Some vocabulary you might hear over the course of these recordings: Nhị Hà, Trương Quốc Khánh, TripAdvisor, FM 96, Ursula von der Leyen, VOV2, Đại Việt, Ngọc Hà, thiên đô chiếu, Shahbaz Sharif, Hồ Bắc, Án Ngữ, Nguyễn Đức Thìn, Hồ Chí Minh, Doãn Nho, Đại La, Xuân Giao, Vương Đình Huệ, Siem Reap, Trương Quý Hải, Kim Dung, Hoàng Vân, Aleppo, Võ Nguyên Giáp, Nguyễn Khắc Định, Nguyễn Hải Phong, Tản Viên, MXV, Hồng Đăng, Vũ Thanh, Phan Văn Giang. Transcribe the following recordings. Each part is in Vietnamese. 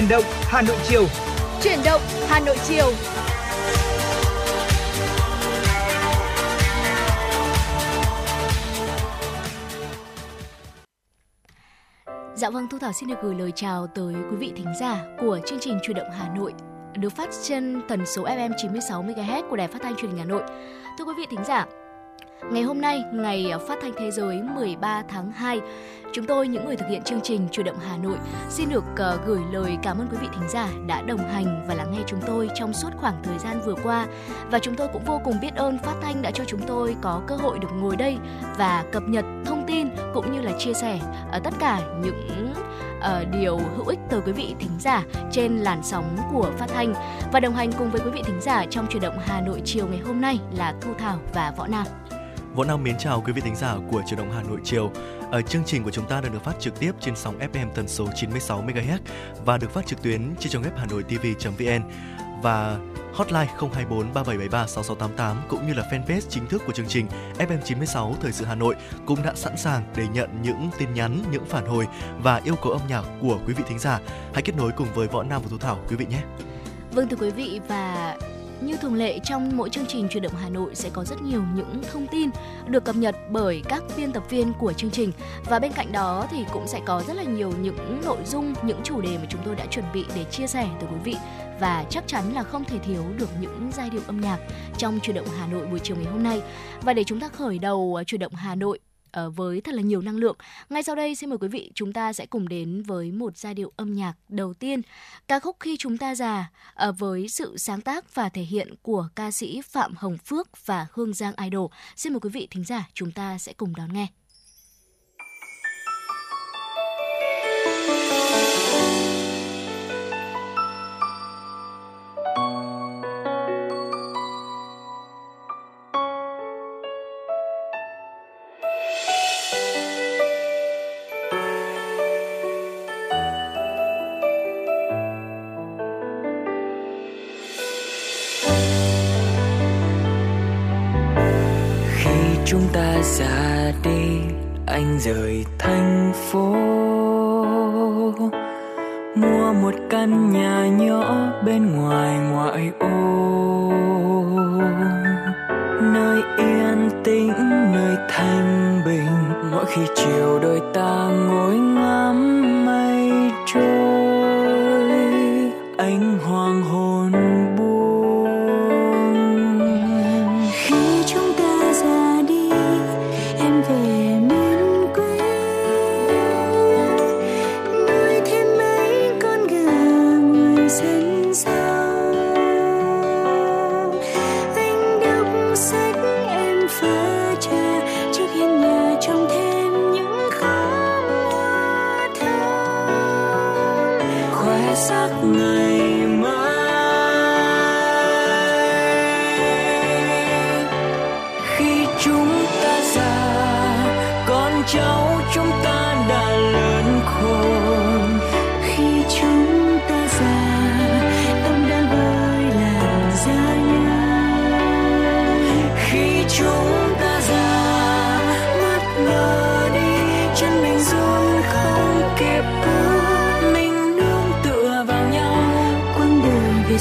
Chuyển động Hà Nội chiều. Chuyển động Hà Nội chiều. Dạ vâng, Thu Thảo xin được gửi lời chào tới quý vị thính giả của chương trình Chuyển động Hà Nội được phát trên tần số FM 96 MHz của Đài Phát thanh Truyền hình Hà Nội. Thưa quý vị thính giả, ngày hôm nay, ngày Phát thanh Thế giới 13 tháng 2, chúng tôi, những người thực hiện chương trình Chuyển động Hà Nội, xin được gửi lời cảm ơn quý vị thính giả đã đồng hành và lắng nghe chúng tôi trong suốt khoảng thời gian vừa qua. Và chúng tôi cũng vô cùng biết ơn Phát thanh đã cho chúng tôi có cơ hội được ngồi đây và cập nhật thông tin cũng như là chia sẻ tất cả những điều hữu ích tới quý vị thính giả trên làn sóng của Phát thanh. Và đồng hành cùng với quý vị thính giả trong Chuyển động Hà Nội chiều ngày hôm nay là Thu Thảo và Võ Nam. Võ Nam mến chào quý vị thính giả của Chuyển động Hà Nội chiều. Chương trình của chúng ta đang được phát trực tiếp trên sóng FM tần số 96 MHz và được phát trực tuyến trên trang web hanoitv.vn và hotline 024 3773 6688 cũng như là fanpage chính thức của chương trình FM 96 Thời sự Hà Nội cũng đã sẵn sàng để nhận những tin nhắn, những phản hồi và yêu cầu âm nhạc của quý vị thính giả. Hãy kết nối cùng với Võ Nam và Thu Thảo quý vị nhé. Vâng, thưa quý vị, và như thường lệ trong mỗi chương trình Chuyển động Hà Nội sẽ có rất nhiều những thông tin được cập nhật bởi các biên tập viên của chương trình. Và bên cạnh đó thì cũng sẽ có rất là nhiều những nội dung, những chủ đề mà chúng tôi đã chuẩn bị để chia sẻ tới quý vị. Và chắc chắn là không thể thiếu được những giai điệu âm nhạc trong Chuyển động Hà Nội buổi chiều ngày hôm nay. Và để chúng ta khởi đầu Chuyển động Hà Nội với thật là nhiều năng lượng, ngay sau đây xin mời quý vị chúng ta sẽ cùng đến với một giai điệu âm nhạc đầu tiên, ca khúc Khi Chúng Ta Già, với sự sáng tác và thể hiện của ca sĩ Phạm Hồng Phước và Hương Giang Idol. Xin mời quý vị thính giả chúng ta sẽ cùng đón nghe. Chúng ta ra đi, anh rời thành phố, mua một căn nhà nhỏ bên ngoài ngoại ô, nơi yên tĩnh, nơi thanh bình. Mỗi khi chiều đôi ta ngồi ngắm mây trôi, anh hoàng hôn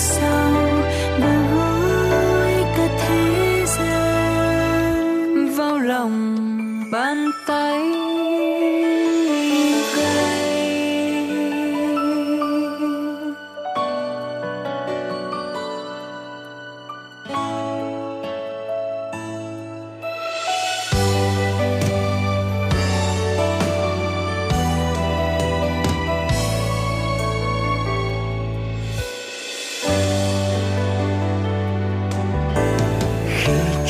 sau bao gối cả thế gian vào lòng bàn tay cây.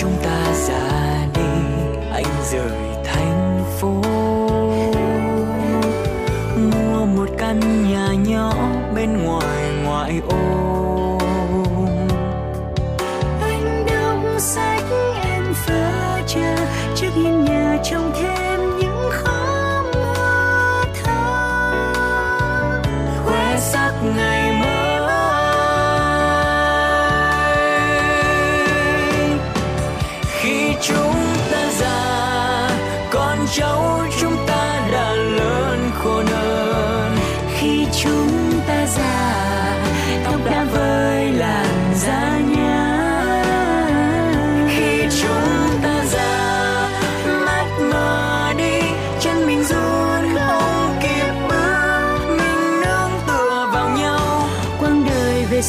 Chúng ta già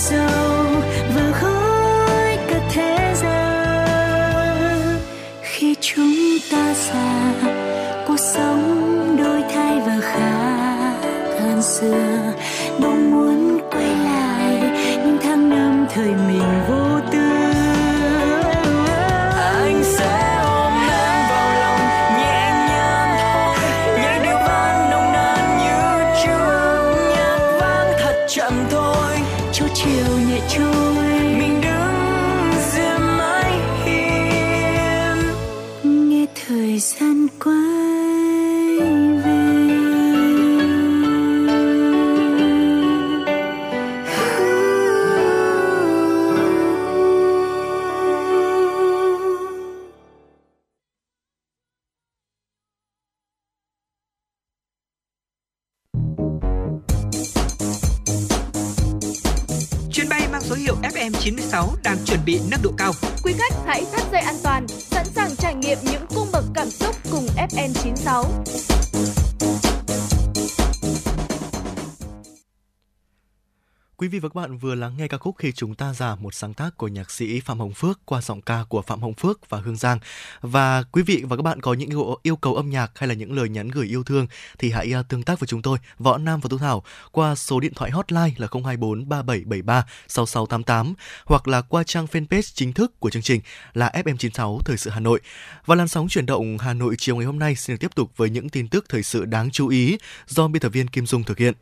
sâu vào khối các thế giới. Khi chúng ta già, cuộc sống đổi thay và khác hơn xưa. Mong muốn quay lại những tháng năm thời mình vô tư. FM 96 đang chuẩn bị nâng độ cao. Quý khách hãy thắt dây an toàn, sẵn sàng trải nghiệm những cung bậc cảm xúc cùng FM 96. Quý vị và các bạn vừa lắng nghe ca khúc Khi Chúng Ta Già, một sáng tác của nhạc sĩ Phạm Hồng Phước qua giọng ca của Phạm Hồng Phước và Hương Giang. Và quý vị và các bạn có những yêu cầu âm nhạc hay là những lời nhắn gửi yêu thương thì hãy tương tác với chúng tôi, Võ Nam và Thu Thảo, qua số điện thoại hotline là 024 3773 6688 hoặc là qua trang fanpage chính thức của chương trình là FM 96 Thời sự Hà Nội. Và làn sóng Chuyển động Hà Nội chiều ngày hôm nay xin được tiếp tục với những tin tức thời sự đáng chú ý do biên tập viên Kim Dung thực hiện.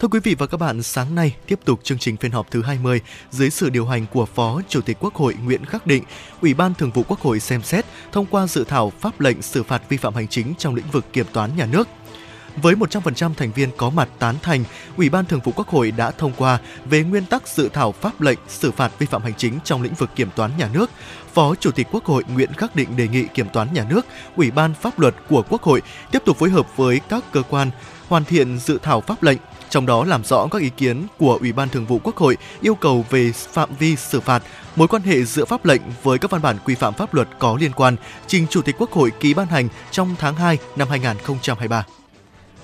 Thưa quý vị và các bạn, sáng nay tiếp tục chương trình phiên họp thứ 20 dưới sự điều hành của Phó Chủ tịch Quốc hội Nguyễn Khắc Định, Ủy ban Thường vụ Quốc hội xem xét thông qua dự thảo pháp lệnh xử phạt vi phạm hành chính trong lĩnh vực kiểm toán nhà nước. Với 100% thành viên có mặt tán thành, Ủy ban Thường vụ Quốc hội đã thông qua về nguyên tắc dự thảo pháp lệnh xử phạt vi phạm hành chính trong lĩnh vực kiểm toán nhà nước. Phó Chủ tịch Quốc hội Nguyễn Khắc Định đề nghị Kiểm toán Nhà nước, Ủy ban Pháp luật của Quốc hội tiếp tục phối hợp với các cơ quan hoàn thiện dự thảo pháp lệnh, trong đó làm rõ các ý kiến của Ủy ban Thường vụ Quốc hội yêu cầu về phạm vi xử phạt, mối quan hệ giữa pháp lệnh với các văn bản quy phạm pháp luật có liên quan, trình Chủ tịch Quốc hội ký ban hành trong tháng 2 năm 2023.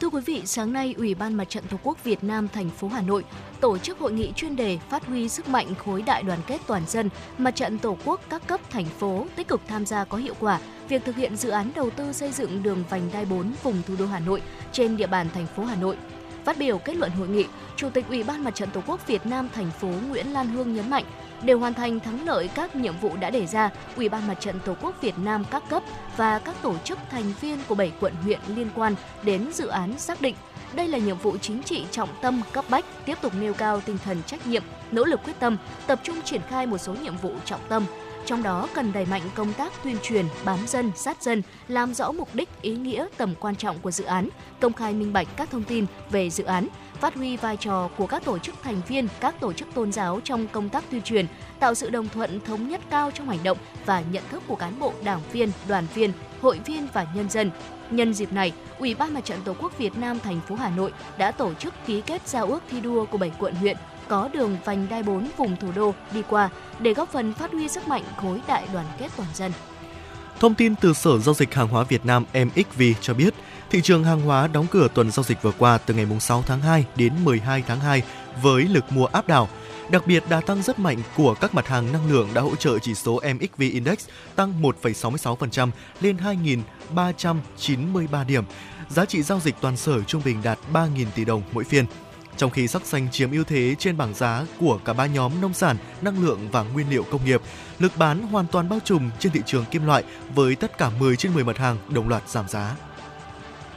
Thưa quý vị, sáng nay, Ủy ban Mặt trận Tổ quốc Việt Nam thành phố Hà Nội tổ chức hội nghị chuyên đề phát huy sức mạnh khối đại đoàn kết toàn dân, Mặt trận Tổ quốc các cấp thành phố tích cực tham gia có hiệu quả việc thực hiện dự án đầu tư xây dựng đường vành đai 4 vùng thủ đô Hà Nội trên địa bàn thành phố Hà Nội. Phát biểu kết luận hội nghị, Chủ tịch Ủy ban Mặt trận Tổ quốc Việt Nam thành phố Nguyễn Lan Hương nhấn mạnh, để hoàn thành thắng lợi các nhiệm vụ đã đề ra, Ủy ban Mặt trận Tổ quốc Việt Nam các cấp và các tổ chức thành viên của 7 quận huyện liên quan đến dự án xác định đây là nhiệm vụ chính trị trọng tâm cấp bách, tiếp tục nêu cao tinh thần trách nhiệm, nỗ lực quyết tâm, tập trung triển khai một số nhiệm vụ trọng tâm. Trong đó cần đẩy mạnh công tác tuyên truyền, bám dân, sát dân, làm rõ mục đích, ý nghĩa, tầm quan trọng của dự án, công khai minh bạch các thông tin về dự án, phát huy vai trò của các tổ chức thành viên, các tổ chức tôn giáo trong công tác tuyên truyền, tạo sự đồng thuận thống nhất cao trong hành động và nhận thức của cán bộ, đảng viên, đoàn viên, hội viên và nhân dân. Nhân dịp này, Ủy ban Mặt trận Tổ quốc Việt Nam thành phố Hà Nội đã tổ chức ký kết giao ước thi đua của 7 quận huyện có đường vành đai 4 vùng thủ đô đi qua để góp phần phát huy sức mạnh khối đại đoàn kết toàn dân. Thông tin từ Sở Giao dịch Hàng hóa Việt Nam MXV cho biết, thị trường hàng hóa đóng cửa tuần giao dịch vừa qua từ ngày 6 tháng 2 đến 12 tháng 2 với lực mua áp đảo. Đặc biệt, đà tăng rất mạnh của các mặt hàng năng lượng đã hỗ trợ chỉ số MXV Index tăng 1,66% lên 2.393 điểm. Giá trị giao dịch toàn sở trung bình đạt 3.000 tỷ đồng mỗi phiên. Trong khi sắc xanh chiếm ưu thế trên bảng giá của cả ba nhóm nông sản, năng lượng và nguyên liệu công nghiệp, lực bán hoàn toàn bao trùm trên thị trường kim loại với tất cả 10 trên 10 mặt hàng đồng loạt giảm giá.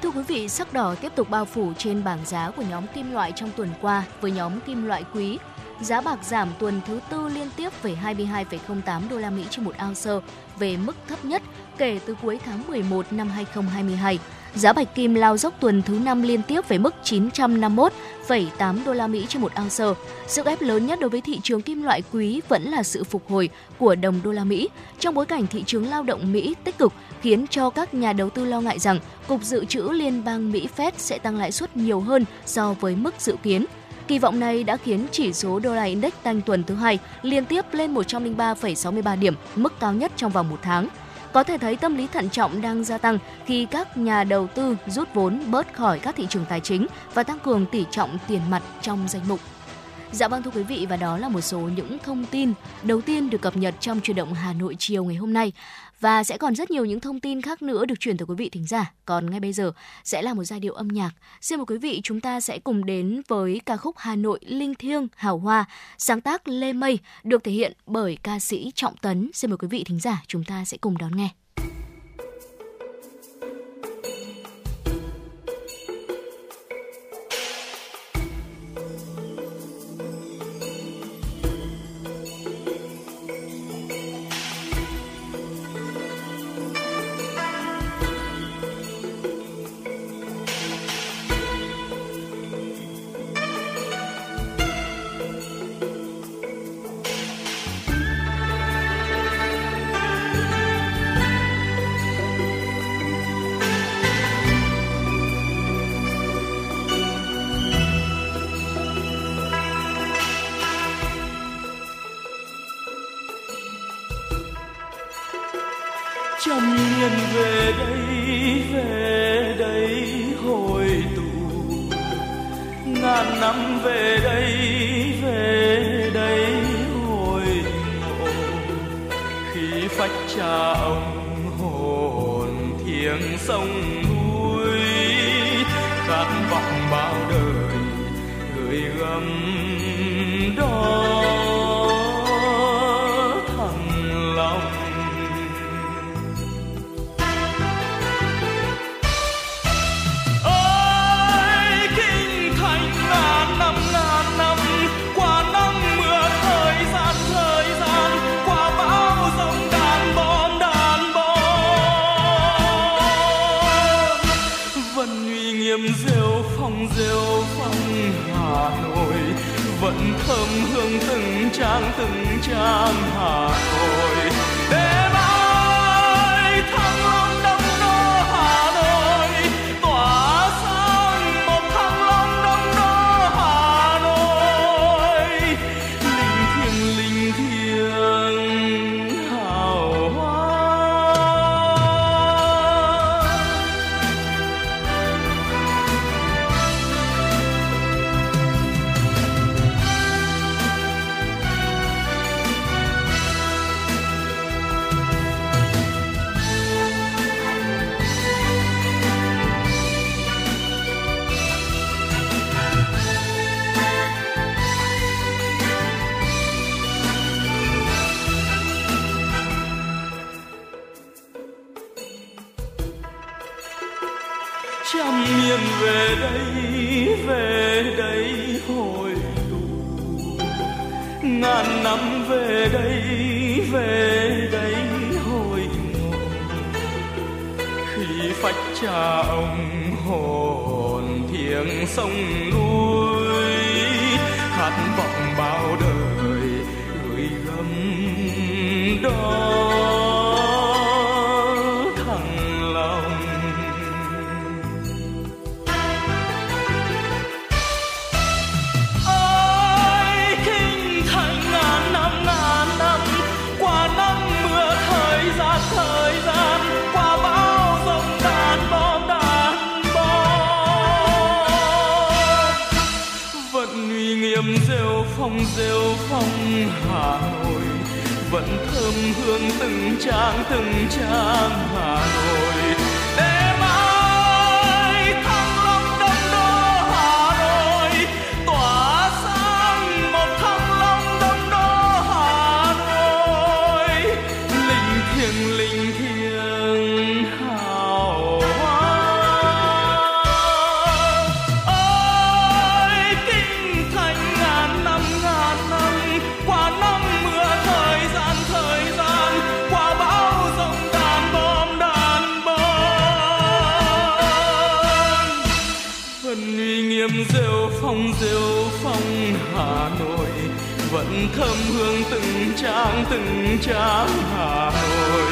Thưa quý vị, sắc đỏ tiếp tục bao phủ trên bảng giá của nhóm kim loại trong tuần qua với nhóm kim loại quý. Giá bạc giảm tuần thứ tư liên tiếp về 22,08 đô la Mỹ trên một ounce về mức thấp nhất kể từ cuối tháng 11 năm 2022. Giá bạch kim lao dốc tuần thứ 5 liên tiếp với mức 951,8 đô la Mỹ trên một ounce. Sức ép lớn nhất đối với thị trường kim loại quý vẫn là sự phục hồi của đồng đô la Mỹ trong bối cảnh thị trường lao động Mỹ tích cực, khiến cho các nhà đầu tư lo ngại rằng Cục Dự trữ Liên bang Mỹ Fed sẽ tăng lãi suất nhiều hơn so với mức dự kiến. Kỳ vọng này đã khiến chỉ số đô la index tăng tuần thứ 2 liên tiếp lên 103,63 điểm, mức cao nhất trong vòng 1 tháng. Có thể thấy tâm lý thận trọng đang gia tăng khi các nhà đầu tư rút vốn bớt khỏi các thị trường tài chính và tăng cường tỷ trọng tiền mặt trong danh mục. Dạ vâng, thưa quý vị, và đó là một số những thông tin đầu tiên được cập nhật trong Chuyển động Hà Nội chiều ngày hôm nay. Và sẽ còn rất nhiều những thông tin khác nữa được chuyển tới quý vị thính giả. Còn ngay bây giờ sẽ là một giai điệu âm nhạc. Xin mời quý vị, chúng ta sẽ cùng đến với ca khúc Hà Nội linh thiêng hào hoa, sáng tác Lê Mây, được thể hiện bởi ca sĩ Trọng Tấn. Xin mời quý vị thính giả, chúng ta sẽ cùng đón nghe. Trăm niên về đây hội tụ, ngàn năm về đây hội ngộ. Khi phách cha ông hồn thiêng sông núi, khát vọng bao đời gửi gắm đó. Thơm hương từng trang Hà Nội, để bay thăng long đông đô Hà Nội, tỏa sáng một thăng long đông đô Hà Nội, linh thiêng hào hoa. Trăm niên về đây hội tụ, ngàn năm về đây hội ngộ. Khi phách cha ông hồn thiêng sông núi, khát vọng bao đời gửi gắm đó. Rêu phong Hà Nội vẫn thơm hương từng trang Hà Nội, để mãi thăng long đông đô Hà Nội, tỏa sáng một thăng long đông đô Hà Nội, linh thiêng hào hoa. Ôi kinh thành ngàn năm qua năm mưa thời gian qua bão giông đàn bom vẫn uy nghiêm. Rêu phong Hà Nội vẫn thơm hương từng trang Hà Nội.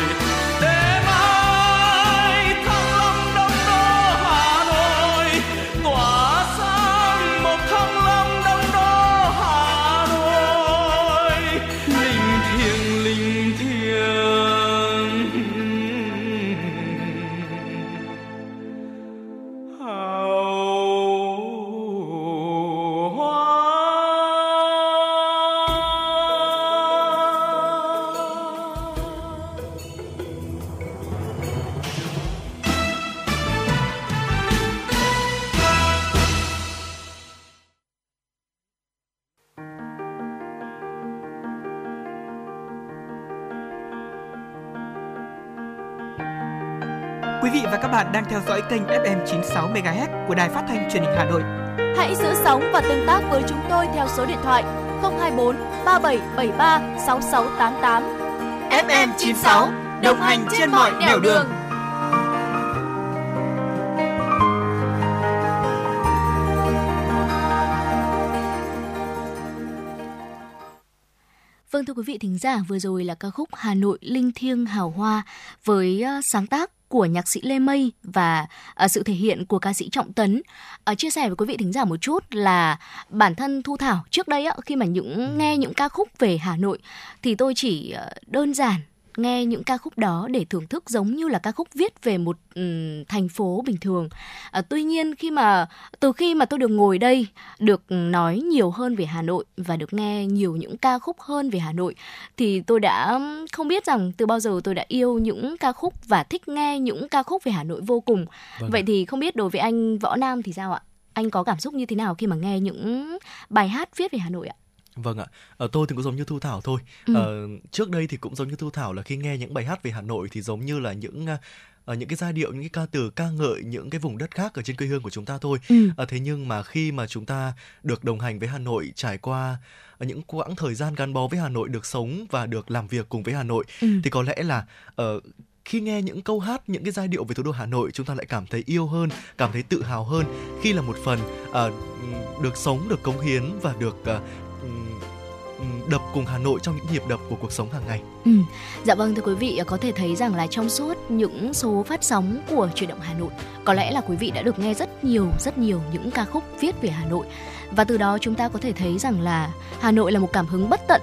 vị và các bạn đang theo dõi kênh FM 96 MHz của Đài Phát thanh Truyền hình Hà Nội. Hãy giữ sóng và tương tác với chúng tôi theo số điện thoại 024 3773 6688. FM 96 đồng hành trên mọi nẻo đường. Vâng, thưa quý vị thính giả, vừa rồi là ca khúc Hà Nội linh thiêng hào hoa với sáng tác của nhạc sĩ Lê Mây và sự thể hiện của ca sĩ Trọng Tấn. Chia sẻ với quý vị thính giả một chút là bản thân Thu Thảo trước đây khi mà nghe những ca khúc về Hà Nội thì tôi chỉ đơn giản nghe những ca khúc đó để thưởng thức giống như là ca khúc viết về một thành phố bình thường. Tuy nhiên từ khi mà tôi được ngồi đây, được nói nhiều hơn về Hà Nội và được nghe nhiều những ca khúc hơn về Hà Nội, thì tôi đã không biết rằng từ bao giờ tôi đã yêu những ca khúc và thích nghe những ca khúc về Hà Nội vô cùng. Vâng. Vậy thì không biết đối với anh Võ Nam thì sao ạ? Anh có cảm xúc như thế nào khi mà nghe những bài hát viết về Hà Nội ạ? Vâng ạ, tôi thì cũng giống như Thu Thảo thôi. Trước đây thì cũng giống như Thu Thảo là khi nghe những bài hát về Hà Nội thì giống như là những cái giai điệu, những cái ca từ ca ngợi những cái vùng đất khác ở trên quê hương của chúng ta thôi. Thế nhưng mà khi mà chúng ta được đồng hành với Hà Nội, trải qua những quãng thời gian gắn bó với Hà Nội, được sống và được làm việc cùng với Hà Nội, thì có lẽ là khi nghe những câu hát, những cái giai điệu về thủ đô Hà Nội, chúng ta lại cảm thấy yêu hơn, cảm thấy tự hào hơn khi là một phần được sống, được cống hiến và được đập cùng Hà Nội trong những nhịp đập của cuộc sống hàng ngày. Dạ vâng, thưa quý vị, có thể thấy rằng là trong suốt những số phát sóng của Chuyển động Hà Nội, có lẽ là quý vị đã được nghe rất nhiều những ca khúc viết về Hà Nội. Và từ đó chúng ta có thể thấy rằng là Hà Nội là một cảm hứng bất tận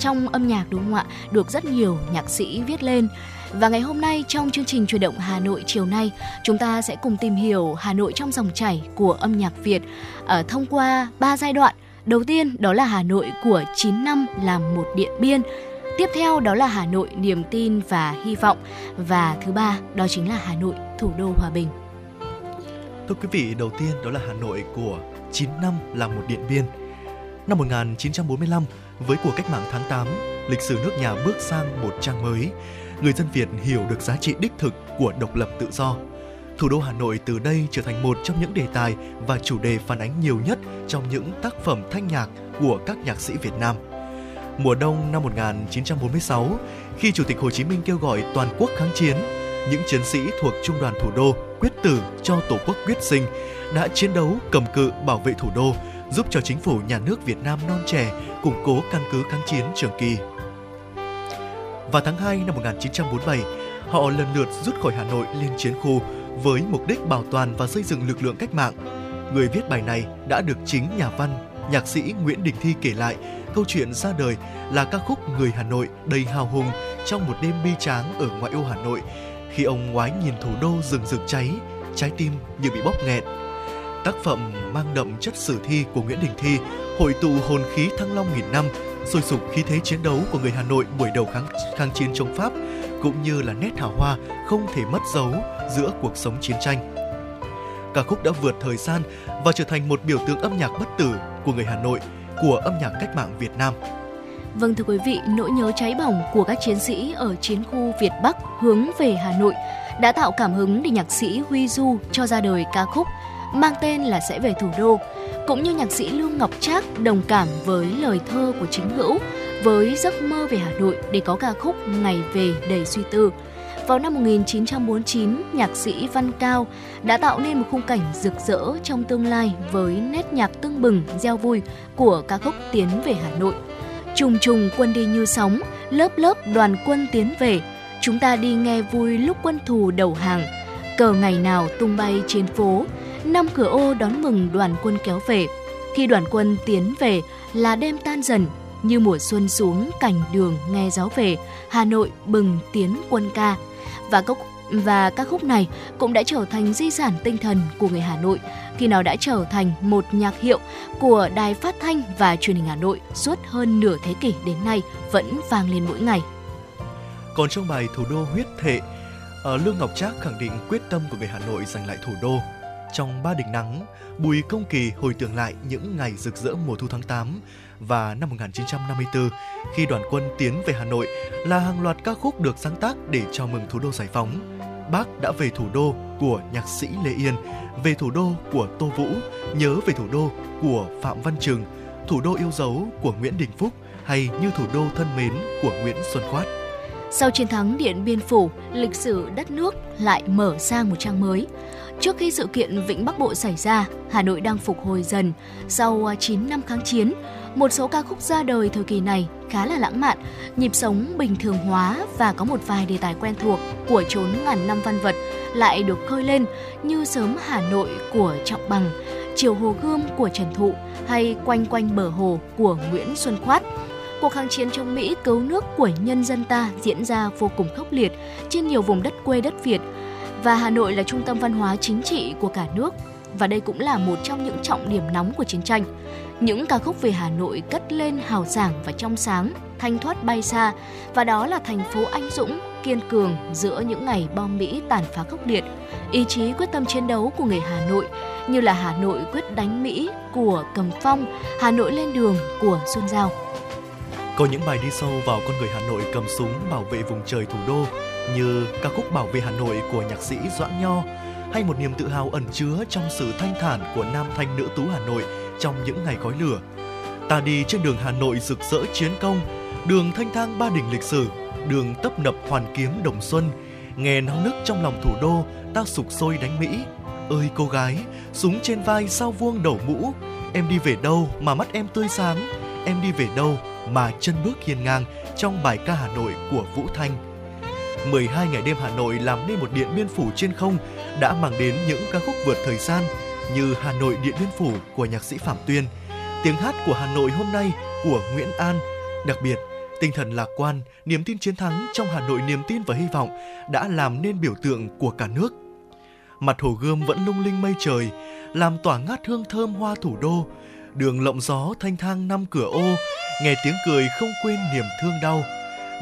trong âm nhạc, đúng không ạ? Được rất nhiều nhạc sĩ viết lên. Và ngày hôm nay trong chương trình Chuyển động Hà Nội chiều nay, chúng ta sẽ cùng tìm hiểu Hà Nội trong dòng chảy của âm nhạc Việt thông qua 3 giai đoạn. Đầu tiên đó là Hà Nội của 9 năm làm một Điện Biên. Tiếp theo đó là Hà Nội niềm tin và hy vọng. Và thứ ba đó chính là Hà Nội thủ đô hòa bình. Thưa quý vị, đầu tiên đó là Hà Nội của 9 năm làm một Điện Biên. Năm 1945, với cuộc cách mạng tháng 8, lịch sử nước nhà bước sang một trang mới. Người dân Việt hiểu được giá trị đích thực của độc lập tự do. Thủ đô Hà Nội từ đây trở thành một trong những đề tài và chủ đề phản ánh nhiều nhất trong những tác phẩm thanh nhạc của các nhạc sĩ Việt Nam. Mùa đông năm 1946, khi Chủ tịch Hồ Chí Minh kêu gọi toàn quốc kháng chiến, những chiến sĩ thuộc Trung đoàn Thủ đô quyết tử cho Tổ quốc quyết sinh đã chiến đấu cầm cự bảo vệ thủ đô, giúp cho chính phủ nhà nước Việt Nam non trẻ củng cố căn cứ kháng chiến trường kỳ. Vào tháng 2 năm 1947, họ lần lượt rút khỏi Hà Nội lên chiến khu với mục đích bảo toàn và xây dựng lực lượng cách mạng. Người viết bài này đã được chính nhà văn, nhạc sĩ Nguyễn Đình Thi kể lại câu chuyện ra đời là ca khúc Người Hà Nội đầy hào hùng trong một đêm bi tráng ở ngoại ô Hà Nội, khi ông ngoái nhìn thủ đô rừng rực cháy, trái tim như bị bóp nghẹn. Tác phẩm mang đậm chất sử thi của Nguyễn Đình Thi hội tụ hồn khí Thăng Long nghìn năm, sôi sục khí thế chiến đấu của người Hà Nội buổi đầu kháng chiến chống Pháp, cũng như là nét hào hoa không thể mất dấu giữa cuộc sống chiến tranh. Ca khúc đã vượt thời gian và trở thành một biểu tượng âm nhạc bất tử của người Hà Nội, của âm nhạc cách mạng Việt Nam. Vâng, thưa quý vị, nỗi nhớ cháy bỏng của các chiến sĩ ở chiến khu Việt Bắc hướng về Hà Nội đã tạo cảm hứng để nhạc sĩ Huy Du cho ra đời ca khúc mang tên là Sẽ Về Thủ Đô, cũng như nhạc sĩ Lưu Ngọc Trác đồng cảm với lời thơ của Chính Hữu, với giấc mơ về Hà Nội để có ca khúc Ngày Về đầy suy tư. Vào năm 1949, nhạc sĩ Văn Cao đã tạo nên một khung cảnh rực rỡ trong tương lai với nét nhạc tưng bừng, reo vui của ca khúc Tiến Về Hà Nội. Trùng trùng quân đi như sóng, lớp lớp đoàn quân tiến về. Chúng ta đi nghe vui lúc quân thù đầu hàng. Cờ ngày nào tung bay trên phố, năm cửa ô đón mừng đoàn quân kéo về. Khi đoàn quân tiến về là đêm tan dần, như mùa xuân xuống cảnh đường nghe gió về, Hà Nội bừng tiến quân ca. Và ca khúc này cũng đã trở thành di sản tinh thần của người Hà Nội khi nó đã trở thành một nhạc hiệu của Đài Phát thanh và Truyền hình Hà Nội suốt hơn nửa thế kỷ đến nay vẫn vang lên mỗi ngày. Còn trong bài Thủ đô huyết thệ, Lương Ngọc Trác khẳng định quyết tâm của người Hà Nội giành lại thủ đô. Trong Ba Đình Nắng, Bùi Công Kỳ hồi tưởng lại những ngày rực rỡ mùa thu tháng 8 và năm 1954 khi đoàn quân tiến về Hà Nội là hàng loạt ca khúc được sáng tác để chào mừng thủ đô giải phóng. bác đã về thủ đô của nhạc sĩ Lê Yên, về thủ đô của Tô Vũ, nhớ về thủ đô của Phạm Văn Trừng, thủ đô yêu dấu của Nguyễn Đình Phúc hay như thủ đô thân mến của Nguyễn Xuân Khoát. Sau chiến thắng Điện Biên Phủ, lịch sử đất nước lại mở sang một trang mới. Trước khi sự kiện Vịnh Bắc Bộ xảy ra, Hà Nội đang phục hồi dần. Sau 9 năm kháng chiến, một số ca khúc ra đời thời kỳ này khá là lãng mạn, nhịp sống bình thường hóa và có một vài đề tài quen thuộc của chốn ngàn năm văn vật lại được khơi lên như Sớm Hà Nội của Trọng Bằng, Chiều Hồ Gươm của Trần Thụ hay Quanh Quanh Bờ Hồ của Nguyễn Xuân Khoát. Cuộc kháng chiến chống Mỹ cứu nước của nhân dân ta diễn ra vô cùng khốc liệt trên nhiều vùng đất quê đất Việt, và Hà Nội là trung tâm văn hóa chính trị của cả nước, và đây cũng là một trong những trọng điểm nóng của chiến tranh. Những ca khúc về Hà Nội cất lên hào sảng và trong sáng, thanh thoát bay xa, và đó là thành phố anh dũng, kiên cường giữa những ngày bom Mỹ tàn phá khốc liệt. Ý chí quyết tâm chiến đấu của người Hà Nội như là Hà Nội quyết đánh Mỹ của Cầm Phong, Hà Nội lên đường của Xuân Giao. Có những bài đi sâu vào con người Hà Nội cầm súng bảo vệ vùng trời thủ đô như ca khúc Bảo vệ Hà Nội của nhạc sĩ Doãn Nho, hay một niềm tự hào ẩn chứa trong sự thanh thản của nam thanh nữ tú Hà Nội trong những ngày khói lửa. Ta đi trên đường Hà Nội rực rỡ chiến công, đường thanh thang Ba Đình lịch sử, đường tấp nập Hoàn Kiếm Đồng Xuân, nghe náo nức trong lòng thủ đô ta sục sôi đánh Mỹ. Ơi cô gái, súng trên vai sao vuông đầu mũ, em đi về đâu mà mắt em tươi sáng, em đi về đâu mà chân bước hiên ngang trong bài ca Hà Nội của Vũ Thanh. 12 ngày đêm Hà Nội làm nên một Điện Biên Phủ trên không đã mang đến những ca khúc vượt thời gian như Hà Nội Điện Biên Phủ của nhạc sĩ Phạm Tuyên, Tiếng hát của Hà Nội hôm nay của Nguyễn An. Đặc biệt, tinh thần lạc quan, niềm tin chiến thắng trong Hà Nội niềm tin và hy vọng đã làm nên biểu tượng của cả nước. Mặt Hồ Gươm vẫn lung linh mây trời, làm tỏa ngát hương thơm hoa thủ đô. Đường lộng gió thanh thang năm cửa ô, nghe tiếng cười không quên niềm thương đau.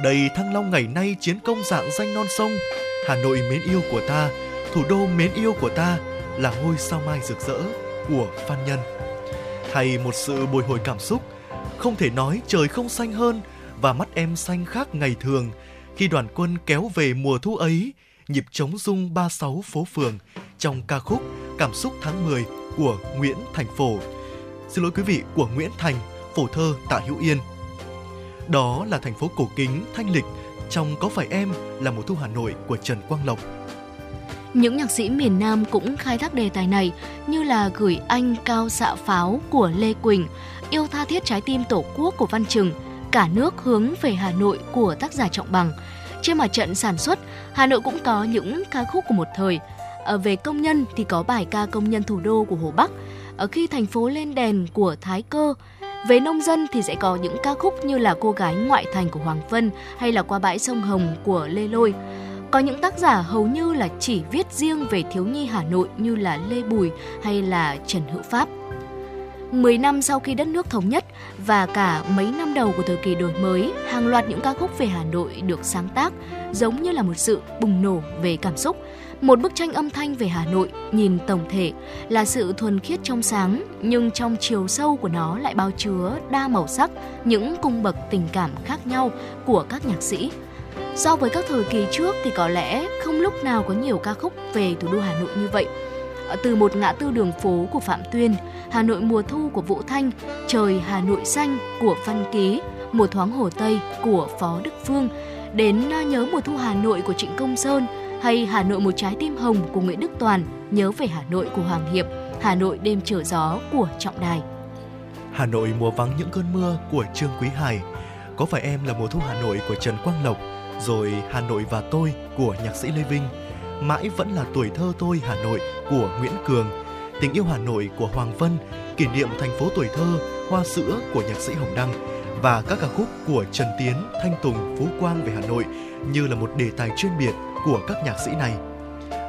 Đầy Thăng Long ngày nay chiến công rạng danh non sông, Hà Nội mến yêu của ta, thủ đô mến yêu của ta là ngôi sao mai rực rỡ của Phan Nhân. Hay một sự bồi hồi cảm xúc, không thể nói trời không xanh hơn và mắt em xanh khác ngày thường, khi đoàn quân kéo về mùa thu ấy, nhịp trống rung 36 phố phường trong ca khúc Cảm xúc tháng 10 của Nguyễn Thành, phổ thơ Tạ Hữu Yên. Đó là thành phố cổ kính, thanh lịch, trong Có phải em là mùa thu Hà Nội của Trần Quang Lộc. Những nhạc sĩ miền Nam cũng khai thác đề tài này như là Gửi anh cao xạ pháo của Lê Quỳnh, Yêu tha thiết trái tim tổ quốc của Văn Trừng, Cả nước hướng về Hà Nội của tác giả Trọng Bằng. Trên mặt trận sản xuất, Hà Nội cũng có những ca khúc của một thời. Về công nhân thì có bài ca Công nhân thủ đô của Hồ Bắc, ở Khi thành phố lên đèn của Thái Cơ. Về nông dân thì sẽ có những ca khúc như là Cô gái ngoại thành của Hoàng Vân hay là Qua bãi sông Hồng của Lê Lôi. Có những tác giả hầu như là chỉ viết riêng về thiếu nhi Hà Nội như là Lê Bùi hay là Trần Hữu Pháp. 10 năm sau khi đất nước thống nhất và cả mấy năm đầu của thời kỳ đổi mới, hàng loạt những ca khúc về Hà Nội được sáng tác giống như là một sự bùng nổ về cảm xúc. Một bức tranh âm thanh về Hà Nội nhìn tổng thể là sự thuần khiết trong sáng, nhưng trong chiều sâu của nó lại bao chứa đa màu sắc, những cung bậc tình cảm khác nhau của các nhạc sĩ. So với các thời kỳ trước thì có lẽ không lúc nào có nhiều ca khúc về thủ đô Hà Nội như vậy. Từ Một ngã tư đường phố của Phạm Tuyên, Hà Nội mùa thu của Vũ Thanh, Trời Hà Nội xanh của Văn Ký, Một thoáng Hồ Tây của Phó Đức Phương, đến Nhớ mùa thu Hà Nội của Trịnh Công Sơn, hay Hà Nội một trái tim hồng của Nguyễn Đức Toàn, Nhớ về Hà Nội của Hoàng Hiệp, Hà Nội đêm trở gió của Trọng Đài. Hà Nội mùa vắng những cơn mưa của Trương Quý Hải, Có phải em là mùa thu Hà Nội của Trần Quang Lộc, rồi Hà Nội và tôi của nhạc sĩ Lê Vinh, Mãi vẫn là tuổi thơ tôi Hà Nội của Nguyễn Cường, Tình yêu Hà Nội của Hoàng Vân, Kỷ niệm thành phố tuổi thơ, Hoa sữa của nhạc sĩ Hồng Đăng, và các ca khúc của Trần Tiến, Thanh Tùng, Phú Quang về Hà Nội như là một đề tài chuyên biệt của các nhạc sĩ này.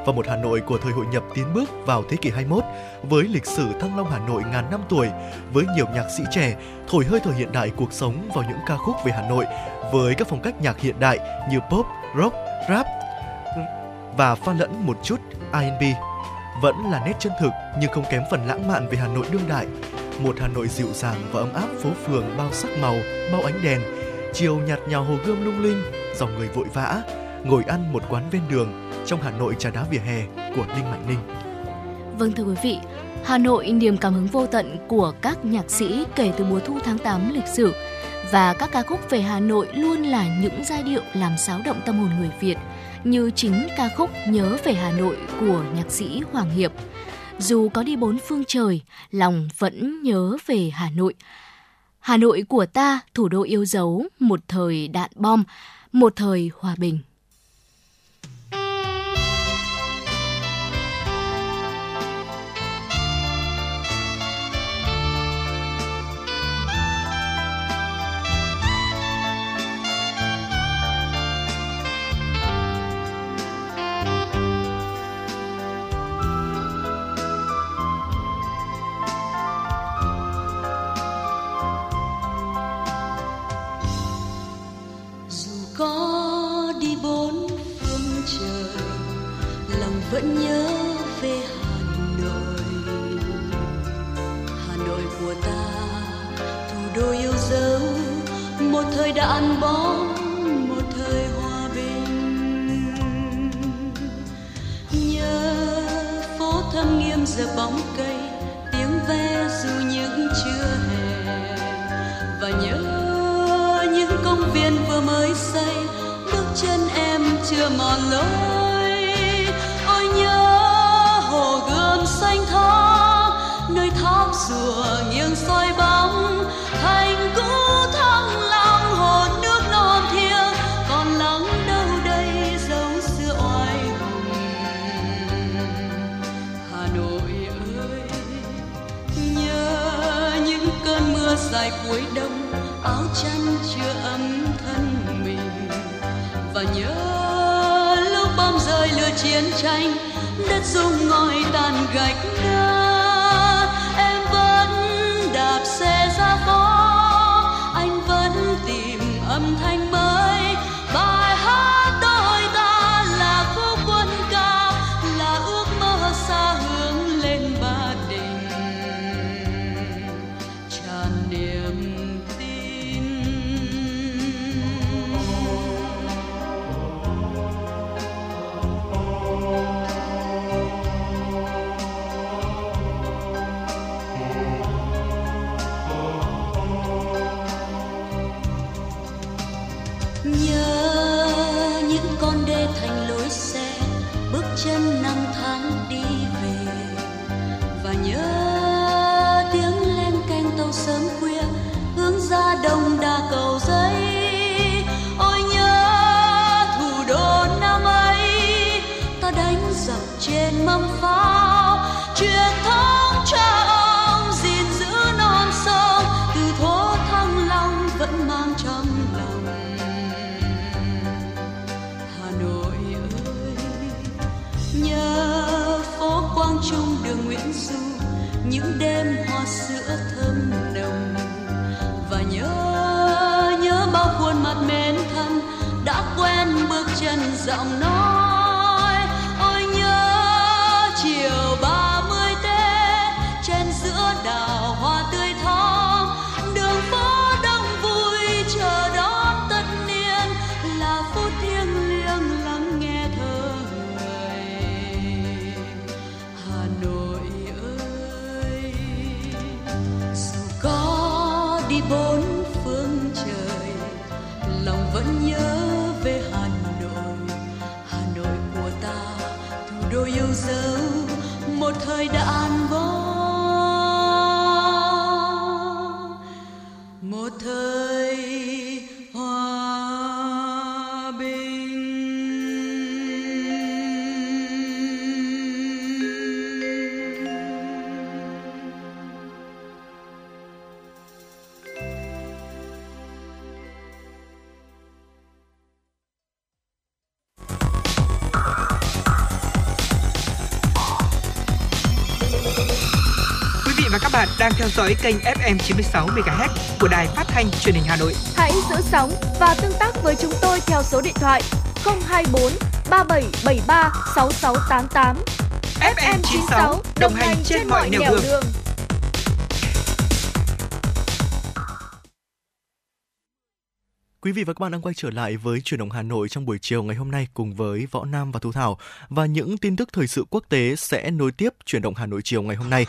Và một Hà Nội của thời hội nhập tiến bước vào thế kỷ 21 với lịch sử Thăng Long Hà Nội ngàn năm tuổi, với nhiều nhạc sĩ trẻ thổi hơi thở hiện đại cuộc sống vào những ca khúc về Hà Nội với các phong cách nhạc hiện đại như pop, rock, rap và pha lẫn một chút R&B. Vẫn là nét chân thực nhưng không kém phần lãng mạn về Hà Nội đương đại. Một Hà Nội dịu dàng và ấm áp, phố phường bao sắc màu, bao ánh đèn, chiều nhạt nhòa Hồ Gươm lung linh, dòng người vội vã, ngồi ăn một quán ven đường, trong Hà Nội trà đá vỉa hè của Đinh Mạnh Ninh. Vâng thưa quý vị, Hà Nội niềm cảm hứng vô tận của các nhạc sĩ kể từ mùa thu tháng 8 lịch sử, và các ca khúc về Hà Nội luôn là những giai điệu làm sáo động tâm hồn người Việt, như chính ca khúc Nhớ về Hà Nội của nhạc sĩ Hoàng Hiệp. Dù có đi bốn phương trời, lòng vẫn nhớ về Hà Nội. Hà Nội của ta, thủ đô yêu dấu, một thời đạn bom, một thời hòa bình. Vẫn nhớ về Hà Nội của ta, thủ đô yêu dấu, một thời đạn bom, một thời hòa bình. Nhớ phố thâm nghiêm giờ bóng cây, tiếng ve dù những trưa hè, và nhớ những công viên vừa mới xây, bước chân em chưa mòn lối. Xanh thơ nơi tháp rùa nghiêng soi bóng thành cũ thăng long, hồn nước non thiêng còn lắng đâu đây dấu xưa oai hùng. Hà Nội ơi, nhớ những cơn mưa dài cuối đông, áo chăn chưa ấm thân mình, và nhớ lúc bom rơi lửa chiến tranh, đất rung ngói tàn gạch nát, em vẫn đạp xe ra phố, anh vẫn tìm âm thanh mới. Bài hát đôi ta là khúc quân ca, là ước mơ xa hướng lên Ba Đình, tràn niềm tin. Chân năm tháng đi về, và nhớ tiếng len canh tàu sớm khuya hướng ra Đông Đa Cầu Giấy. Ôi nhớ thủ đô năm ấy, ta đánh giặc trên mâm pháo, truyền thống cha ông gìn giữ non sông, từ thố Thăng Long vẫn mang trong lòng. Hà Nội nhớ phố Quang Trung đường Nguyễn Du, những đêm hoa sữa thơm nồng, và nhớ bao khuôn mặt mến thân đã quen bước chân giọng nói. Ôi nhớ chiều 30 Tết trên giữa đào hoa tươi thắm, đường phố đông vui chờ đón tất niên, là phút thiêng liêng lắng nghe thơ. Bốn phương trời, lòng vẫn nhớ về Hà Nội. Hà Nội của ta, thủ đô yêu dấu, một thời đạn bom, một thời hòa bình. Bạn đang theo dõi kênh FM 96 MHz của Đài Phát thanh Truyền hình Hà Nội. Hãy giữ sóng và tương tác với chúng tôi theo số điện thoại 024 3773 6688. FM 96 đồng hành trên mọi nẻo đường. Quý vị và các bạn đang quay trở lại với Chuyển động Hà Nội trong buổi chiều ngày hôm nay cùng với Võ Nam và Thu Thảo. Và những tin tức thời sự quốc tế sẽ nối tiếp Chuyển động Hà Nội chiều ngày hôm nay.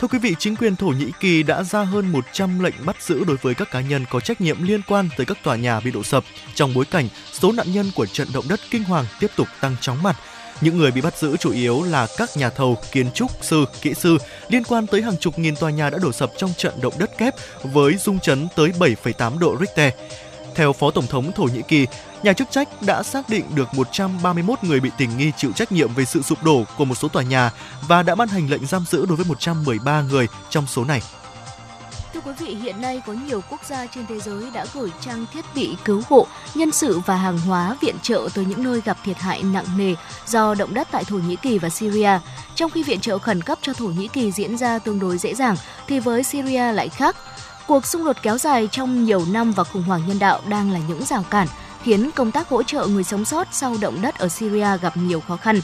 Thưa quý vị, chính quyền Thổ Nhĩ Kỳ đã ra hơn 100 lệnh bắt giữ đối với các cá nhân có trách nhiệm liên quan tới các tòa nhà bị đổ sập trong bối cảnh số nạn nhân của trận động đất kinh hoàng tiếp tục tăng chóng mặt. Những người bị bắt giữ chủ yếu là các nhà thầu, kiến trúc sư, kỹ sư liên quan tới hàng chục nghìn tòa nhà đã đổ sập trong trận động đất kép với rung chấn tới 7,8 độ Richter. Theo Phó Tổng thống Thổ Nhĩ Kỳ, nhà chức trách đã xác định được 131 người bị tình nghi chịu trách nhiệm về sự sụp đổ của một số tòa nhà và đã ban hành lệnh giam giữ đối với 113 người trong số này. Thưa quý vị, hiện nay có nhiều quốc gia trên thế giới đã gửi trang thiết bị cứu hộ, nhân sự và hàng hóa viện trợ tới những nơi gặp thiệt hại nặng nề do động đất tại Thổ Nhĩ Kỳ và Syria. Trong khi viện trợ khẩn cấp cho Thổ Nhĩ Kỳ diễn ra tương đối dễ dàng, thì với Syria lại khác. Cuộc xung đột kéo dài trong nhiều năm và khủng hoảng nhân đạo đang là những rào cản, khiến công tác hỗ trợ người sống sót sau động đất ở Syria gặp nhiều khó khăn.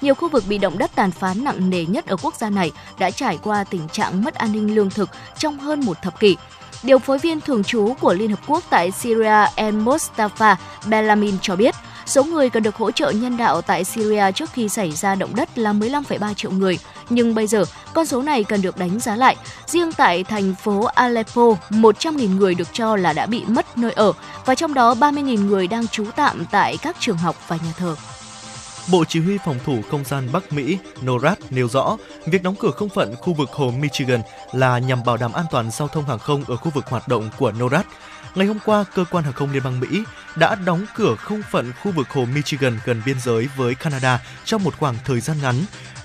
Nhiều khu vực bị động đất tàn phá nặng nề nhất ở quốc gia này đã trải qua tình trạng mất an ninh lương thực trong hơn một thập kỷ. Điều phối viên thường trú của Liên Hợp Quốc tại Syria, Em Mostafa Belamin cho biết, số người cần được hỗ trợ nhân đạo tại Syria trước khi xảy ra động đất là 15,3 triệu người. Nhưng bây giờ, con số này cần được đánh giá lại. Riêng tại thành phố Aleppo, 100.000 người được cho là đã bị mất nơi ở, và trong đó 30.000 người đang trú tạm tại các trường học và nhà thờ. Bộ Chỉ huy Phòng thủ Không gian Bắc Mỹ NORAD nêu rõ, việc đóng cửa không phận khu vực Hồ Michigan là nhằm bảo đảm an toàn giao thông hàng không ở khu vực hoạt động của NORAD. Ngày hôm qua, Cơ quan Hàng không Liên bang Mỹ đã đóng cửa không phận khu vực Hồ Michigan gần biên giới với Canada trong một khoảng thời gian ngắn.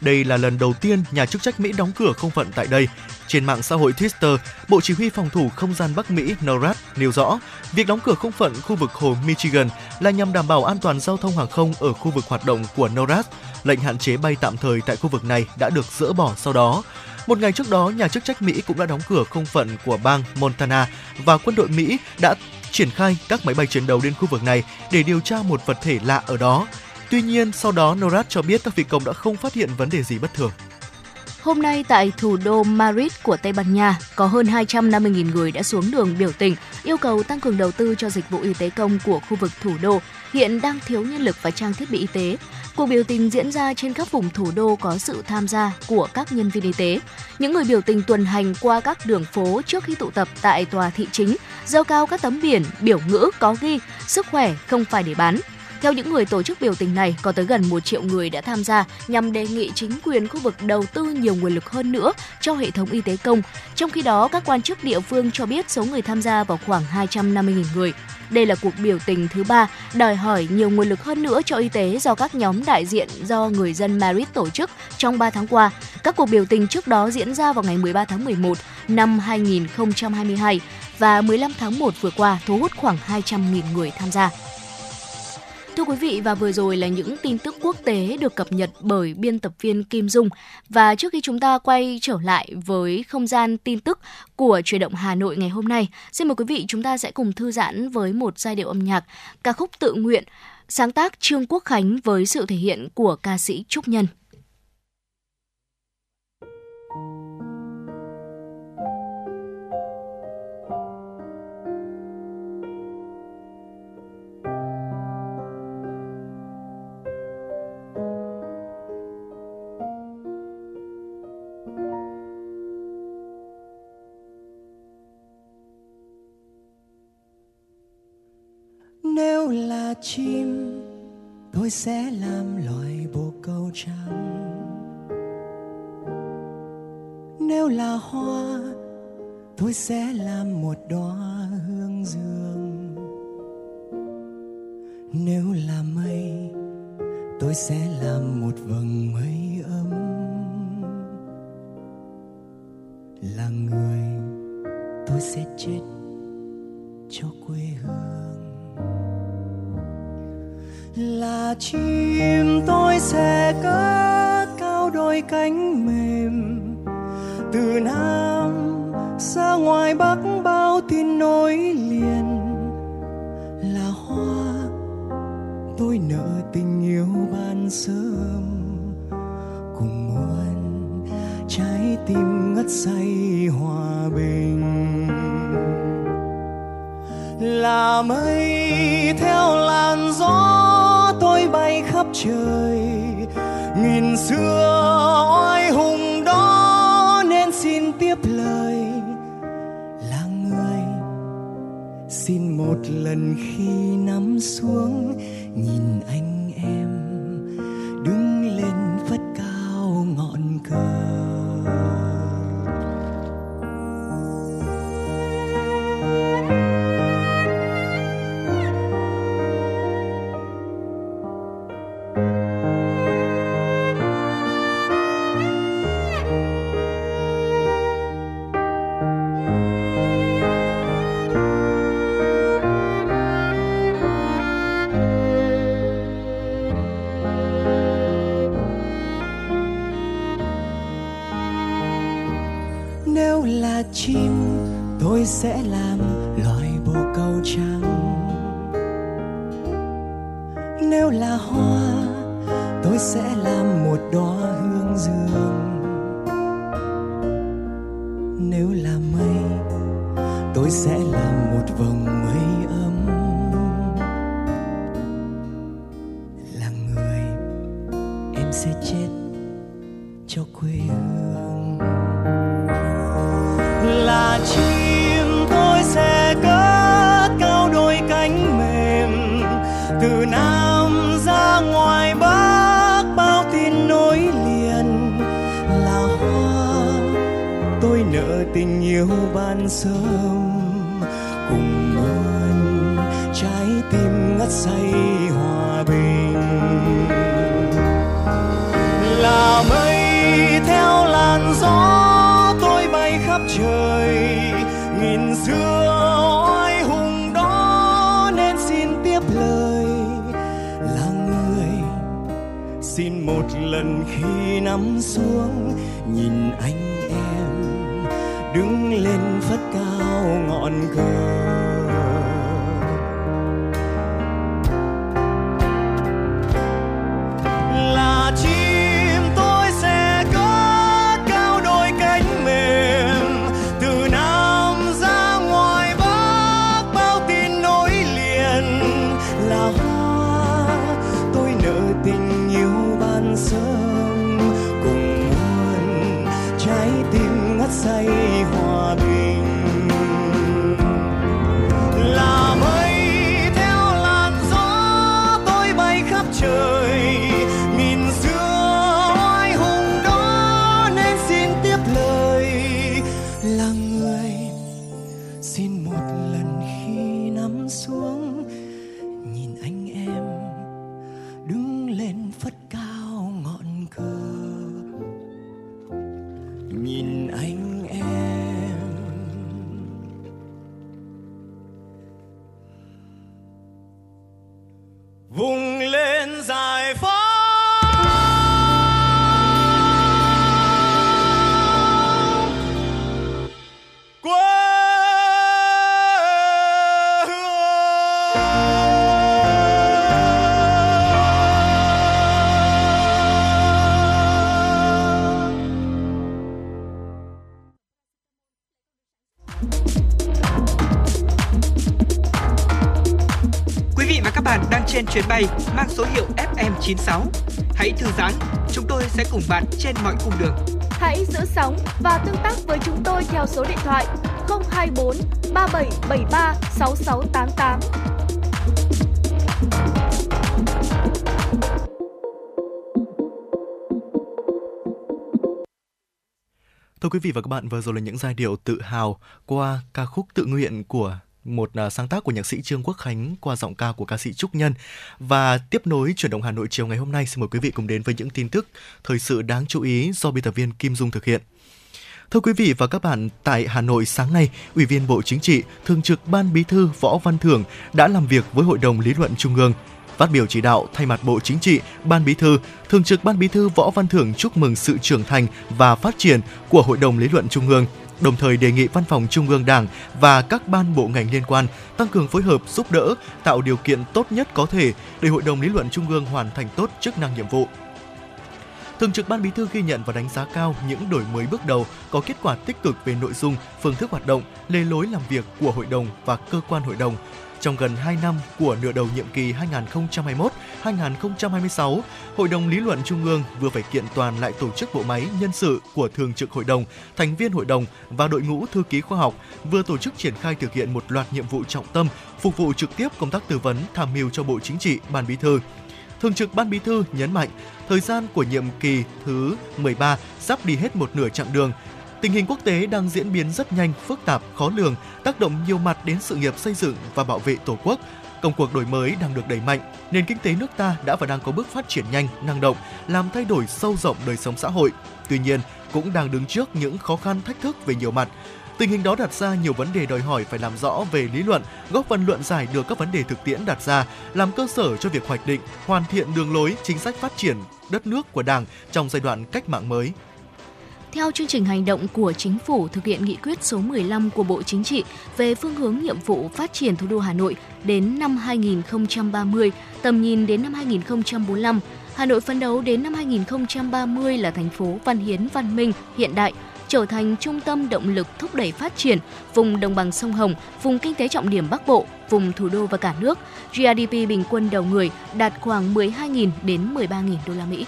Đây là lần đầu tiên nhà chức trách Mỹ đóng cửa không phận tại đây. Trên mạng xã hội Twitter, Bộ Chỉ huy Phòng thủ Không gian Bắc Mỹ NORAD nêu rõ, việc đóng cửa không phận khu vực Hồ Michigan là nhằm đảm bảo an toàn giao thông hàng không ở khu vực hoạt động của NORAD. Lệnh hạn chế bay tạm thời tại khu vực này đã được dỡ bỏ sau đó. Một ngày trước đó, nhà chức trách Mỹ cũng đã đóng cửa không phận của bang Montana và quân đội Mỹ đã triển khai các máy bay chiến đấu đến khu vực này để điều tra một vật thể lạ ở đó. Tuy nhiên, sau đó NORAD cho biết các phi công đã không phát hiện vấn đề gì bất thường. Hôm nay tại thủ đô Madrid của Tây Ban Nha, có hơn 250.000 người đã xuống đường biểu tình yêu cầu tăng cường đầu tư cho dịch vụ y tế công của khu vực thủ đô, hiện đang thiếu nhân lực và trang thiết bị y tế. Cuộc biểu tình diễn ra trên các vùng thủ đô có sự tham gia của các nhân viên y tế. Những người biểu tình tuần hành qua các đường phố trước khi tụ tập tại tòa thị chính, giơ cao các tấm biển, biểu ngữ có ghi "Sức khỏe không phải để bán". Theo những người tổ chức biểu tình này, có tới gần 1 triệu người đã tham gia nhằm đề nghị chính quyền khu vực đầu tư nhiều nguồn lực hơn nữa cho hệ thống y tế công. Trong khi đó, các quan chức địa phương cho biết số người tham gia vào khoảng 250.000 người. Đây là cuộc biểu tình thứ 3 đòi hỏi nhiều nguồn lực hơn nữa cho y tế do các nhóm đại diện do người dân Madrid tổ chức trong 3 tháng qua. Các cuộc biểu tình trước đó diễn ra vào ngày 13 tháng 11 năm 2022 và 15 tháng 1 vừa qua thu hút khoảng 200.000 người tham gia. Thưa quý vị, và vừa rồi là những tin tức quốc tế được cập nhật bởi biên tập viên Kim Dung. Và trước khi chúng ta quay trở lại với không gian tin tức của Chuyển động Hà Nội ngày hôm nay, xin mời quý vị chúng ta sẽ cùng thư giãn với một giai điệu âm nhạc, ca khúc Tự Nguyện, sáng tác Trương Quốc Khánh với sự thể hiện của ca sĩ Trúc Nhân. Nếu là chim, tôi sẽ làm loài bồ câu trắng. Nếu là hoa, tôi sẽ làm một đóa hướng dương. Nếu là mây, tôi sẽ làm một vầng mây ấm. Là người, tôi sẽ chết cho quê hương. Là chim, tôi sẽ cất cao đôi cánh mềm, từ Nam ra ngoài Bắc bao tin nối liền. Là hoa, tôi nợ tình yêu ban sớm, cùng muôn trái tim ngất say hòa bình. là mây theo làn gió tôi bay khắp trời. Nghìn xưa oai hùng đó nên xin tiếp lời là người. Xin một lần khi nắm xuống nhìn anh em đứng lên phất cao ngọn cờ. Chim tôi sẽ làm loài bồ câu trắng. Nếu là hoa tôi sẽ làm một đóa hương dương. Nếu là mây tôi sẽ làm một vòng mây ấm. Là người em sẽ chết cho quê hương. Là chim tôi sẽ cất cao đôi cánh mềm, từ Nam ra ngoài Bắc bao tin nối liền. Là hoa tôi nợ tình yêu ban sớm, cùng ơn trái tim ngất say hòa bình. Là mây theo làn gió trời, nghìn xưa oai hùng đó nên xin tiếp lời là người. Xin một lần khi nắm xuống nhìn anh em đứng lên phất cao ngọn cờ. Là chim tôi sẽ cất cao đôi cánh mềm, sớm cùng muôn trái tim ngất say hòa bình. Là mây theo làn gió tôi bay khắp trời, nghìn xưa oai hùng đó nên xin tiếp lời là người. Xin một lần khi nắm xuống nhìn anh em đứng lên phất cao nhìn anh em vùng lên giải phóng. Bạn đang trên chuyến bay mang số hiệu FM 96. Hãy thư giãn, chúng tôi sẽ cùng bạn trên mọi cung đường. Hãy giữ sóng và tương tác với chúng tôi theo số điện thoại 024 3773 6688. Thưa quý vị và các bạn, vừa rồi là những giai điệu tự hào qua ca khúc Tự Nguyện của một sáng tác của nhạc sĩ Trương Quốc Khánh qua giọng ca của ca sĩ Trúc Nhân. Và tiếp nối Chuyển động Hà Nội chiều ngày hôm nay, xin mời quý vị cùng đến với những tin tức thời sự đáng chú ý do biên tập viên Kim Dung thực hiện. Thưa quý vị và các bạn, tại Hà Nội sáng nay, Ủy viên Bộ Chính trị, Thường trực Ban Bí thư Võ Văn Thưởng đã làm việc với Hội đồng Lý luận Trung ương. Phát biểu chỉ đạo thay mặt Bộ Chính trị, Ban Bí thư, Thường trực Ban Bí thư Võ Văn Thưởng chúc mừng sự trưởng thành và phát triển của Hội đồng Lý luận Trung ương, đồng thời đề nghị Văn phòng Trung ương Đảng và các ban bộ ngành liên quan tăng cường phối hợp, giúp đỡ, tạo điều kiện tốt nhất có thể để Hội đồng Lý luận Trung ương hoàn thành tốt chức năng nhiệm vụ. Thường trực Ban Bí thư ghi nhận và đánh giá cao những đổi mới bước đầu có kết quả tích cực về nội dung, phương thức hoạt động, lề lối làm việc của Hội đồng và cơ quan Hội đồng. Trong gần 2 năm của nửa đầu nhiệm kỳ 2021-2026, Hội đồng Lý luận Trung ương vừa phải kiện toàn lại tổ chức bộ máy nhân sự của Thường trực Hội đồng, thành viên Hội đồng và đội ngũ thư ký khoa học, vừa tổ chức triển khai thực hiện một loạt nhiệm vụ trọng tâm, phục vụ trực tiếp công tác tư vấn tham mưu cho Bộ Chính trị, Ban Bí thư. Thường trực Ban Bí thư nhấn mạnh, thời gian của nhiệm kỳ thứ 13 sắp đi hết một nửa chặng đường. Tình hình quốc tế đang diễn biến rất nhanh, phức tạp, khó lường, tác động nhiều mặt đến sự nghiệp xây dựng và bảo vệ Tổ quốc. Công cuộc đổi mới đang được đẩy mạnh, nền kinh tế nước ta đã và đang có bước phát triển nhanh, năng động, làm thay đổi sâu rộng đời sống xã hội. Tuy nhiên, cũng đang đứng trước những khó khăn, thách thức về nhiều mặt. Tình hình đó đặt ra nhiều vấn đề đòi hỏi phải làm rõ về lý luận, góp phần luận giải được các vấn đề thực tiễn đặt ra, làm cơ sở cho việc hoạch định, hoàn thiện đường lối, chính sách phát triển đất nước của Đảng trong giai đoạn cách mạng mới. Theo chương trình hành động của Chính phủ thực hiện nghị quyết số 15 của Bộ Chính trị về phương hướng nhiệm vụ phát triển thủ đô Hà Nội đến năm 2030, tầm nhìn đến năm 2045, Hà Nội phấn đấu đến năm 2030 là thành phố văn hiến, văn minh, hiện đại, trở thành trung tâm động lực thúc đẩy phát triển vùng đồng bằng sông Hồng, vùng kinh tế trọng điểm Bắc Bộ, vùng thủ đô và cả nước. GDP bình quân đầu người đạt khoảng 12.000 đến 13.000 đô la Mỹ.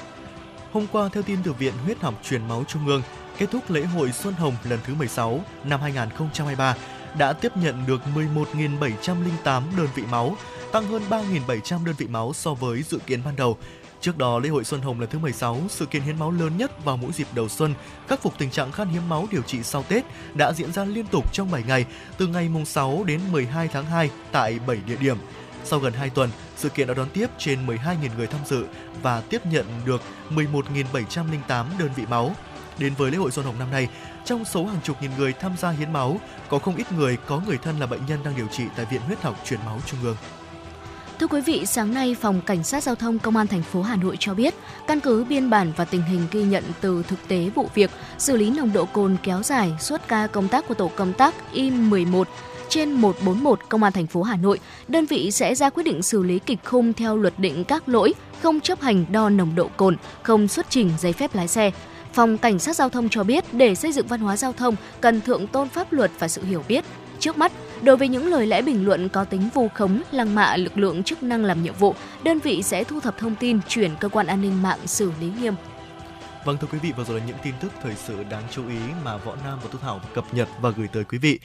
Hôm qua, theo tin từ Viện Huyết học Truyền máu Trung ương, kết thúc lễ hội Xuân Hồng lần thứ 16 năm 2023 đã tiếp nhận được 11.708 đơn vị máu, tăng hơn 3.700 đơn vị máu so với dự kiến ban đầu. Trước đó, lễ hội Xuân Hồng lần thứ 16, sự kiện hiến máu lớn nhất vào mỗi dịp đầu xuân, khắc phục tình trạng khan hiếm máu điều trị sau Tết, đã diễn ra liên tục trong 7 ngày, từ ngày 6 đến 12 tháng 2 tại 7 địa điểm. Sau gần 2 tuần, sự kiện đã đón tiếp trên 12.000 người tham dự và tiếp nhận được 11.708 đơn vị máu. Đến với lễ hội Xuân Hồng năm nay, trong số hàng chục nghìn người tham gia hiến máu, có không ít người có người thân là bệnh nhân đang điều trị tại Viện Huyết học Truyền máu Trung ương. Thưa quý vị, sáng nay, Phòng Cảnh sát Giao thông Công an thành phố Hà Nội cho biết, căn cứ biên bản và tình hình ghi nhận từ thực tế vụ việc xử lý nồng độ cồn kéo dài suốt ca công tác của tổ công tác Y11 trên 141 Công an thành phố Hà Nội, đơn vị sẽ ra quyết định xử lý kịch khung theo luật định các lỗi không chấp hành đo nồng độ cồn, không xuất trình giấy phép lái xe. Phòng Cảnh sát Giao thông cho biết, để xây dựng văn hóa giao thông cần thượng tôn pháp luật và sự hiểu biết. Trước mắt, đối với những lời lẽ bình luận có tính vu khống, lăng mạ lực lượng chức năng làm nhiệm vụ, đơn vị sẽ thu thập thông tin, chuyển cơ quan an ninh mạng xử lý nghiêm. Vâng, thưa quý vị, vừa rồi là những tin tức thời sự đáng chú ý mà Võ Nam và Thu Thảo cập nhật và gửi tới quý vị.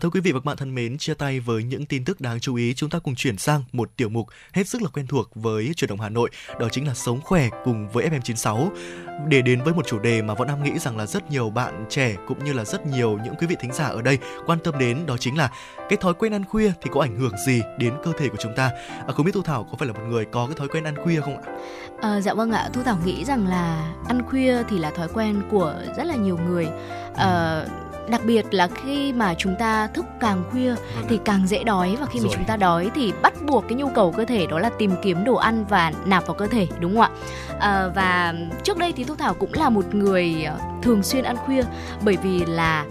Thưa quý vị và các bạn thân mến, chia tay với những tin tức đáng chú ý, chúng ta cùng chuyển sang một tiểu mục hết sức là quen thuộc với Chuyển động Hà Nội, đó chính là Sống khỏe cùng với FM 96, để đến với một chủ đề mà Võ Nam nghĩ rằng là rất nhiều bạn trẻ cũng như là rất nhiều những quý vị thính giả ở đây quan tâm đến, đó chính là cái thói quen ăn khuya thì có ảnh hưởng gì đến cơ thể của chúng ta. Không biết Thu Thảo có phải là một người có cái thói quen ăn khuya không ạ? Dạ vâng ạ, Thu Thảo nghĩ rằng là ăn khuya thì là thói quen của rất là nhiều người. Đặc biệt là khi mà chúng ta thức càng khuya thì càng dễ đói, và khi mà chúng ta đói thì bắt buộc cái nhu cầu cơ thể đó là tìm kiếm đồ ăn và nạp vào cơ thể, đúng không ạ? Và trước đây thì Thu Thảo cũng là một người thường xuyên ăn khuya, bởi vì là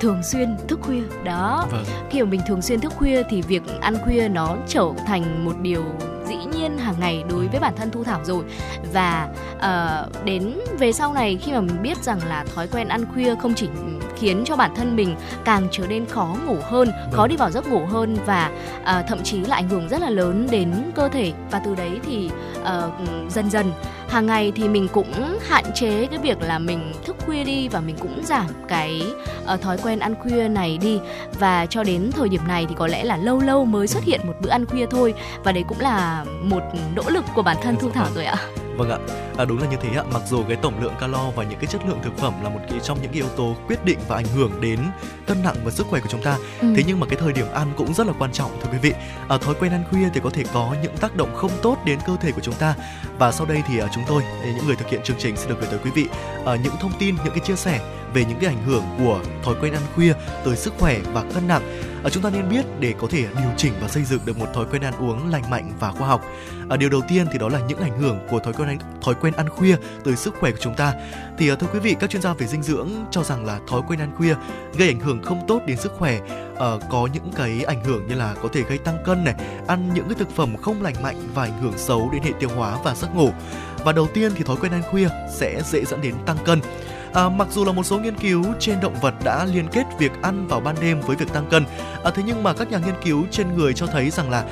thường xuyên thức khuya đó. Khi mà mình thường xuyên thức khuya thì việc ăn khuya nó trở thành một điều dĩ nhiên hàng ngày đối với bản thân Thu Thảo rồi. Và đến về sau này, khi mà mình biết rằng là thói quen ăn khuya không chỉ khiến cho bản thân mình càng trở nên khó ngủ hơn, khó đi vào giấc ngủ hơn, và thậm chí là ảnh hưởng rất là lớn đến cơ thể. Và từ đấy thì dần dần hàng ngày thì mình cũng hạn chế cái việc là mình thức khuya đi, và mình cũng giảm cái thói quen ăn khuya này đi. Và cho đến thời điểm này thì có lẽ là lâu lâu mới xuất hiện một bữa ăn khuya thôi, và đấy cũng là một nỗ lực của bản thân Thu Thảo rồi ạ. Vâng ạ, đúng là như thế ạ. Mặc dù cái tổng lượng calo và những cái chất lượng thực phẩm là một trong những yếu tố quyết định và ảnh hưởng đến cân nặng và sức khỏe của chúng ta. Thế nhưng mà cái thời điểm ăn cũng rất là quan trọng, thưa quý vị. Thói quen ăn khuya thì có thể có những tác động không tốt đến cơ thể của chúng ta. Và sau đây thì chúng tôi, những người thực hiện chương trình, sẽ được gửi tới quý vị những thông tin, những cái chia sẻ về những cái ảnh hưởng của thói quen ăn khuya tới sức khỏe và cân nặng. Chúng ta nên biết để có thể điều chỉnh và xây dựng được một thói quen ăn uống lành mạnh và khoa học. Điều đầu tiên thì đó là những ảnh hưởng của thói quen ăn khuya tới sức khỏe của chúng ta. Thì thưa quý vị, các chuyên gia về dinh dưỡng cho rằng là thói quen ăn khuya gây ảnh hưởng không tốt đến sức khỏe. Có những cái ảnh hưởng như là có thể gây tăng cân này, ăn những cái thực phẩm không lành mạnh và ảnh hưởng xấu đến hệ tiêu hóa và giấc ngủ. Và đầu tiên thì thói quen ăn khuya sẽ dễ dẫn đến tăng cân. Mặc dù là một số nghiên cứu trên động vật đã liên kết việc ăn vào ban đêm với việc tăng cân, thế nhưng mà các nhà nghiên cứu trên người cho thấy rằng là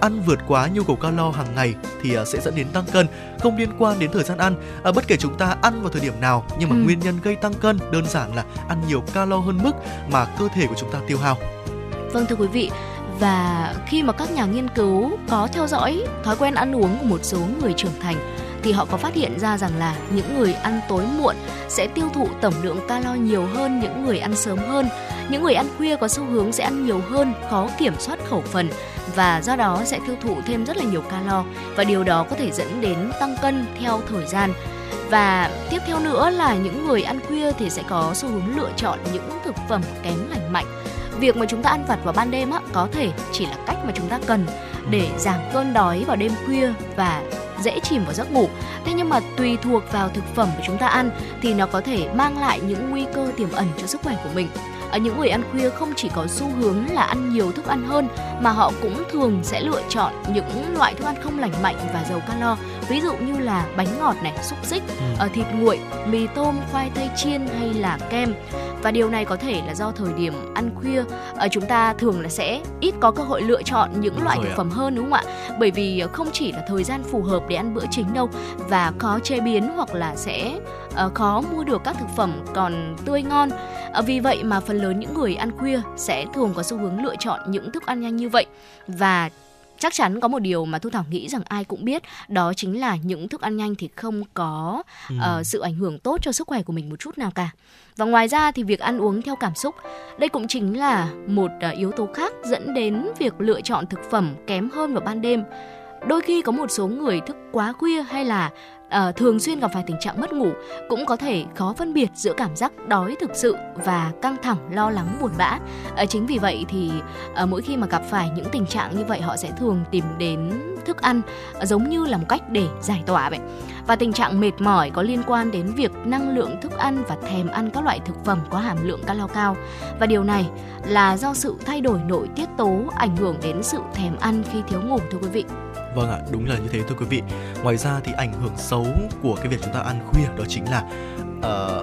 ăn vượt quá nhu cầu calo hàng ngày thì sẽ dẫn đến tăng cân, không liên quan đến thời gian ăn. Bất kể chúng ta ăn vào thời điểm nào, nhưng mà nguyên nhân gây tăng cân đơn giản là ăn nhiều calo hơn mức mà cơ thể của chúng ta tiêu hao. Vâng, thưa quý vị, và khi mà các nhà nghiên cứu có theo dõi thói quen ăn uống của một số người trưởng thành thì họ có phát hiện ra rằng là những người ăn tối muộn sẽ tiêu thụ tổng lượng calo nhiều hơn những người ăn sớm hơn. Những người ăn khuya có xu hướng sẽ ăn nhiều hơn, khó kiểm soát khẩu phần và do đó sẽ tiêu thụ thêm rất là nhiều calo, và điều đó có thể dẫn đến tăng cân theo thời gian. Và tiếp theo nữa là những người ăn khuya thì sẽ có xu hướng lựa chọn những thực phẩm kém lành mạnh. Việc mà chúng ta ăn vặt vào ban đêm có thể chỉ là cách mà chúng ta cần để giảm cơn đói vào đêm khuya và dễ chìm vào giấc ngủ. Thế nhưng mà tùy thuộc vào thực phẩm mà chúng ta ăn thì nó có thể mang lại những nguy cơ tiềm ẩn cho sức khỏe của mình. Những người ăn khuya không chỉ có xu hướng là ăn nhiều thức ăn hơn mà họ cũng thường sẽ lựa chọn những loại thức ăn không lành mạnh và giàu calo, ví dụ như là bánh ngọt này, xúc xích, thịt nguội, mì tôm, khoai tây chiên hay là kem. Và điều này có thể là do thời điểm ăn khuya chúng ta thường là sẽ ít có cơ hội lựa chọn những loại thực phẩm hơn, đúng không ạ? Bởi vì không chỉ là thời gian phù hợp để ăn bữa chính đâu, và khó chế biến hoặc là sẽ khó mua được các thực phẩm còn tươi ngon. Vì vậy mà phần lớn những người ăn khuya sẽ thường có xu hướng lựa chọn những thức ăn nhanh như vậy. Và chắc chắn có một điều mà Thu Thảo nghĩ rằng ai cũng biết, đó chính là những thức ăn nhanh thì không có sự ảnh hưởng tốt cho sức khỏe của mình một chút nào cả. Và ngoài ra thì việc ăn uống theo cảm xúc, đây cũng chính là một yếu tố khác dẫn đến việc lựa chọn thực phẩm kém hơn vào ban đêm. Đôi khi có một số người thức quá khuya hay là thường xuyên gặp phải tình trạng mất ngủ cũng có thể khó phân biệt giữa cảm giác đói thực sự và căng thẳng, lo lắng, buồn bã. Chính vì vậy thì mỗi khi mà gặp phải những tình trạng như vậy, họ sẽ thường tìm đến thức ăn giống như là một cách để giải tỏa vậy. Và tình trạng mệt mỏi có liên quan đến việc năng lượng thức ăn và thèm ăn các loại thực phẩm có hàm lượng calo cao. Và điều này là do sự thay đổi nội tiết tố ảnh hưởng đến sự thèm ăn khi thiếu ngủ, thưa quý vị. Vâng ạ, đúng là như thế thưa quý vị. Ngoài ra thì ảnh hưởng xấu của cái việc chúng ta ăn khuya đó chính là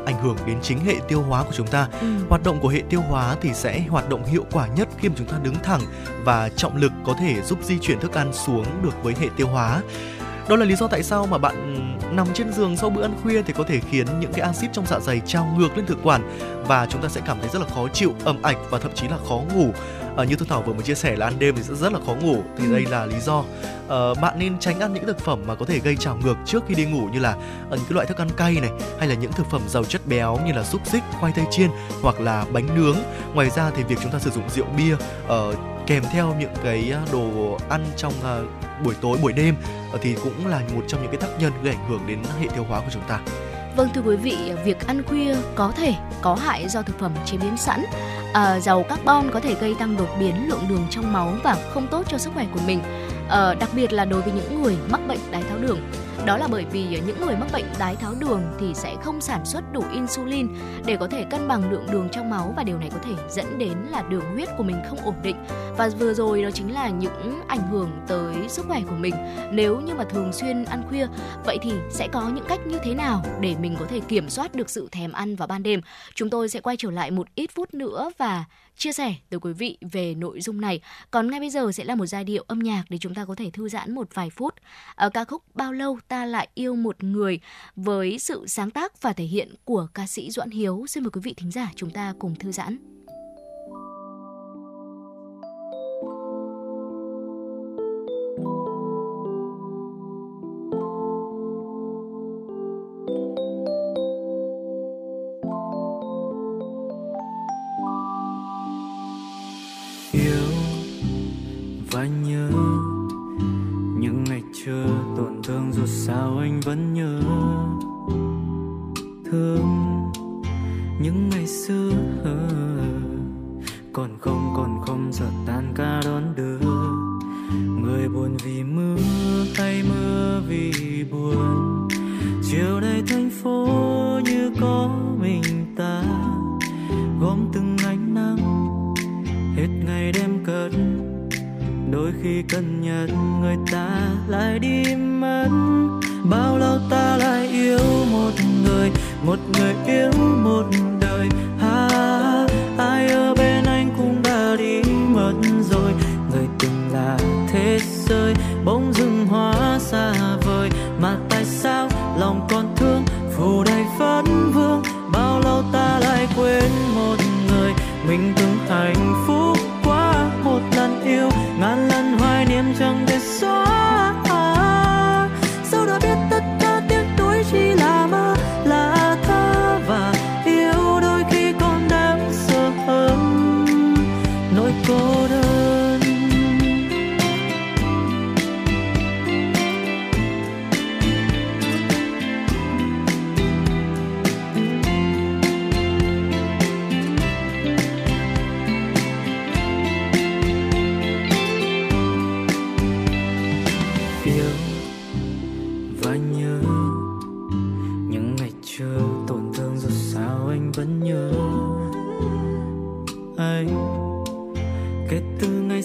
ảnh hưởng đến chính hệ tiêu hóa của chúng ta. Hoạt động của hệ tiêu hóa thì sẽ hoạt động hiệu quả nhất khi mà chúng ta đứng thẳng, và trọng lực có thể giúp di chuyển thức ăn xuống được với hệ tiêu hóa. Đó là lý do tại sao mà bạn nằm trên giường sau bữa ăn khuya thì có thể khiến những cái axit trong dạ dày trào ngược lên thực quản, và chúng ta sẽ cảm thấy rất là khó chịu, ẩm ạch và thậm chí là khó ngủ. Như Thu Thảo vừa mới chia sẻ là ăn đêm thì sẽ rất là khó ngủ, thì đây là lý do. Bạn nên tránh ăn những thực phẩm mà có thể gây trào ngược trước khi đi ngủ, như là những cái loại thức ăn cay này, hay là những thực phẩm giàu chất béo như là xúc xích, khoai tây chiên hoặc là bánh nướng. Ngoài ra thì việc chúng ta sử dụng rượu bia kèm theo những cái đồ ăn trong buổi tối, buổi đêm thì cũng là một trong những cái tác nhân gây ảnh hưởng đến hệ tiêu hóa của chúng ta. Vâng, thưa quý vị, việc ăn khuya có thể có hại do thực phẩm chế biến sẵn, giàu carbon có thể gây tăng đột biến lượng đường trong máu và không tốt cho sức khỏe của mình, đặc biệt là đối với những người mắc bệnh đái tháo đường. Đó là bởi vì những người mắc bệnh đái tháo đường thì sẽ không sản xuất đủ insulin để có thể cân bằng lượng đường trong máu, và điều này có thể dẫn đến là đường huyết của mình không ổn định. Và vừa rồi đó chính là những ảnh hưởng tới sức khỏe của mình. Nếu như mà thường xuyên ăn khuya, vậy thì sẽ có những cách như thế nào để mình có thể kiểm soát được sự thèm ăn vào ban đêm? Chúng tôi sẽ quay trở lại một ít phút nữa và chia sẻ tới quý vị về nội dung này. Còn ngay bây giờ sẽ là một giai điệu âm nhạc để chúng ta có thể thư giãn một vài phút. Ở ca khúc Bao Lâu Ta Lại Yêu Một Người với sự sáng tác và thể hiện của ca sĩ Doãn Hiếu. Xin mời quý vị thính giả chúng ta cùng thư giãn. Tổn thương dù sao anh vẫn nhớ, thương những ngày xưa còn không giọt tan ca đón đưa. Người buồn vì mưa hay mưa vì buồn, chiều nay thành phố như có mình ta, gom từng ánh nắng hết ngày đêm cất. Đôi khi cân nhật người ta lại đi mất, bao lâu ta lại yêu một người yêu một đời. Ha, ai ở bên anh cũng đã đi mất rồi, người từng là thế giới bỗng dưng hóa xa vời. Mà tại sao lòng còn thương phủ đầy vấn vương, bao lâu ta lại quên một người mình từng hạnh phúc quá. Một lần yêu ngàn lần hoài niệm chẳng thể xóa, sau đó biết tất cả tiếc nuối chỉ là mơ, là thơ. Và yêu đôi khi còn đáng sợ hơn nỗi cô đơn.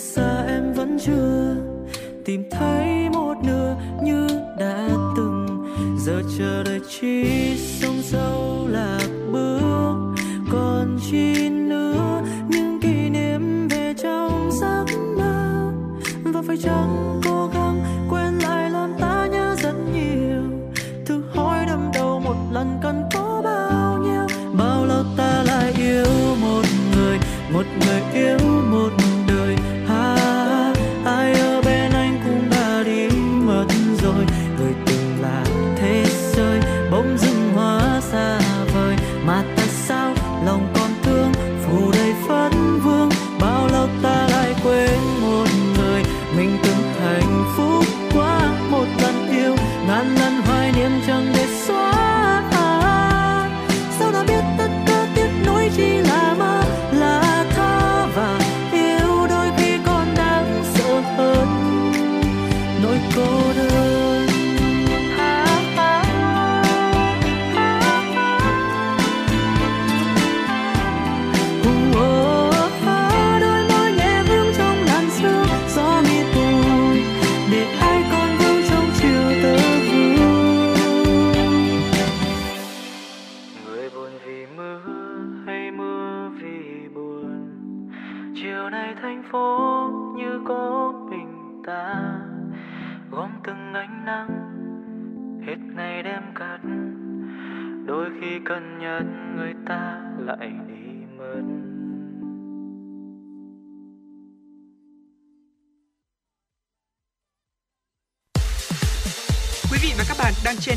Xa em vẫn chưa tìm thấy một nửa như đã từng, giờ chờ đợi chi sông sâu lạc bước còn chi nữa. Những kỷ niệm về trong giấc mơ, và phải chăng cố gắng quên lại làm ta nhớ rất nhiều. Thử hỏi đâm đầu một lần cần có bao nhiêu, bao lâu ta lại yêu một người yêu một đời. Ai ở bên anh cũng đã đi mất rồi, người từng là thế giới bỗng dưng hóa xa vời. Mà tại sao lòng còn thương phủ đầy phấn vương, bao lâu ta lại quên một người mình từng hạnh phúc quá. Một lần yêu ngàn lần hoài niệm chẳng để xóa, sau đó biết tất cả tiếc nuối chỉ là mơ, là thơ. Và yêu đôi khi còn đáng sợ hơn nỗi cô đơn. Đôi môi nhẹ vương trong làn sương, gió mi buồn để ai còn vương trong chiều tơ vương. Người buồn vì mưa hay mưa vì buồn, chiều nay thành phố như có mình ta, gom từng ánh nắng hết ngày đêm cắt. Đôi khi cân nhật người ta lại đi mất. Quý vị và các bạn đang trên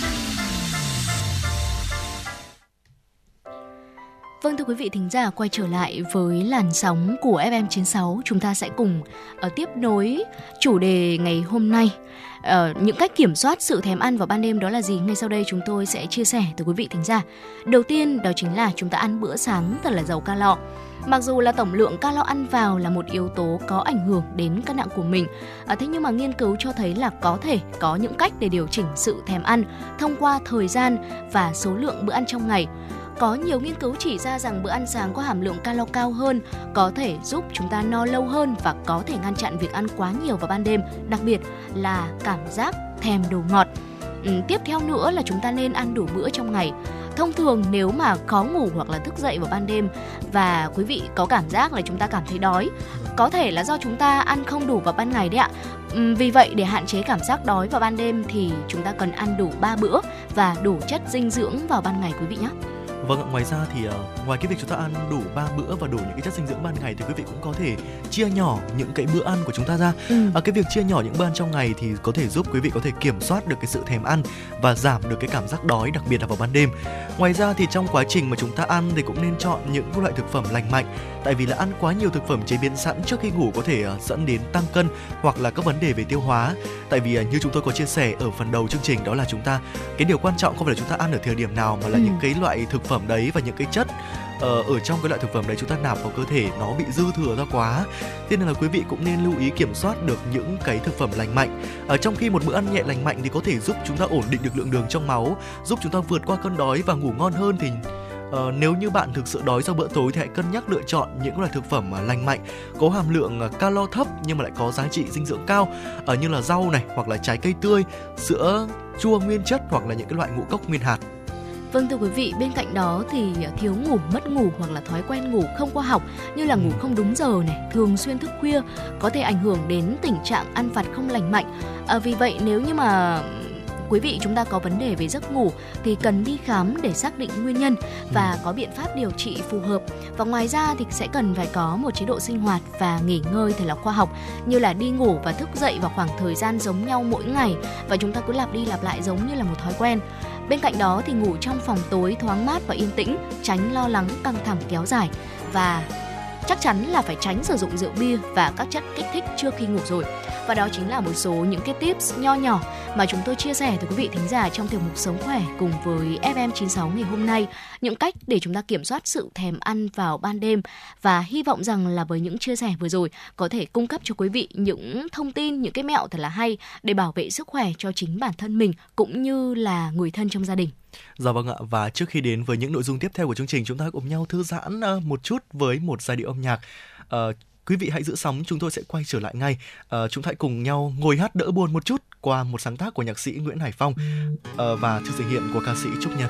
Vâng, thưa quý vị thính giả, quay trở lại với làn sóng của FM 96, chúng ta sẽ cùng tiếp nối chủ đề ngày hôm nay. Những cách kiểm soát sự thèm ăn vào ban đêm đó là gì? Ngay sau đây chúng tôi sẽ chia sẻ tới quý vị thính giả. Đầu tiên đó chính là chúng ta ăn bữa sáng thật là giàu calo. Mặc dù là tổng lượng calo ăn vào là một yếu tố có ảnh hưởng đến cân nặng của mình, thế nhưng mà nghiên cứu cho thấy là có thể có những cách để điều chỉnh sự thèm ăn thông qua thời gian và số lượng bữa ăn trong ngày. Có nhiều nghiên cứu chỉ ra rằng bữa ăn sáng có hàm lượng calo cao hơn có thể giúp chúng ta no lâu hơn và có thể ngăn chặn việc ăn quá nhiều vào ban đêm, đặc biệt là cảm giác thèm đồ ngọt. Tiếp theo nữa là chúng ta nên ăn đủ bữa trong ngày. Thông thường nếu mà khó ngủ hoặc là thức dậy vào ban đêm và quý vị có cảm giác là chúng ta cảm thấy đói, có thể là do chúng ta ăn không đủ vào ban ngày đấy ạ. Vì vậy để hạn chế cảm giác đói vào ban đêm thì chúng ta cần ăn đủ 3 bữa và đủ chất dinh dưỡng vào ban ngày quý vị nhé. Vâng, ngoài ra thì ngoài cái việc chúng ta ăn đủ 3 bữa và đủ những cái chất dinh dưỡng ban ngày thì quý vị cũng có thể chia nhỏ những cái bữa ăn của chúng ta ra. Cái việc chia nhỏ những bữa ăn trong ngày thì có thể giúp quý vị có thể kiểm soát được cái sự thèm ăn và giảm được cái cảm giác đói, đặc biệt là vào ban đêm. Ngoài ra thì trong quá trình mà chúng ta ăn thì cũng nên chọn những loại thực phẩm lành mạnh, tại vì là ăn quá nhiều thực phẩm chế biến sẵn trước khi ngủ có thể dẫn đến tăng cân hoặc là các vấn đề về tiêu hóa. Tại vì như chúng tôi có chia sẻ ở phần đầu chương trình, đó là chúng ta cái điều quan trọng không phải là chúng ta ăn ở thời điểm nào mà là những cái loại thực phẩm đấy và những cái chất ở trong cái loại thực phẩm đấy chúng ta nạp vào cơ thể nó bị dư thừa ra quá. Thế nên là quý vị cũng nên lưu ý kiểm soát được những cái thực phẩm lành mạnh. Trong khi một bữa ăn nhẹ lành mạnh thì có thể giúp chúng ta ổn định được lượng đường trong máu, giúp chúng ta vượt qua cơn đói và ngủ ngon hơn. Thì nếu như bạn thực sự đói sau bữa tối thì hãy cân nhắc lựa chọn những loại thực phẩm lành mạnh, có hàm lượng calo thấp nhưng mà lại có giá trị dinh dưỡng cao, như là rau này, hoặc là trái cây tươi, sữa chua nguyên chất, hoặc là những cái loại ngũ cốc nguyên hạt. Vâng, thưa quý vị, bên cạnh đó thì thiếu ngủ, mất ngủ hoặc là thói quen ngủ không khoa học như là ngủ không đúng giờ này, thường xuyên thức khuya có thể ảnh hưởng đến tình trạng ăn vặt không lành mạnh. Vì vậy nếu như mà quý vị chúng ta có vấn đề về giấc ngủ thì cần đi khám để xác định nguyên nhân và có biện pháp điều trị phù hợp. Và ngoài ra thì sẽ cần phải có một chế độ sinh hoạt và nghỉ ngơi thật là khoa học, như là đi ngủ và thức dậy vào khoảng thời gian giống nhau mỗi ngày, và chúng ta cứ lặp đi lặp lại giống như là một thói quen. Bên cạnh đó thì ngủ trong phòng tối thoáng mát và yên tĩnh, tránh lo lắng, căng thẳng kéo dài, và chắc chắn là phải tránh sử dụng rượu bia và các chất kích thích trước khi ngủ rồi. Và đó chính là một số những cái tips nho nhỏ mà chúng tôi chia sẻ tới quý vị thính giả trong tiểu mục Sống Khỏe cùng với FM 96 ngày hôm nay. Những cách để chúng ta kiểm soát sự thèm ăn vào ban đêm, và hy vọng rằng là với những chia sẻ vừa rồi có thể cung cấp cho quý vị những thông tin, những cái mẹo thật là hay để bảo vệ sức khỏe cho chính bản thân mình cũng như là người thân trong gia đình. Dạ vâng ạ, và trước khi đến với những nội dung tiếp theo của chương trình, chúng ta cùng nhau thư giãn một chút với một giai điệu âm nhạc. Quý vị hãy giữ sóng, chúng tôi sẽ quay trở lại ngay. Chúng ta hãy cùng nhau ngồi hát đỡ buồn một chút qua một sáng tác của nhạc sĩ Nguyễn Hải Phong và sự thể hiện của ca sĩ Trúc Nhân.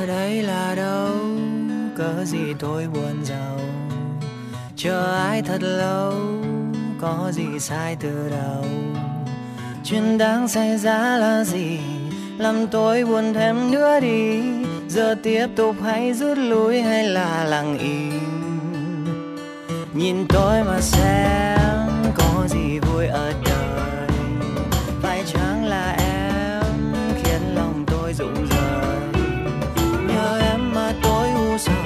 Ở đây là đâu, cớ gì tôi buồn rầu, chờ ai thật lâu, có gì sai từ đầu. Chuyện đang xảy ra là gì, làm tôi buồn thêm nữa đi. Giờ tiếp tục hãy rút lui hay là lặng im? Nhìn tôi mà xem, có gì vui ở đời? Phải chăng là em khiến lòng tôi rụng rời? Nhờ em mà tôi u sầu,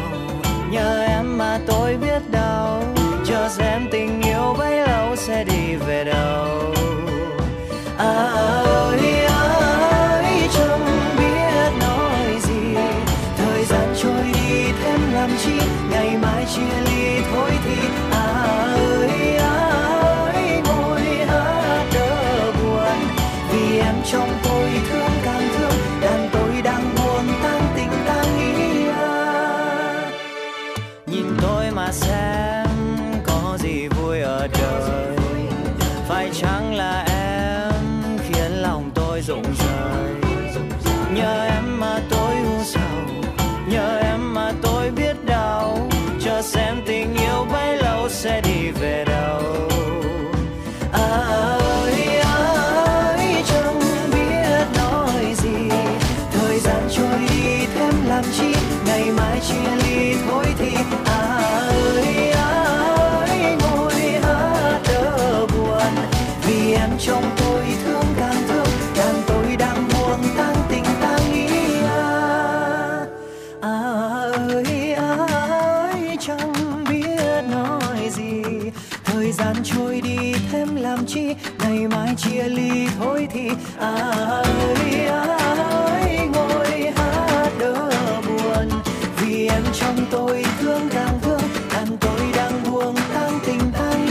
nhờ em mà tôi biết đau. Chờ xem tình yêu bấy lâu sẽ đi về đâu. Ngày mai chia ly thôi thì ơi ngồi hát đỡ buồn, vì em trong tôi thương càng thương, đàn tôi đang buồn tan tình tan ý. Nhìn tôi mà xem, có gì vui ở đời? Phải chăng là em khiến lòng tôi rụng rời? Nhờ em mà tôi u sầu, nhờ em mà tôi biết đau. Cho xem tình yêu bấy lâu sẽ đi về đâu. Ơi chẳng biết nói gì, thời gian trôi đi thêm làm chi. Ngày mai chia ly thôi thì ơi ngồi hát đỡ buồn, vì em trong tôi thương càng thương, càng tôi đang buồn tan tình tan ý. Thời gian trôi đi thêm làm chi, ngày mai chia ly thôi thì ơi ngồi hát đỡ buồn, vì em trong tôi thương càng thương, đàn tôi đang buồn tan tình tan ý.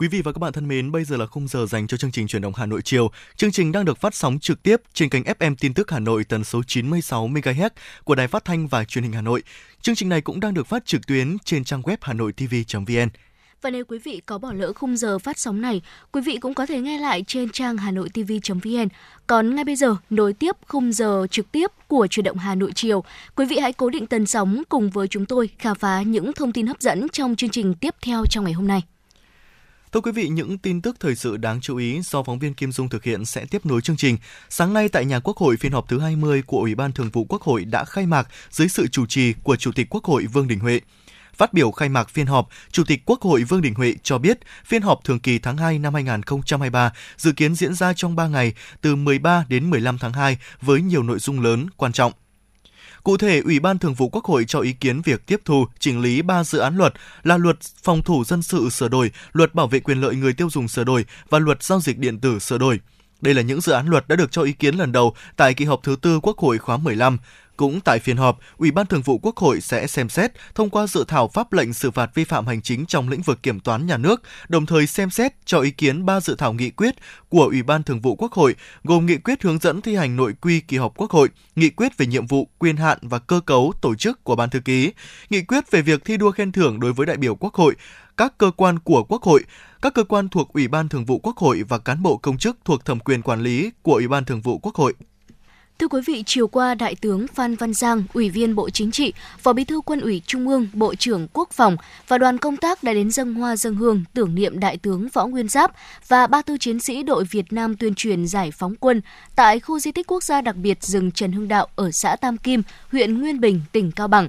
Quý vị và các bạn thân mến, bây giờ là khung giờ dành cho chương trình Chuyển động Hà Nội chiều. Chương trình đang được phát sóng trực tiếp trên kênh FM Tin tức Hà Nội tần số 96 MHz của Đài Phát thanh và Truyền hình Hà Nội. Chương trình này cũng đang được phát trực tuyến trên trang web hanoitv.vn. Và nếu quý vị có bỏ lỡ khung giờ phát sóng này, quý vị cũng có thể nghe lại trên trang hanoitv.vn. Còn ngay bây giờ, nối tiếp khung giờ trực tiếp của Chuyển động Hà Nội chiều. Quý vị hãy cố định tần sóng cùng với chúng tôi khám phá những thông tin hấp dẫn trong chương trình tiếp theo trong ngày hôm nay. Thưa quý vị, những tin tức thời sự đáng chú ý do phóng viên Kim Dung thực hiện sẽ tiếp nối chương trình. Sáng nay tại Nhà Quốc hội, phiên họp thứ 20 của Ủy ban Thường vụ Quốc hội đã khai mạc dưới sự chủ trì của Chủ tịch Quốc hội Vương Đình Huệ. Phát biểu khai mạc phiên họp, Chủ tịch Quốc hội Vương Đình Huệ cho biết phiên họp thường kỳ tháng 2 năm 2023 dự kiến diễn ra trong 3 ngày từ 13 đến 15 tháng 2 với nhiều nội dung lớn, quan trọng. Cụ thể, Ủy ban Thường vụ Quốc hội cho ý kiến việc tiếp thu, chỉnh lý 3 dự án luật là Luật Phòng thủ dân sự sửa đổi, Luật Bảo vệ quyền lợi người tiêu dùng sửa đổi và Luật Giao dịch điện tử sửa đổi. Đây là những dự án luật đã được cho ý kiến lần đầu tại kỳ họp thứ 4 Quốc hội khóa 15. Cũng tại phiên họp, Ủy ban Thường vụ Quốc hội sẽ xem xét thông qua dự thảo pháp lệnh xử phạt vi phạm hành chính trong lĩnh vực kiểm toán nhà nước, đồng thời xem xét cho ý kiến 3 dự thảo nghị quyết của Ủy ban Thường vụ Quốc hội, gồm nghị quyết hướng dẫn thi hành nội quy kỳ họp Quốc hội, nghị quyết về nhiệm vụ, quyền hạn và cơ cấu tổ chức của Ban thư ký, nghị quyết về việc thi đua khen thưởng đối với đại biểu Quốc hội, các cơ quan của Quốc hội, các cơ quan thuộc Ủy ban Thường vụ Quốc hội và cán bộ công chức thuộc thẩm quyền quản lý của Ủy ban Thường vụ Quốc hội. Thưa quý vị, chiều qua, Đại tướng Phan Văn Giang, Ủy viên Bộ Chính trị, Phó Bí thư Quân ủy Trung ương, Bộ trưởng Quốc phòng và đoàn công tác đã đến dâng hoa dâng hương tưởng niệm Đại tướng Võ Nguyên Giáp và 34 chiến sĩ đội Việt Nam tuyên truyền giải phóng quân tại khu di tích quốc gia đặc biệt rừng Trần Hưng Đạo ở xã Tam Kim, huyện Nguyên Bình, tỉnh Cao Bằng.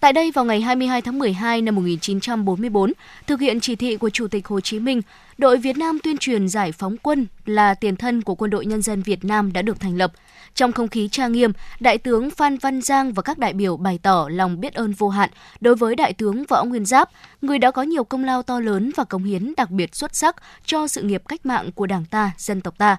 Tại đây, vào ngày 22 tháng 12 năm 1944, thực hiện chỉ thị của Chủ tịch Hồ Chí Minh, đội Việt Nam tuyên truyền giải phóng quân là tiền thân của Quân đội Nhân dân Việt Nam đã được thành lập. Trong không khí trang nghiêm, Đại tướng Phan Văn Giang và các đại biểu bày tỏ lòng biết ơn vô hạn đối với Đại tướng Võ Nguyên Giáp, người đã có nhiều công lao to lớn và cống hiến đặc biệt xuất sắc cho sự nghiệp cách mạng của Đảng ta, dân tộc ta.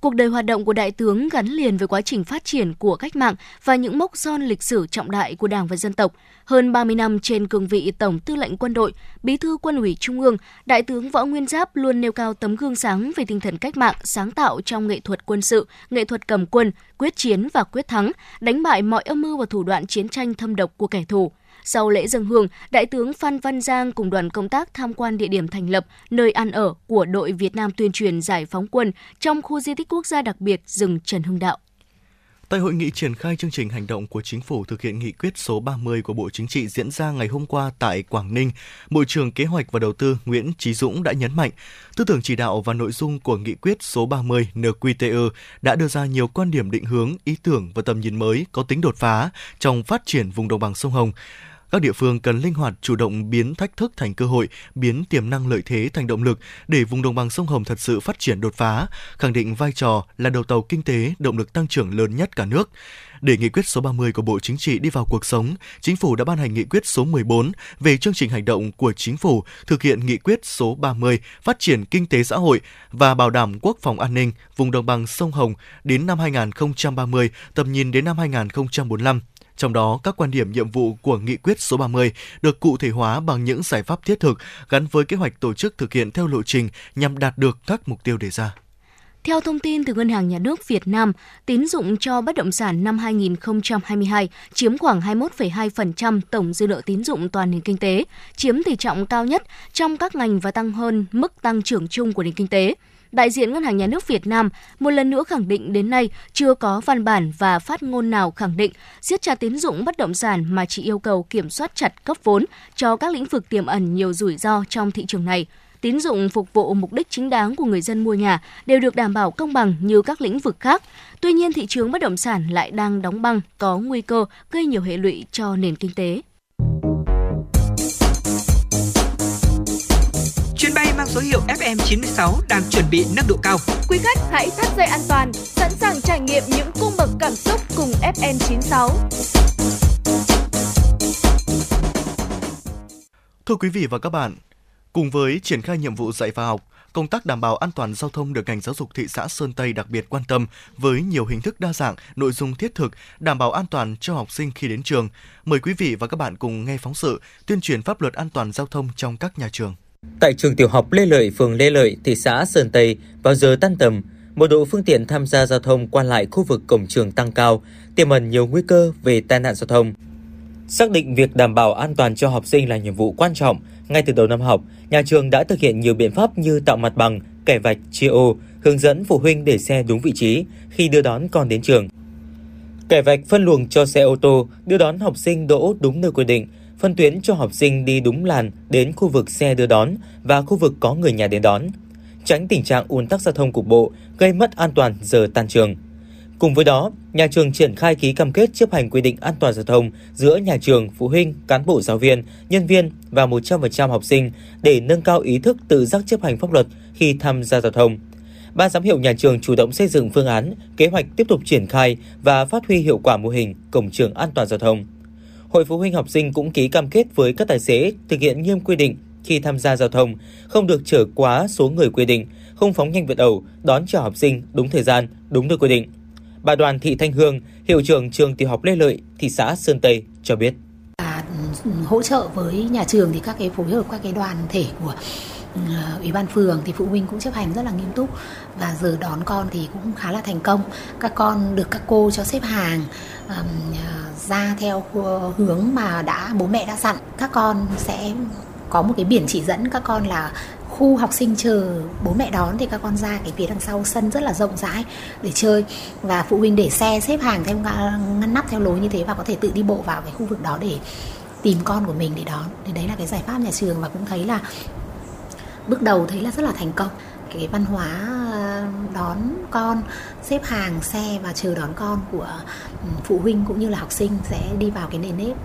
Cuộc đời hoạt động của Đại tướng gắn liền với quá trình phát triển của cách mạng và những mốc son lịch sử trọng đại của Đảng và dân tộc. Hơn 30 năm trên cương vị Tổng Tư lệnh Quân đội, Bí thư Quân ủy Trung ương, Đại tướng Võ Nguyên Giáp luôn nêu cao tấm gương sáng về tinh thần cách mạng, sáng tạo trong nghệ thuật quân sự, nghệ thuật cầm quân, quyết chiến và quyết thắng, đánh bại mọi âm mưu và thủ đoạn chiến tranh thâm độc của kẻ thù. Sau lễ dâng hương, Đại tướng Phan Văn Giang cùng đoàn công tác tham quan địa điểm thành lập, nơi ăn ở của đội Việt Nam tuyên truyền giải phóng quân trong khu di tích quốc gia đặc biệt rừng Trần Hưng Đạo. Tại hội nghị triển khai chương trình hành động của Chính phủ thực hiện nghị quyết số 30 của Bộ Chính trị diễn ra ngày hôm qua tại Quảng Ninh, Bộ trưởng Kế hoạch và Đầu tư Nguyễn Chí Dũng đã nhấn mạnh, tư tưởng chỉ đạo và nội dung của nghị quyết số 30 NQTU đã đưa ra nhiều quan điểm định hướng, ý tưởng và tầm nhìn mới có tính đột phá trong phát triển vùng đồng bằng sông Hồng. Các địa phương cần linh hoạt chủ động biến thách thức thành cơ hội, biến tiềm năng lợi thế thành động lực để vùng đồng bằng sông Hồng thật sự phát triển đột phá, khẳng định vai trò là đầu tàu kinh tế, động lực tăng trưởng lớn nhất cả nước. Để nghị quyết số 30 của Bộ Chính trị đi vào cuộc sống, Chính phủ đã ban hành nghị quyết số 14 về chương trình hành động của Chính phủ thực hiện nghị quyết số 30 phát triển kinh tế xã hội và bảo đảm quốc phòng an ninh vùng đồng bằng sông Hồng đến năm 2030, tầm nhìn đến năm 2045. Trong đó, các quan điểm nhiệm vụ của nghị quyết số 30 được cụ thể hóa bằng những giải pháp thiết thực gắn với kế hoạch tổ chức thực hiện theo lộ trình nhằm đạt được các mục tiêu đề ra. Theo thông tin từ Ngân hàng Nhà nước Việt Nam, tín dụng cho bất động sản năm 2022 chiếm khoảng 21,2% tổng dư nợ tín dụng toàn nền kinh tế, chiếm tỷ trọng cao nhất trong các ngành và tăng hơn mức tăng trưởng chung của nền kinh tế. Đại diện Ngân hàng Nhà nước Việt Nam một lần nữa khẳng định đến nay chưa có văn bản và phát ngôn nào khẳng định siết chặt tín dụng bất động sản mà chỉ yêu cầu kiểm soát chặt cấp vốn cho các lĩnh vực tiềm ẩn nhiều rủi ro trong thị trường này. Tín dụng phục vụ mục đích chính đáng của người dân mua nhà đều được đảm bảo công bằng như các lĩnh vực khác. Tuy nhiên, thị trường bất động sản lại đang đóng băng, có nguy cơ gây nhiều hệ lụy cho nền kinh tế. Chuyến bay mang số hiệu FM 96 đang chuẩn bị nâng độ cao. Quý khách hãy thắt dây an toàn, sẵn sàng trải nghiệm những cung bậc cảm xúc cùng FM 96. Thưa quý vị và các bạn, cùng với triển khai nhiệm vụ dạy và học, công tác đảm bảo an toàn giao thông được ngành giáo dục thị xã Sơn Tây đặc biệt quan tâm với nhiều hình thức đa dạng, nội dung thiết thực, đảm bảo an toàn cho học sinh khi đến trường. Mời quý vị và các bạn cùng nghe phóng sự tuyên truyền pháp luật an toàn giao thông trong các nhà trường. Tại trường tiểu học Lê Lợi, phường Lê Lợi, thị xã Sơn Tây, vào giờ tan tầm, mật độ phương tiện tham gia giao thông qua lại khu vực cổng trường tăng cao, tiềm ẩn nhiều nguy cơ về tai nạn giao thông. Xác định việc đảm bảo an toàn cho học sinh là nhiệm vụ quan trọng, ngay từ đầu năm học, nhà trường đã thực hiện nhiều biện pháp như tạo mặt bằng, kẻ vạch, chia ô, hướng dẫn phụ huynh để xe đúng vị trí khi đưa đón con đến trường. Kẻ vạch phân luồng cho xe ô tô, đưa đón học sinh đỗ đúng nơi quy định, phân tuyến cho học sinh đi đúng làn đến khu vực xe đưa đón và khu vực có người nhà đến đón, tránh tình trạng ùn tắc giao thông cục bộ gây mất an toàn giờ tan trường. Cùng với đó, nhà trường triển khai ký cam kết chấp hành quy định an toàn giao thông giữa nhà trường, phụ huynh, cán bộ giáo viên, nhân viên và 100% học sinh để nâng cao ý thức tự giác chấp hành pháp luật khi tham gia giao thông. Ban giám hiệu nhà trường chủ động xây dựng phương án, kế hoạch tiếp tục triển khai và phát huy hiệu quả mô hình cổng trường an toàn giao thông. Hội phụ huynh học sinh cũng ký cam kết với các tài xế thực hiện nghiêm quy định khi tham gia giao thông, không được chở quá số người quy định, không phóng nhanh vượt ẩu, đón trả học sinh đúng thời gian, đúng nơi quy định. Bà Đoàn Thị Thanh Hương, hiệu trưởng trường tiểu học Lê Lợi, thị xã Sơn Tây cho biết. Hỗ trợ với nhà trường thì các phối hợp các đoàn thể của Ủy ban phường thì phụ huynh cũng chấp hành rất là nghiêm túc và giờ đón con thì cũng khá là thành công. Các con được các cô cho xếp hàng ra theo hướng mà bố mẹ đã dặn. Các con sẽ có một biển chỉ dẫn các con là khu học sinh chờ bố mẹ đón thì các con ra phía đằng sau sân rất là rộng rãi để chơi và phụ huynh để xe xếp hàng theo ngăn nắp theo lối như thế và có thể tự đi bộ vào khu vực đó để tìm con của mình để đón. Thì đấy là giải pháp nhà trường và cũng thấy là bước đầu thấy là rất là thành công. Văn hóa đón con, xếp hàng xe và chờ đón con của phụ huynh cũng như là học sinh sẽ đi vào nền nếp.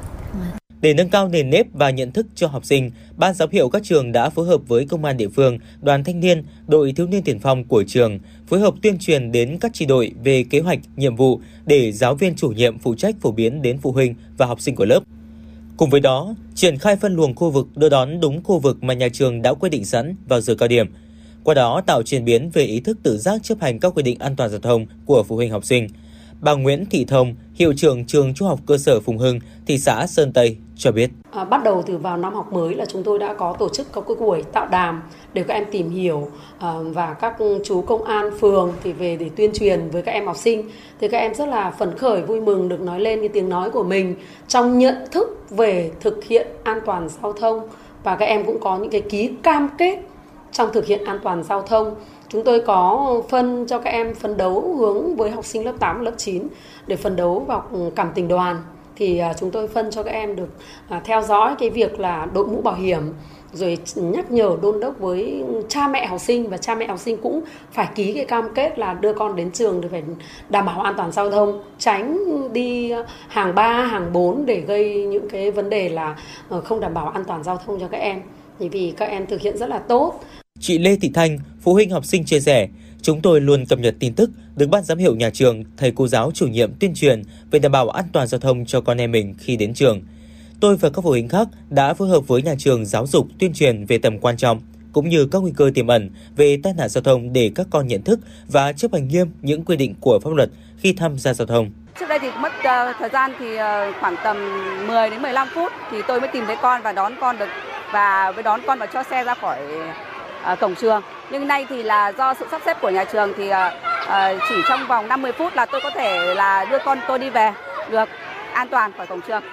Để nâng cao nền nếp và nhận thức cho học sinh, ban giám hiệu các trường đã phối hợp với công an địa phương, đoàn thanh niên, đội thiếu niên tiền phong của trường, phối hợp tuyên truyền đến các chi đội về kế hoạch, nhiệm vụ để giáo viên chủ nhiệm phụ trách phổ biến đến phụ huynh và học sinh của lớp. Cùng với đó, triển khai phân luồng khu vực đưa đón đúng khu vực mà nhà trường đã quy định sẵn vào giờ cao điểm. Qua đó tạo chuyển biến về ý thức tự giác chấp hành các quy định an toàn giao thông của phụ huynh học sinh. Bà Nguyễn Thị Thông, hiệu trưởng trường Trung học cơ sở Phùng Hưng, thị xã Sơn Tây cho biết. Bắt đầu từ vào năm học mới là chúng tôi đã có tổ chức các buổi tạo đàm để các em tìm hiểu và các chú công an phường thì về để tuyên truyền với các em học sinh. Thì các em rất là phấn khởi, vui mừng được nói lên cái tiếng nói của mình trong nhận thức về thực hiện an toàn giao thông và các em cũng có những ký cam kết trong thực hiện an toàn giao thông. Chúng tôi có phân cho các em phấn đấu hướng với học sinh lớp 8 và lớp 9 để phấn đấu vào cảm tình đoàn. Thì chúng tôi phân cho các em được theo dõi việc là đội mũ bảo hiểm, rồi nhắc nhở đôn đốc với cha mẹ học sinh và cha mẹ học sinh cũng phải ký cam kết là đưa con đến trường thì phải đảm bảo an toàn giao thông, tránh đi hàng 3, hàng 4 để gây những vấn đề là không đảm bảo an toàn giao thông cho các em. Vì các em thực hiện rất là tốt. Chị Lê Thị Thanh, phụ huynh học sinh chia sẻ, chúng tôi luôn cập nhật tin tức được ban giám hiệu nhà trường, thầy cô giáo chủ nhiệm tuyên truyền về đảm bảo an toàn giao thông cho con em mình khi đến trường. Tôi và các phụ huynh khác đã phối hợp với nhà trường giáo dục tuyên truyền về tầm quan trọng cũng như các nguy cơ tiềm ẩn về tai nạn giao thông để các con nhận thức và chấp hành nghiêm những quy định của pháp luật khi tham gia giao thông. Trước đây thì mất thời gian thì khoảng tầm 10 đến 15 phút thì tôi mới tìm thấy con và đón con được và mới đón con và cho xe ra khỏi cổng trường. Nhưng nay thì là do sự sắp xếp của nhà trường thì chỉ trong vòng 50 phút là tôi có thể là đưa con tôi đi về được an toàn khỏi cổng trường.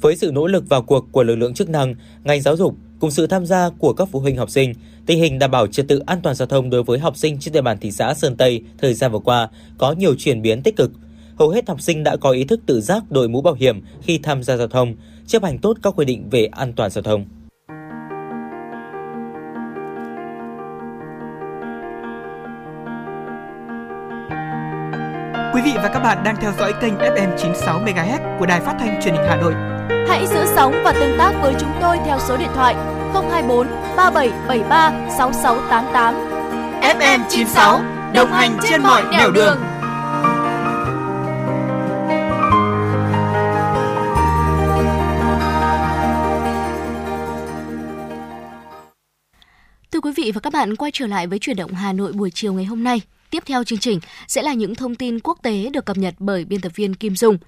Với sự nỗ lực vào cuộc của lực lượng chức năng, ngành giáo dục cùng sự tham gia của các phụ huynh học sinh, tình hình đảm bảo trật tự an toàn giao thông đối với học sinh trên địa bàn thị xã Sơn Tây thời gian vừa qua có nhiều chuyển biến tích cực. Hầu hết học sinh đã có ý thức tự giác đội mũ bảo hiểm khi tham gia giao thông, chấp hành tốt các quy định về an toàn giao thông. Quý vị và các bạn đang theo dõi kênh FM 96 MHz của Đài Phát thanh Truyền hình Hà Nội. Hãy giữ sóng và tương tác với chúng tôi theo số điện thoại 024 3773 6688. FM 96 đồng hành trên mọi nẻo đường. Thưa quý vị và các bạn, quay trở lại với Chuyển động Hà Nội buổi chiều ngày hôm nay. Tiếp theo chương trình sẽ là những thông tin quốc tế được cập nhật bởi biên tập viên Kim Dung.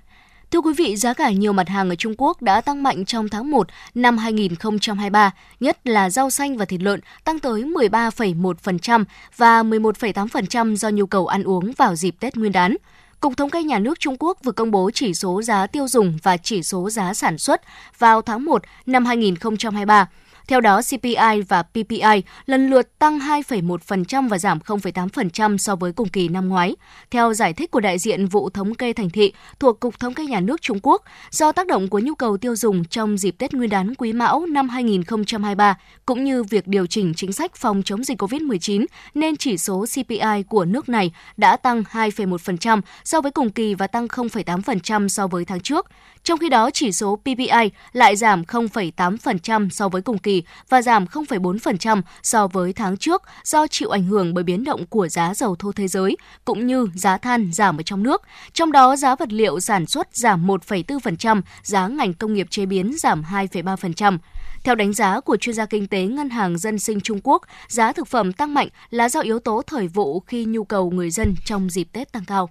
Thưa quý vị, giá cả nhiều mặt hàng ở Trung Quốc đã tăng mạnh trong tháng 1 năm 2023, nhất là rau xanh và thịt lợn tăng tới 13,1% và 11,8% do nhu cầu ăn uống vào dịp Tết Nguyên đán. Cục Thống kê Nhà nước Trung Quốc vừa công bố chỉ số giá tiêu dùng và chỉ số giá sản xuất vào tháng 1 năm 2023. Theo đó, CPI và PPI lần lượt tăng 2,1% và giảm 0,8% so với cùng kỳ năm ngoái. Theo giải thích của đại diện vụ thống kê thành thị thuộc Cục Thống kê Nhà nước Trung Quốc, do tác động của nhu cầu tiêu dùng trong dịp Tết Nguyên đán Quý Mão năm 2023, cũng như việc điều chỉnh chính sách phòng chống dịch COVID-19, nên chỉ số CPI của nước này đã tăng 2,1% so với cùng kỳ và tăng 0,8% so với tháng trước. Trong khi đó, chỉ số PPI lại giảm 0,8% so với cùng kỳ và giảm 0,4% so với tháng trước do chịu ảnh hưởng bởi biến động của giá dầu thô thế giới cũng như giá than giảm ở trong nước. Trong đó, giá vật liệu sản xuất giảm 1,4%, giá ngành công nghiệp chế biến giảm 2,3%. Theo đánh giá của chuyên gia kinh tế Ngân hàng Dân sinh Trung Quốc, giá thực phẩm tăng mạnh là do yếu tố thời vụ khi nhu cầu người dân trong dịp Tết tăng cao.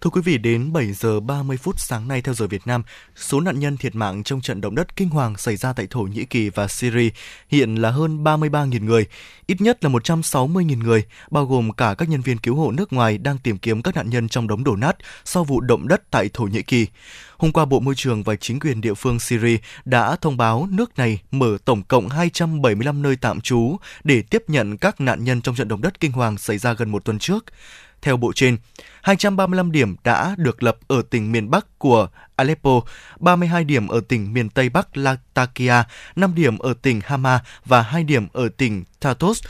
Thưa quý vị, đến 7 giờ 30 phút sáng nay theo giờ Việt Nam, số nạn nhân thiệt mạng trong trận động đất kinh hoàng xảy ra tại Thổ Nhĩ Kỳ và Syria hiện là hơn 33.000 người. Ít nhất là 160.000 người, bao gồm cả các nhân viên cứu hộ nước ngoài đang tìm kiếm các nạn nhân trong đống đổ nát sau vụ động đất tại Thổ Nhĩ Kỳ. Hôm qua, Bộ Môi trường và chính quyền địa phương Syria đã thông báo nước này mở tổng cộng 275 nơi tạm trú để tiếp nhận các nạn nhân trong trận động đất kinh hoàng xảy ra gần một tuần trước. Theo bộ trên, 235 điểm đã được lập ở tỉnh miền Bắc của Aleppo, 32 điểm ở tỉnh miền Tây Bắc Latakia, 5 điểm ở tỉnh Hama và 2 điểm ở tỉnh Tartus.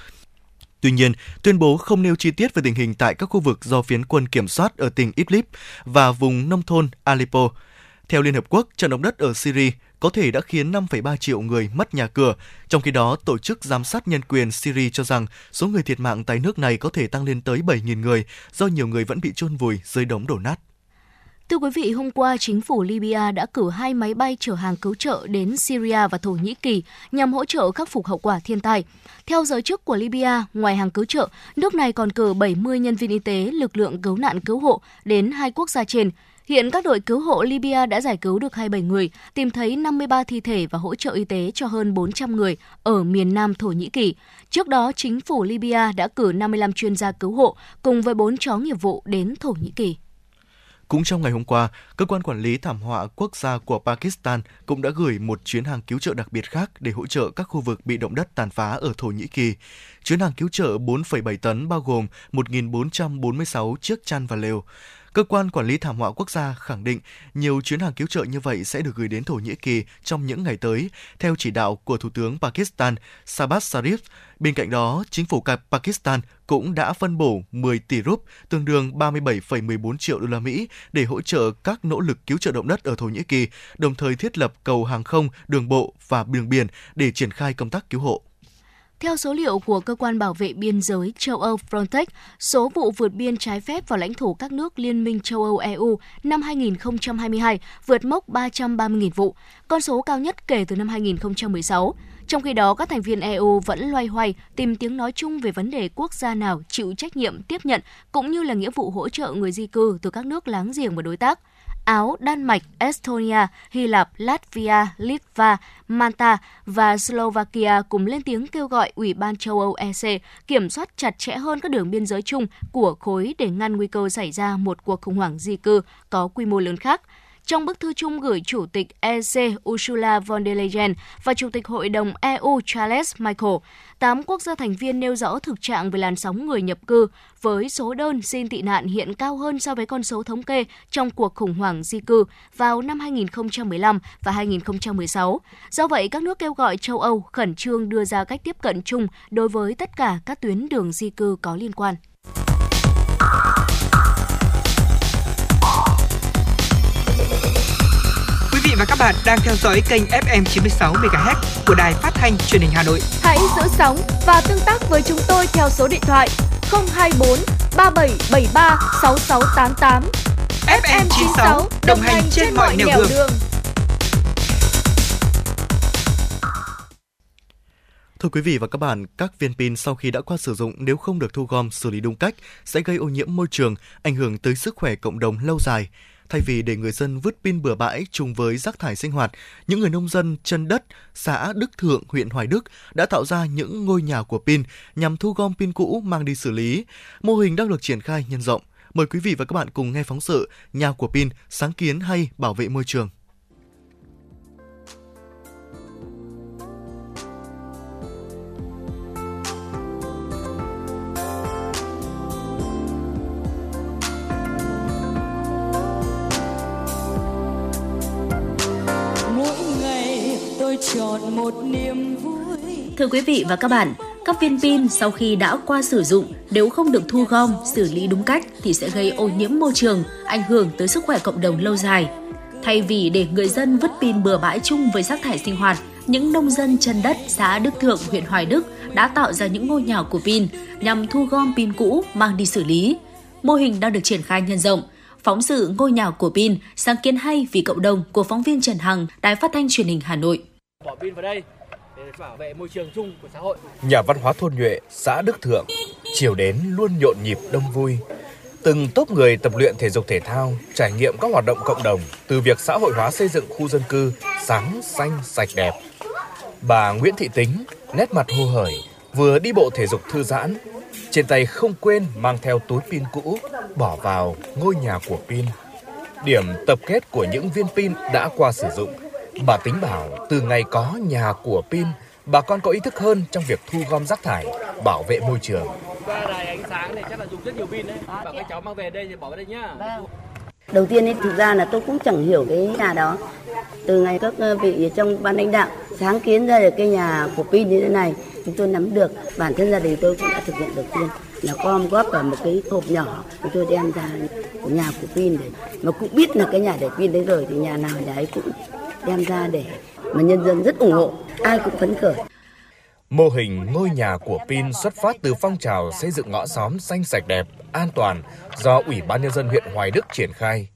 Tuy nhiên, tuyên bố không nêu chi tiết về tình hình tại các khu vực do phiến quân kiểm soát ở tỉnh Idlib và vùng nông thôn Aleppo. Theo Liên Hợp Quốc, trận động đất ở Syria có thể đã khiến 5,3 triệu người mất nhà cửa. Trong khi đó, Tổ chức Giám sát Nhân quyền Syria cho rằng số người thiệt mạng tại nước này có thể tăng lên tới 7.000 người do nhiều người vẫn bị chôn vùi dưới đống đổ nát. Thưa quý vị, hôm qua, chính phủ Libya đã cử 2 máy bay chở hàng cứu trợ đến Syria và Thổ Nhĩ Kỳ nhằm hỗ trợ khắc phục hậu quả thiên tai. Theo giới chức của Libya, ngoài hàng cứu trợ, nước này còn cử 70 nhân viên y tế, lực lượng cứu nạn cứu hộ đến hai quốc gia trên. Hiện các đội cứu hộ Libya đã giải cứu được 27 người, tìm thấy 53 thi thể và hỗ trợ y tế cho hơn 400 người ở miền Nam Thổ Nhĩ Kỳ. Trước đó, chính phủ Libya đã cử 55 chuyên gia cứu hộ cùng với 4 chó nghiệp vụ đến Thổ Nhĩ Kỳ. Cũng trong ngày hôm qua, Cơ quan Quản lý Thảm họa Quốc gia của Pakistan cũng đã gửi một chuyến hàng cứu trợ đặc biệt khác để hỗ trợ các khu vực bị động đất tàn phá ở Thổ Nhĩ Kỳ. Chuyến hàng cứu trợ 4,7 tấn bao gồm 1.446 chiếc chăn và lều. Cơ quan Quản lý Thảm họa Quốc gia khẳng định nhiều chuyến hàng cứu trợ như vậy sẽ được gửi đến Thổ Nhĩ Kỳ trong những ngày tới, theo chỉ đạo của Thủ tướng Pakistan Shahbaz Sharif. Bên cạnh đó, chính phủ Pakistan cũng đã phân bổ 10 tỷ rúp, tương đương 37,14 triệu đô la Mỹ để hỗ trợ các nỗ lực cứu trợ động đất ở Thổ Nhĩ Kỳ, đồng thời thiết lập cầu hàng không, đường bộ và đường biển để triển khai công tác cứu hộ. Theo số liệu của Cơ quan Bảo vệ Biên giới châu Âu Frontex, số vụ vượt biên trái phép vào lãnh thổ các nước Liên minh châu Âu EU năm 2022 vượt mốc 330.000 vụ, con số cao nhất kể từ năm 2016. Trong khi đó, các thành viên EU vẫn loay hoay tìm tiếng nói chung về vấn đề quốc gia nào chịu trách nhiệm tiếp nhận cũng như là nghĩa vụ hỗ trợ người di cư từ các nước láng giềng và đối tác. Áo, Đan Mạch, Estonia, Hy Lạp, Latvia, Litva, Malta và Slovakia cùng lên tiếng kêu gọi Ủy ban châu Âu EC kiểm soát chặt chẽ hơn các đường biên giới chung của khối để ngăn nguy cơ xảy ra một cuộc khủng hoảng di cư có quy mô lớn khác. Trong bức thư chung gửi Chủ tịch EC Ursula von der Leyen và Chủ tịch Hội đồng EU Charles Michel, 8 quốc gia thành viên nêu rõ thực trạng về làn sóng người nhập cư với số đơn xin tị nạn hiện cao hơn so với con số thống kê trong cuộc khủng hoảng di cư vào năm 2015 và 2016. Do vậy, các nước kêu gọi châu Âu khẩn trương đưa ra cách tiếp cận chung đối với tất cả các tuyến đường di cư có liên quan. Và các bạn đang theo dõi kênh FM 96 MHz của Đài Phát thanh Truyền hình Hà Nội. Hãy giữ sóng và tương tác với chúng tôi theo số điện thoại 024 3773 6688. FM 96 đồng hành trên mọi nẻo đường. Thưa quý vị và các bạn, các viên pin sau khi đã qua sử dụng nếu không được thu gom xử lý đúng cách sẽ gây ô nhiễm môi trường, ảnh hưởng tới sức khỏe cộng đồng lâu dài. Thay vì để người dân vứt pin bừa bãi chung với rác thải sinh hoạt, những người nông dân chân đất, xã Đức Thượng, huyện Hoài Đức đã tạo ra những ngôi nhà của pin nhằm thu gom pin cũ mang đi xử lý. Mô hình đang được triển khai nhân rộng. Mời quý vị và các bạn cùng nghe phóng sự Nhà của pin, sáng kiến hay bảo vệ môi trường. Thưa quý vị và các bạn, các viên pin sau khi đã qua sử dụng nếu không được thu gom, xử lý đúng cách thì sẽ gây ô nhiễm môi trường, ảnh hưởng tới sức khỏe cộng đồng lâu dài. Thay vì để người dân vứt pin bừa bãi chung với rác thải sinh hoạt, những nông dân chân đất xã Đức Thượng, huyện Hoài Đức đã tạo ra những ngôi nhà của pin nhằm thu gom pin cũ mang đi xử lý. Mô hình đang được triển khai nhân rộng. Phóng sự Ngôi nhà của pin, sáng kiến hay vì cộng đồng của phóng viên Trần Hằng, Đài Phát thanh Truyền hình Hà Nội. Bỏ pin vào đây để bảo vệ môi trường chung của xã hội. Nhà văn hóa thôn Nhuệ, xã Đức Thượng, chiều đến luôn nhộn nhịp đông vui. Từng tốp người tập luyện thể dục thể thao, trải nghiệm các hoạt động cộng đồng, từ việc xã hội hóa xây dựng khu dân cư sáng, xanh, sạch đẹp. Bà Nguyễn Thị Tính, nét mặt hồ hởi, vừa đi bộ thể dục thư giãn, trên tay không quên mang theo túi pin cũ bỏ vào ngôi nhà của pin. Điểm tập kết của những viên pin đã qua sử dụng. Bà Tính bảo từ ngày có nhà của pin, bà con có ý thức hơn trong việc thu gom rác thải, bảo vệ môi trường. Ba đài ánh sáng này chắc là dùng rất nhiều pin đấy. Bảo các cháu mang về đây thì bỏ vào đây nhá. Đầu tiên ấy, thực ra là tôi cũng chẳng hiểu cái nhà đó. Từ ngày các vị trong ban lãnh đạo sáng kiến ra được cái nhà của pin như thế này, chúng tôi nắm được. Bản thân gia đình tôi cũng đã thực hiện đầu tiên là gom góp vào một cái hộp nhỏ, chúng tôi đem ra nhà của pin để mà cũng biết là cái nhà để pin đấy rồi thì nhà nào nhà ấy cũng đem ra để mà nhân dân rất ủng hộ, ai cũng phấn khởi. Mô hình ngôi nhà của pin xuất phát từ phong trào xây dựng ngõ xóm xanh sạch đẹp, an toàn do Ủy ban Nhân dân huyện Hoài Đức triển khai.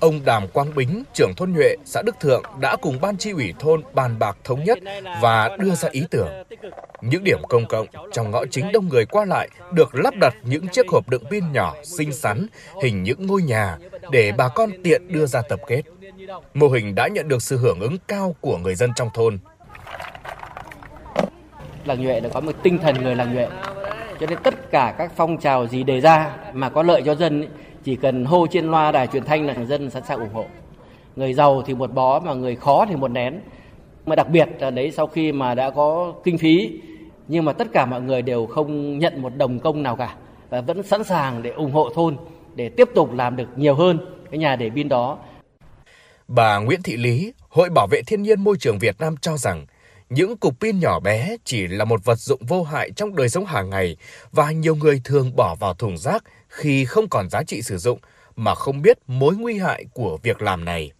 Ông Đàm Quang Bính, trưởng thôn Nhuệ, xã Đức Thượng đã cùng ban chi ủy thôn bàn bạc thống nhất và đưa ra ý tưởng. Những điểm công cộng trong ngõ chính đông người qua lại được lắp đặt những chiếc hộp đựng pin nhỏ, xinh xắn, hình những ngôi nhà để bà con tiện đưa ra tập kết. Mô hình đã nhận được sự hưởng ứng cao của người dân trong thôn. Làng Nhuệ đã có một tinh thần người làng Nhuệ, cho nên tất cả các phong trào gì đề ra mà có lợi cho dân, chỉ cần hô trên loa đài truyền thanh là người dân sẵn sàng ủng hộ. Người giàu thì một bó mà người khó thì một nén. Mà đặc biệt là đấy, sau khi mà đã có kinh phí nhưng mà tất cả mọi người đều không nhận một đồng công nào cả và vẫn sẵn sàng để ủng hộ thôn để tiếp tục làm được nhiều hơn cái nhà để pin đó. Bà Nguyễn Thị Lý, Hội Bảo vệ Thiên nhiên Môi trường Việt Nam cho rằng những cục pin nhỏ bé chỉ là một vật dụng vô hại trong đời sống hàng ngày và nhiều người thường bỏ vào thùng rác khi không còn giá trị sử dụng mà không biết mối nguy hại của việc làm này.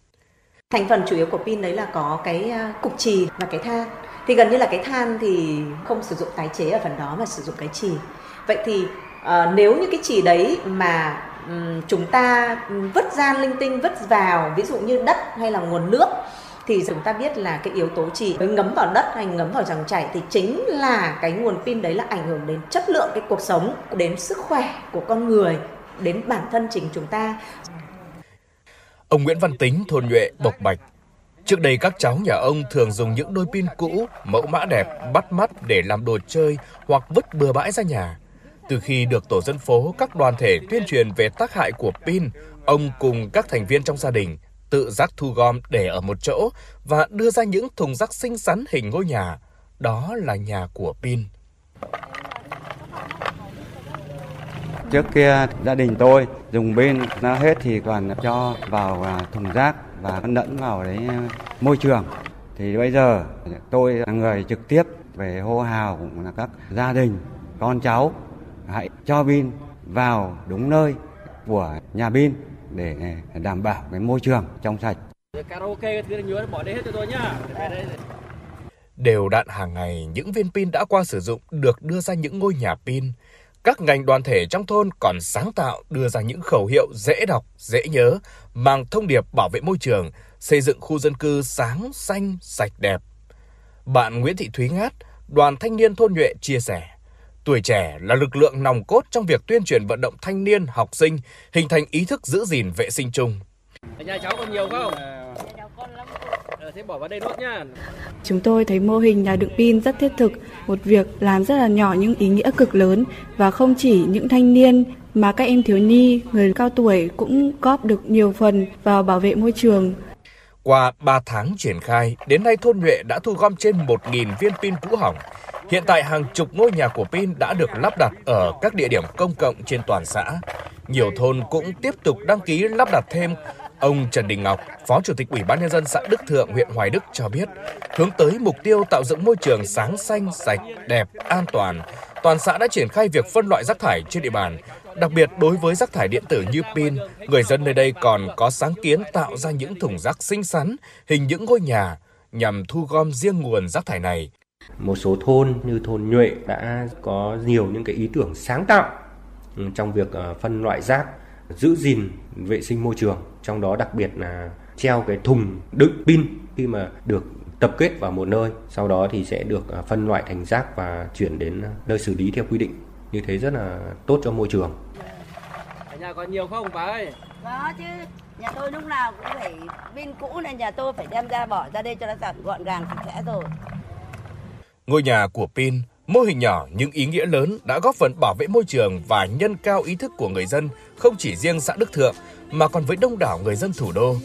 Thành phần chủ yếu của pin đấy là có cái cục chì và cái than. Thì gần như là cái than thì không sử dụng tái chế ở phần đó mà sử dụng cái chì. Vậy thì nếu như cái chì đấy mà chúng ta vứt ra linh tinh, vứt vào ví dụ như đất hay là nguồn nước thì chúng ta biết là cái yếu tố chì ngấm vào đất hay ngấm vào dòng chảy thì chính là cái nguồn pin đấy là ảnh hưởng đến chất lượng cái cuộc sống, đến sức khỏe của con người, đến bản thân chính chúng ta. Ông Nguyễn Văn Tính, thôn Nhuệ, Bộc Bạch. Trước đây các cháu nhà ông thường dùng những đôi pin cũ, mẫu mã đẹp, bắt mắt để làm đồ chơi hoặc vứt bừa bãi ra nhà. Từ khi được tổ dân phố, các đoàn thể tuyên truyền về tác hại của pin, ông cùng các thành viên trong gia đình tự giác thu gom để ở một chỗ và đưa ra những thùng rác xinh xắn hình ngôi nhà. Đó là nhà của pin. Trước kia gia đình tôi dùng pin nó hết thì còn cho vào thùng rác và lẫn vào đấy môi trường. Thì bây giờ tôi là người trực tiếp về hô hào cũng là các gia đình, con cháu hãy cho pin vào đúng nơi của nhà pin để đảm bảo cái môi trường trong sạch. Đều đặn hàng ngày, những viên pin đã qua sử dụng được đưa ra những ngôi nhà pin. Các ngành đoàn thể trong thôn còn sáng tạo đưa ra những khẩu hiệu dễ đọc, dễ nhớ, mang thông điệp bảo vệ môi trường, xây dựng khu dân cư sáng, xanh, sạch đẹp. Bạn Nguyễn Thị Thúy Ngát, Đoàn Thanh niên Thôn Nhuệ chia sẻ, tuổi trẻ là lực lượng nòng cốt trong việc tuyên truyền vận động thanh niên, học sinh, hình thành ý thức giữ gìn vệ sinh chung. Ở nhà cháu còn nhiều không? Thế bỏ vào đây nốt nha. Chúng tôi thấy mô hình nhà đựng pin rất thiết thực, một việc làm rất là nhỏ nhưng ý nghĩa cực lớn, và không chỉ những thanh niên mà các em thiếu nhi, người cao tuổi cũng góp được nhiều phần vào bảo vệ môi trường. Qua 3 tháng triển khai, đến nay thôn Nhuệ đã thu gom trên 1.000 viên pin cũ hỏng. Hiện tại hàng chục ngôi nhà của pin đã được lắp đặt ở các địa điểm công cộng trên toàn xã. Nhiều thôn cũng tiếp tục đăng ký lắp đặt thêm. Ông Trần Đình Ngọc, Phó Chủ tịch Ủy ban Nhân dân xã Đức Thượng, huyện Hoài Đức cho biết, hướng tới mục tiêu tạo dựng môi trường sáng, xanh, sạch, đẹp, an toàn, toàn xã đã triển khai việc phân loại rác thải trên địa bàn. Đặc biệt đối với rác thải điện tử như pin, người dân nơi đây còn có sáng kiến tạo ra những thùng rác xinh xắn, hình những ngôi nhà, nhằm thu gom riêng nguồn rác thải này. Một số thôn như thôn Nhuệ đã có nhiều những cái ý tưởng sáng tạo trong việc phân loại rác, giữ gìn vệ sinh môi trường, trong đó đặc biệt là treo cái thùng đựng pin khi mà được tập kết vào một nơi, sau đó thì sẽ được phân loại thành rác và chuyển đến nơi xử lý theo quy định. Như thế rất là tốt cho môi trường. Ở nhà còn nhiều không bà ơi? Có chứ, nhà tôi lúc nào cũng phải pin cũ nên nhà tôi phải đem ra bỏ ra đây cho nó sạch gọn gàng sạch sẽ rồi. Ngôi nhà của pin, mô hình nhỏ nhưng ý nghĩa lớn đã góp phần bảo vệ môi trường và nâng cao ý thức của người dân, không chỉ riêng xã Đức Thượng mà còn với đông đảo người dân thủ đô.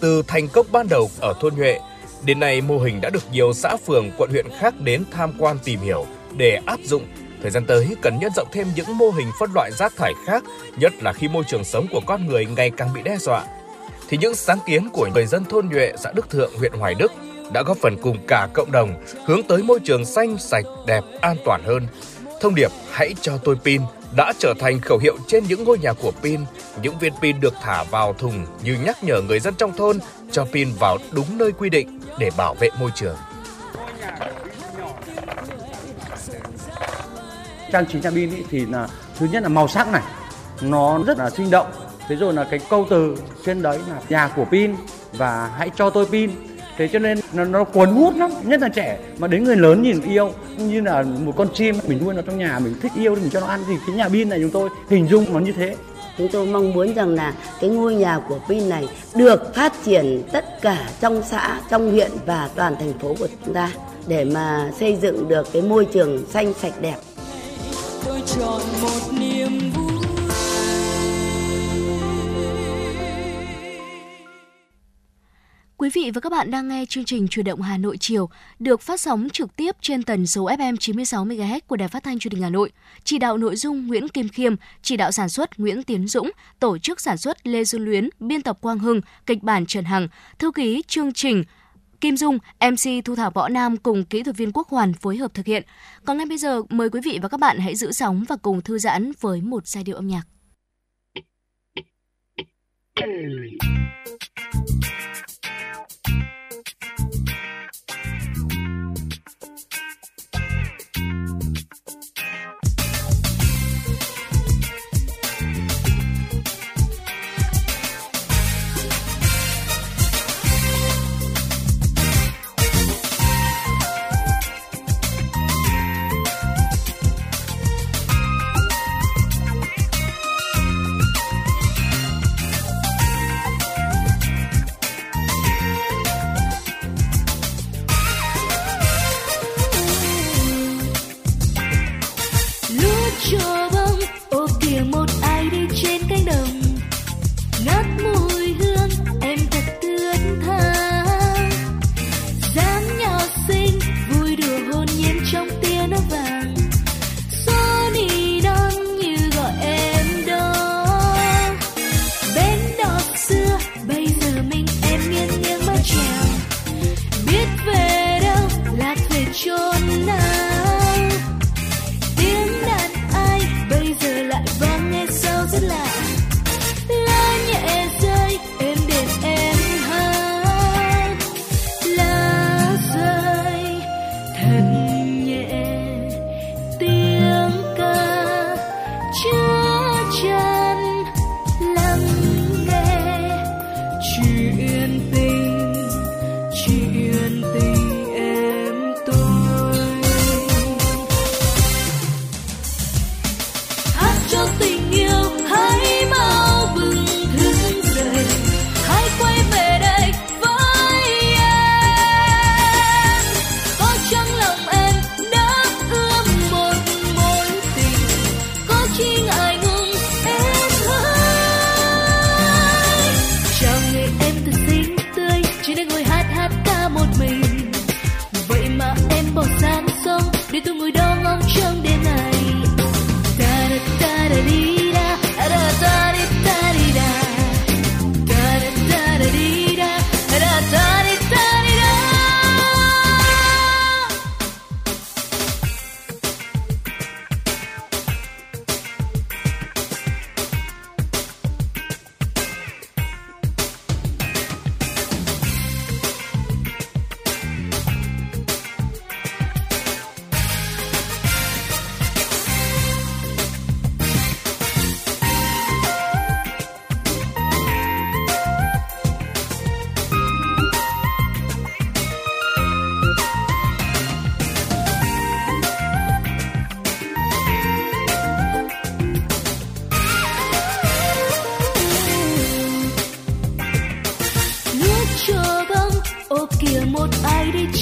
Từ thành công ban đầu ở thôn Nhuệ, đến nay mô hình đã được nhiều xã phường, quận huyện khác đến tham quan tìm hiểu để áp dụng. Thời gian tới cần nhân rộng thêm những mô hình phân loại rác thải khác, nhất là khi môi trường sống của con người ngày càng bị đe dọa. Thì những sáng kiến của người dân thôn Nhuệ, xã Đức Thượng, huyện Hoài Đức đã góp phần cùng cả cộng đồng hướng tới môi trường xanh, sạch, đẹp, an toàn hơn. Thông điệp "Hãy cho tôi pin" đã trở thành khẩu hiệu trên những ngôi nhà của pin. Những viên pin được thả vào thùng như nhắc nhở người dân trong thôn cho pin vào đúng nơi quy định để bảo vệ môi trường. Trang trí nhà pin thì là thứ nhất là màu sắc này, nó rất là sinh động. Thế rồi là cái câu từ trên đấy là nhà của pin và hãy cho tôi pin. Thế cho nên nó cuốn hút lắm, nhất là trẻ mà đến người lớn nhìn yêu như là một con chim mình nuôi nó trong nhà, mình thích yêu thì mình cho nó ăn. Thì cái nhà pin này chúng tôi hình dung nó như thế. Chúng tôi mong muốn rằng là cái ngôi nhà của pin này được phát triển tất cả trong xã, trong huyện và toàn thành phố của chúng ta để mà xây dựng được cái môi trường xanh sạch đẹp. Tôi chọn một niềm vui. Quý vị và các bạn đang nghe chương trình Chuyển động Hà Nội chiều được phát sóng trực tiếp trên tần số FM 96 MHz của Đài Phát thanh Truyền hình Hà Nội. Chỉ đạo nội dung Nguyễn Kim Khiêm, chỉ đạo sản xuất Nguyễn Tiến Dũng, tổ chức sản xuất Lê Xuân Luyến, biên tập Quang Hưng, kịch bản Trần Hằng, thư ký chương trình Kim Dung, MC Thu Thảo Võ Nam cùng kỹ thuật viên Quốc Hoàn phối hợp thực hiện. Còn ngay bây giờ, mời quý vị và các bạn hãy giữ sóng và cùng thư giãn với một giai điệu âm nhạc.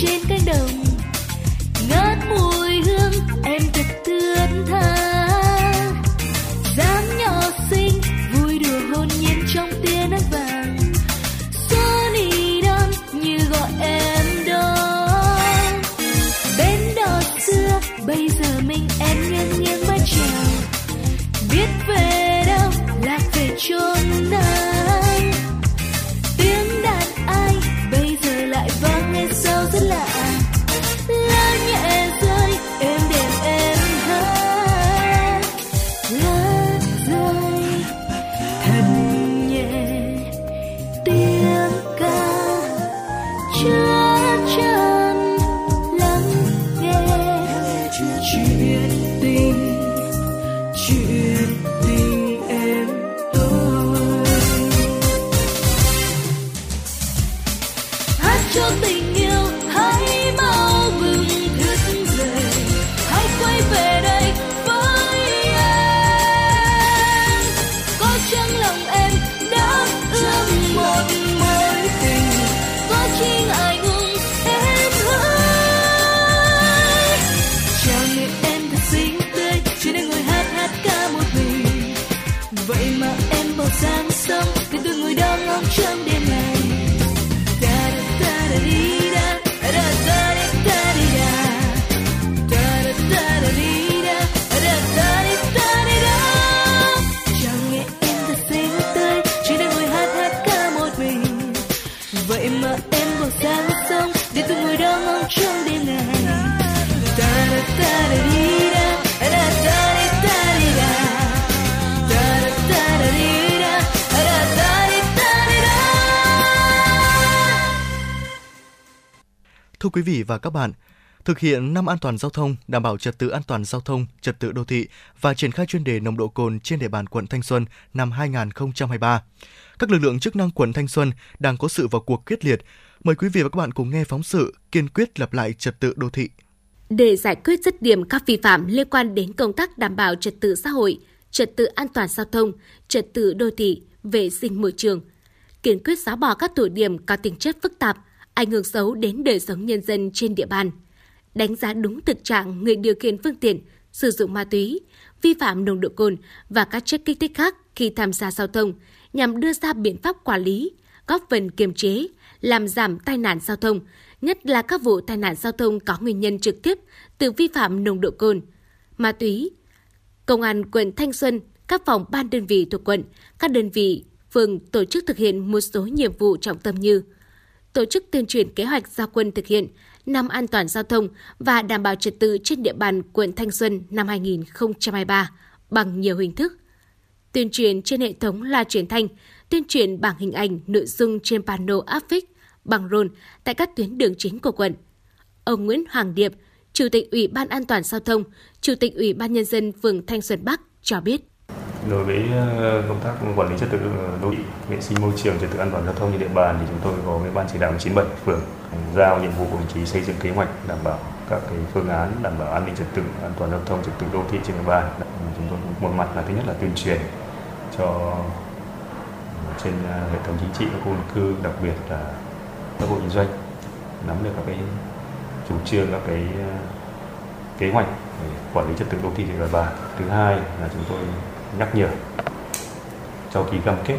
trên cánh đồng, ngát mùi hương em thật thướt tha. Dáng nhỏ xinh vui đùa hồn nhiên trong tia nắng vàng, sunny đam như gọi em đó. Bến đò xưa bây giờ mình em nghiêng nghiêng mái chèo, biết về đâu lạc về chốn ai. Tiếng đàn ai bây giờ lại vang nghe sao rất lạ, lá nhẹ rơi em đêm em hát. Lá rơi thật nhẹ tiếng ca chứa chan lắng nghe chuyện tình em tôi. Hát cho tình yêu hãy mau bừng thức dậy, hãy quay về đây với em. Có chăng lòng em đã ươm một mối tình, có chính ai ngừng em hỡi. Chào người em thật xinh tươi, chỉ để ngồi hát ca một mình. Vậy mà em bỏ sang sông, tình tôi ngồi đau ngóng trong đêm này. Thưa quý vị và các bạn, thực hiện năm an toàn giao thông, đảm bảo trật tự an toàn giao thông, trật tự đô thị và triển khai chuyên đề nồng độ cồn trên địa bàn quận Thanh Xuân năm 2023. Các lực lượng chức năng quận Thanh Xuân đang có sự vào cuộc quyết liệt. Mời quý vị và các bạn cùng nghe phóng sự kiên quyết lập lại trật tự đô thị. Để giải quyết dứt điểm các vi phạm liên quan đến công tác đảm bảo trật tự xã hội, trật tự an toàn giao thông, trật tự đô thị, vệ sinh môi trường, kiên quyết xóa bỏ các tụ điểm có tính chất phức tạp, ảnh hưởng xấu đến đời sống nhân dân trên địa bàn, đánh giá đúng thực trạng người điều khiển phương tiện sử dụng ma túy, vi phạm nồng độ cồn và các chất kích thích khác khi tham gia giao thông nhằm đưa ra biện pháp quản lý, góp phần kiềm chế, làm giảm tai nạn giao thông, nhất là các vụ tai nạn giao thông có nguyên nhân trực tiếp từ vi phạm nồng độ cồn, ma túy. Công an quận Thanh Xuân, các phòng ban đơn vị thuộc quận, các đơn vị phường tổ chức thực hiện một số nhiệm vụ trọng tâm như tổ chức tuyên truyền kế hoạch ra quân thực hiện năm an toàn giao thông và đảm bảo trật tự trên địa bàn quận Thanh Xuân năm 2023 bằng nhiều hình thức. Tuyên truyền trên hệ thống loa truyền thanh, tuyên truyền bảng hình ảnh nội dung trên pano áp phích, bằng rôn tại các tuyến đường chính của quận. Ông Nguyễn Hoàng Điệp, Chủ tịch Ủy ban An toàn Giao thông, Chủ tịch Ủy ban Nhân dân phường Thanh Xuân Bắc cho biết. Đối với công tác quản lý trật tự đô thị, vệ sinh môi trường, trật tự an toàn giao thông trên địa bàn thì chúng tôi có ban chỉ đạo 97 phường giao nhiệm vụ của đồng chí xây dựng kế hoạch đảm bảo các phương án đảm bảo an ninh trật tự, an toàn giao thông, trật tự đô thị trên địa bàn. Chúng tôi một mặt là thứ nhất là tuyên truyền cho trên hệ thống chính trị các khu dân cư, đặc biệt là các hộ kinh doanh nắm được các chủ trương, các kế hoạch để quản lý trật tự đô thị trên địa bàn. Thứ hai là chúng tôi nhắc nhở cho ký cam kết.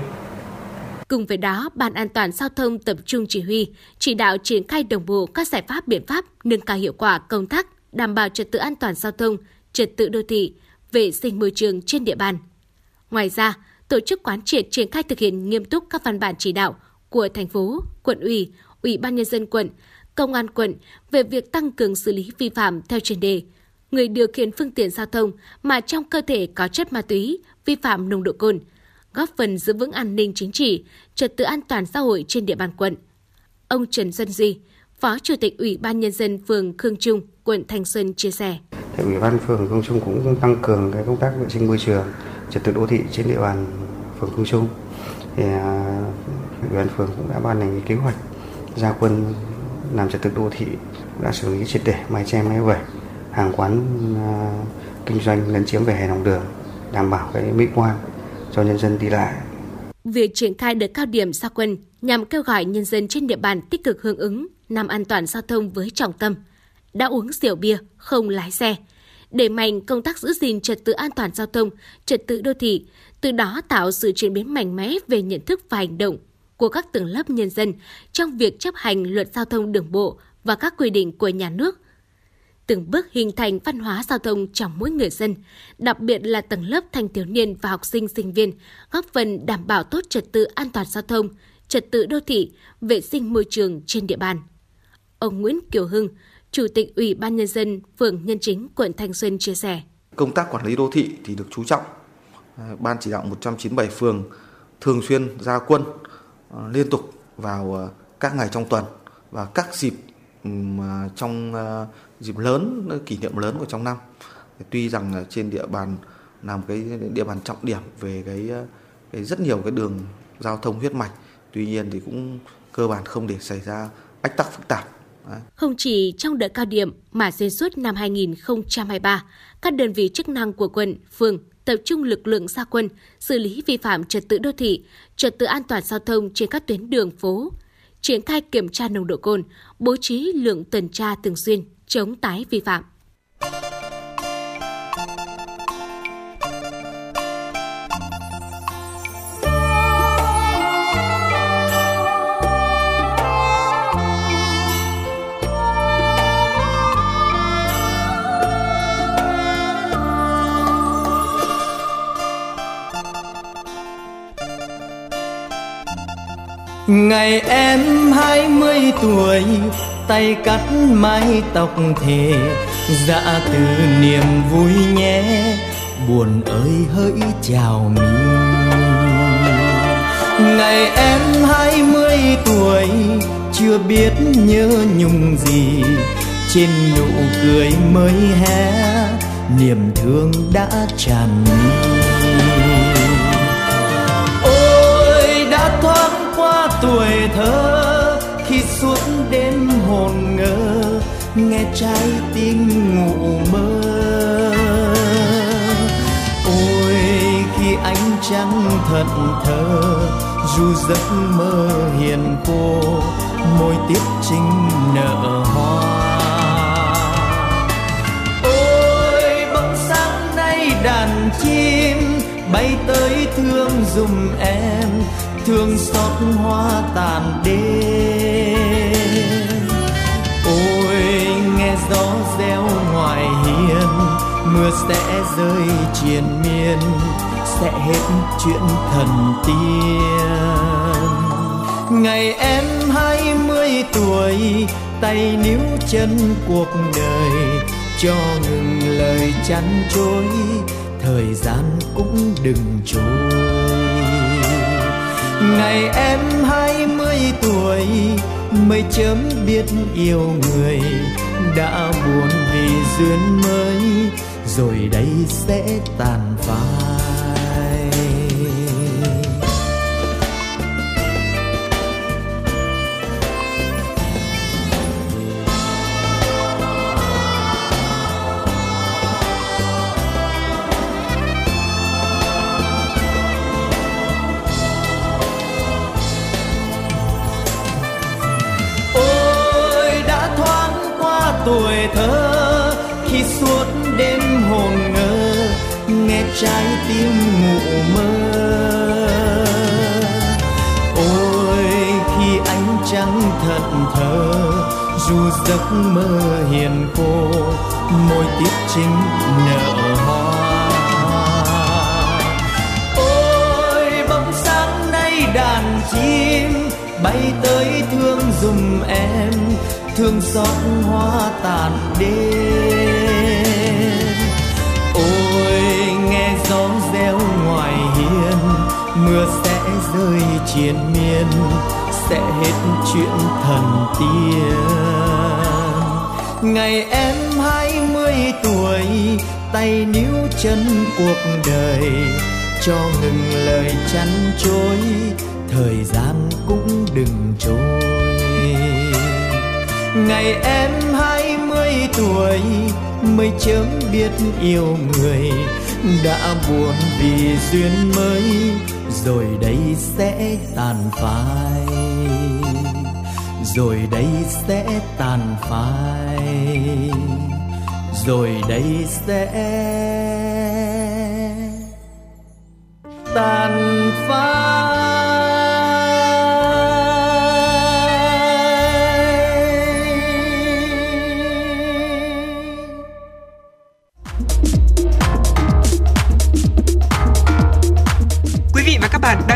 Cùng với đó, Ban An toàn Giao thông tập trung chỉ huy, chỉ đạo triển khai đồng bộ các giải pháp biện pháp nâng cao hiệu quả công tác đảm bảo trật tự an toàn giao thông, trật tự đô thị, vệ sinh môi trường trên địa bàn. Ngoài ra, tổ chức quán triệt triển khai thực hiện nghiêm túc các văn bản chỉ đạo của thành phố, quận ủy, Ủy ban Nhân dân quận, Công an quận về việc tăng cường xử lý vi phạm theo chuyên đề. Người điều khiển phương tiện giao thông mà trong cơ thể có chất ma túy, vi phạm nồng độ cồn, góp phần giữ vững an ninh chính trị, trật tự an toàn xã hội trên địa bàn quận. Ông Trần Xuân Duy, Phó Chủ tịch Ủy ban Nhân dân phường Khương Trung, quận Thanh Xuân chia sẻ. Thì Ủy ban phường Khương Trung cũng tăng cường công tác vệ sinh môi trường, trật tự đô thị trên địa bàn phường Khương Trung. Thì Ủy ban phường cũng đã ban hành kế hoạch ra quân làm trật tự đô thị, đã xử lý triệt để mái che mái vẩy, hàng quán kinh doanh lấn chiếm vỉa hè lòng đường, đảm bảo mỹ quan cho nhân dân đi lại. Việc triển khai đợt cao điểm ra quân nhằm kêu gọi nhân dân trên địa bàn tích cực hưởng ứng năm an toàn giao thông với trọng tâm đã uống rượu bia không lái xe, đẩy mạnh công tác giữ gìn trật tự an toàn giao thông, trật tự đô thị, từ đó tạo sự chuyển biến mạnh mẽ về nhận thức và hành động của các tầng lớp nhân dân trong việc chấp hành luật giao thông đường bộ và các quy định của nhà nước. Từng bước hình thành văn hóa giao thông trong mỗi người dân, đặc biệt là tầng lớp thanh thiếu niên và học sinh sinh viên, góp phần đảm bảo tốt trật tự an toàn giao thông, trật tự đô thị, vệ sinh môi trường trên địa bàn. Ông Nguyễn Kiều Hưng, Chủ tịch Ủy ban Nhân dân phường Nhân Chính, quận Thanh Xuân chia sẻ. Công tác quản lý đô thị thì được chú trọng. Ban chỉ đạo 197 phường thường xuyên ra quân liên tục vào các ngày trong tuần và các dịp trong dịp lớn, kỷ niệm lớn của trong năm. Tuy rằng trên địa bàn là một cái địa bàn trọng điểm về cái rất nhiều cái đường giao thông huyết mạch, tuy nhiên thì cũng cơ bản không để xảy ra ách tắc phức tạp. Không chỉ trong đợt cao điểm mà xuyên suốt năm 2023, các đơn vị chức năng của quận, phường tập trung lực lượng ra quân xử lý vi phạm trật tự đô thị, trật tự an toàn giao thông trên các tuyến đường phố, triển khai kiểm tra nồng độ cồn, bố trí lượng tuần tra thường xuyên chống tái vi phạm. Ngày em 20 tuổi, tay cắt mái tóc thề, dạ từ niềm vui nhé, buồn ơi hỡi chào mình. Ngày em 20 tuổi, chưa biết nhớ nhung gì, trên nụ cười mới hé, niềm thương đã tràn mi. Tuổi thơ khi suốt đêm hồn ngơ, nghe trái tim ngủ mơ. Ôi khi ánh trăng thẫn thờ dù giấc mơ hiền cô, môi tiết trinh nở hoa. Ôi bỗng sáng nay đàn chim bay tới thương dùm em, thương xót hoa tàn đêm. Ôi nghe gió reo ngoài hiên, mưa sẽ rơi triền miên, sẽ hết chuyện thần tiên. Ngày em 20 tuổi, tay níu chân cuộc đời, cho ngừng lời chăn trối, thời gian cũng đừng trôi. Ngày em 20 tuổi, mới chớm biết yêu người, đã buồn vì duyên mới, rồi đây sẽ tàn phai. Tuổi thơ khi suốt đêm hồn ngơ, nghe trái tim ngủ mơ. Ôi khi ánh trăng thật thơ dù giấc mơ hiền cô, môi tiết trinh nở hoa. Ôi bỗng sáng nay đàn chim bay tới thương dùm em, thương xót hoa tàn đêm. Ôi nghe gió reo ngoài hiên, mưa sẽ rơi triền miên, sẽ hết chuyện thần tiên. Ngày em 20 tuổi, tay níu chân cuộc đời, cho ngừng lời chăn trối, thời gian cũng đừng trôi. Ngày em 20 tuổi, mới chớm biết yêu người, đã buồn vì duyên mới, rồi đây sẽ tàn phai. rồi đây sẽ tàn phai, rồi đây sẽ tàn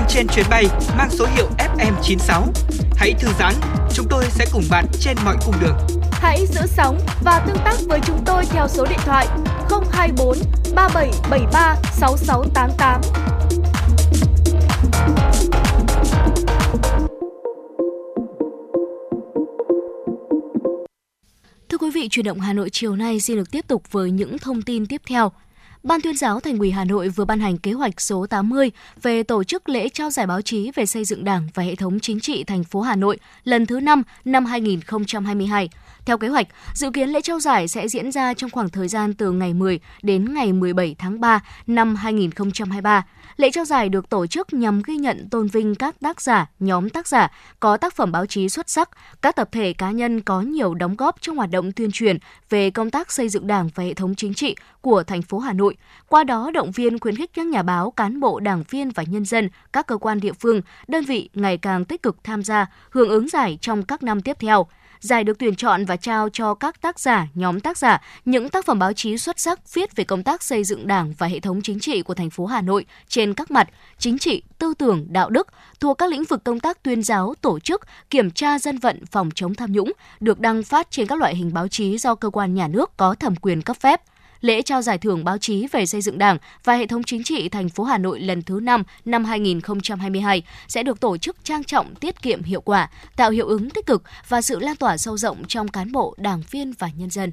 trên chuyến bay mang số hiệu FM 96. Hãy thư giãn, chúng tôi sẽ cùng bạn trên mọi cung đường. Hãy giữ sóng và tương tác với chúng tôi theo số điện thoại 024 3773 6688. Thưa quý vị, Chuyển động Hà Nội chiều nay xin được tiếp tục với những thông tin tiếp theo. Ban Tuyên giáo Thành ủy Hà Nội vừa ban hành kế hoạch số 80 về tổ chức lễ trao giải báo chí về xây dựng Đảng và hệ thống chính trị thành phố Hà Nội lần thứ 5 năm 2022. Theo kế hoạch, dự kiến lễ trao giải sẽ diễn ra trong khoảng thời gian từ ngày 10 đến ngày 17 tháng 3 năm 2023. Lễ trao giải được tổ chức nhằm ghi nhận, tôn vinh các tác giả, nhóm tác giả có tác phẩm báo chí xuất sắc, các tập thể cá nhân có nhiều đóng góp trong hoạt động tuyên truyền về công tác xây dựng Đảng và hệ thống chính trị của thành phố Hà Nội. Qua đó, động viên khuyến khích các nhà báo, cán bộ, đảng viên và nhân dân, các cơ quan địa phương, đơn vị ngày càng tích cực tham gia, hưởng ứng giải trong các năm tiếp theo. Giải được tuyển chọn và trao cho các tác giả, nhóm tác giả, những tác phẩm báo chí xuất sắc viết về công tác xây dựng Đảng và hệ thống chính trị của thành phố Hà Nội trên các mặt chính trị, tư tưởng, đạo đức, thuộc các lĩnh vực công tác tuyên giáo, tổ chức, kiểm tra dân vận, phòng chống tham nhũng, được đăng phát trên các loại hình báo chí do cơ quan nhà nước có thẩm quyền cấp phép. Lễ trao giải thưởng báo chí về xây dựng Đảng và hệ thống chính trị thành phố Hà Nội lần thứ 5 năm 2022 sẽ được tổ chức trang trọng, tiết kiệm, hiệu quả, tạo hiệu ứng tích cực và sự lan tỏa sâu rộng trong cán bộ, đảng viên và nhân dân.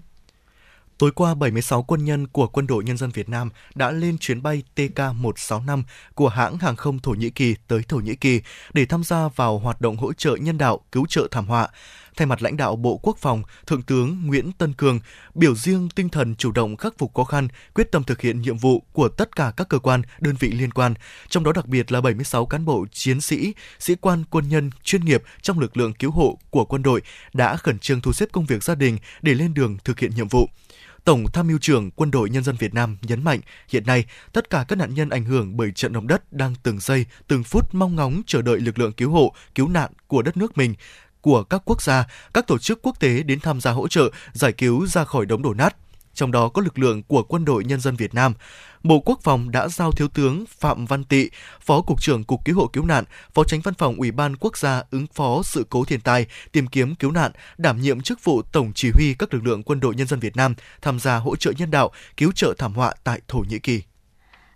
Tối qua, 76 quân nhân của Quân đội Nhân dân Việt Nam đã lên chuyến bay TK-165 của hãng hàng không Thổ Nhĩ Kỳ tới Thổ Nhĩ Kỳ để tham gia vào hoạt động hỗ trợ nhân đạo, cứu trợ thảm họa. Thay mặt lãnh đạo Bộ Quốc phòng, Thượng tướng Nguyễn Tân Cường biểu dương tinh thần chủ động khắc phục khó khăn, quyết tâm thực hiện nhiệm vụ của tất cả các cơ quan, đơn vị liên quan, trong đó đặc biệt là 76 cán bộ, chiến sĩ, sĩ quan, quân nhân, chuyên nghiệp trong lực lượng cứu hộ của quân đội đã khẩn trương thu xếp công việc gia đình để lên đường thực hiện nhiệm vụ. Tổng Tham mưu trưởng Quân đội Nhân dân Việt Nam nhấn mạnh, hiện nay, tất cả các nạn nhân ảnh hưởng bởi trận động đất đang từng giây, từng phút mong ngóng chờ đợi lực lượng cứu hộ, cứu nạn của đất nước mình, của các quốc gia, các tổ chức quốc tế đến tham gia hỗ trợ, giải cứu ra khỏi đống đổ nát. Trong đó có lực lượng của Quân đội Nhân dân Việt Nam. Bộ Quốc phòng đã giao Thiếu tướng Phạm Văn Tị, Phó Cục trưởng Cục Cứu hộ Cứu nạn, Phó Chánh Văn phòng Ủy ban Quốc gia ứng phó sự cố thiên tai, tìm kiếm cứu nạn, đảm nhiệm chức vụ Tổng chỉ huy các lực lượng Quân đội Nhân dân Việt Nam tham gia hỗ trợ nhân đạo, cứu trợ thảm họa tại Thổ Nhĩ Kỳ.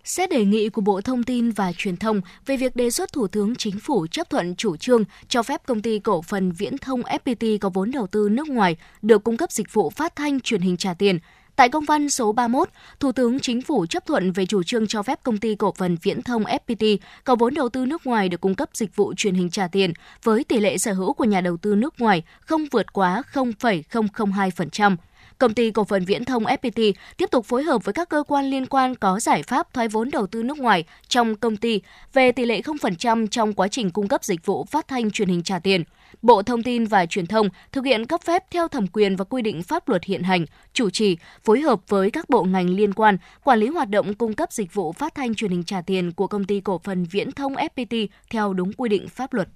Xét đề nghị của Bộ Thông tin và Truyền thông về việc đề xuất Thủ tướng Chính phủ chấp thuận chủ trương cho phép công ty cổ phần viễn thông FPT có vốn đầu tư nước ngoài được cung cấp dịch vụ phát thanh truyền hình trả tiền, tại công văn số 31, Thủ tướng Chính phủ chấp thuận về chủ trương cho phép công ty cổ phần viễn thông FPT có vốn đầu tư nước ngoài được cung cấp dịch vụ truyền hình trả tiền với tỷ lệ sở hữu của nhà đầu tư nước ngoài không vượt quá 0,002%. Công ty cổ phần viễn thông FPT tiếp tục phối hợp với các cơ quan liên quan có giải pháp thoái vốn đầu tư nước ngoài trong công ty về tỷ lệ 0% trong quá trình cung cấp dịch vụ phát thanh truyền hình trả tiền. Bộ Thông tin và Truyền thông thực hiện cấp phép theo thẩm quyền và quy định pháp luật hiện hành, chủ trì, phối hợp với các bộ ngành liên quan, quản lý hoạt động cung cấp dịch vụ phát thanh truyền hình trả tiền của công ty cổ phần viễn thông FPT theo đúng quy định pháp luật.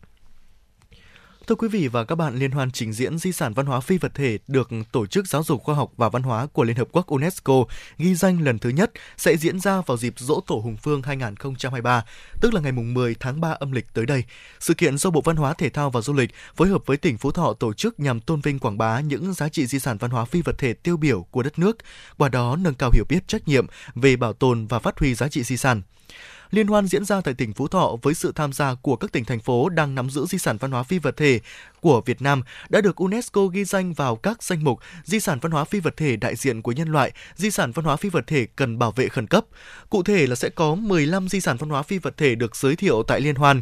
Thưa quý vị và các bạn, Liên hoan trình diễn di sản văn hóa phi vật thể được Tổ chức Giáo dục Khoa học và Văn hóa của Liên Hợp Quốc UNESCO ghi danh lần thứ nhất sẽ diễn ra vào dịp Dỗ Tổ Hùng Vương 2023, tức là ngày 10 tháng 3 âm lịch tới đây. Sự kiện do Bộ Văn hóa Thể thao và Du lịch phối hợp với tỉnh Phú Thọ tổ chức nhằm tôn vinh quảng bá những giá trị di sản văn hóa phi vật thể tiêu biểu của đất nước, qua đó nâng cao hiểu biết trách nhiệm về bảo tồn và phát huy giá trị di sản. Liên hoan diễn ra tại tỉnh Phú Thọ với sự tham gia của các tỉnh, thành phố đang nắm giữ di sản văn hóa phi vật thể của Việt Nam đã được UNESCO ghi danh vào các danh mục di sản văn hóa phi vật thể đại diện của nhân loại, di sản văn hóa phi vật thể cần bảo vệ khẩn cấp. Cụ thể là sẽ có 15 di sản văn hóa phi vật thể được giới thiệu tại liên hoan,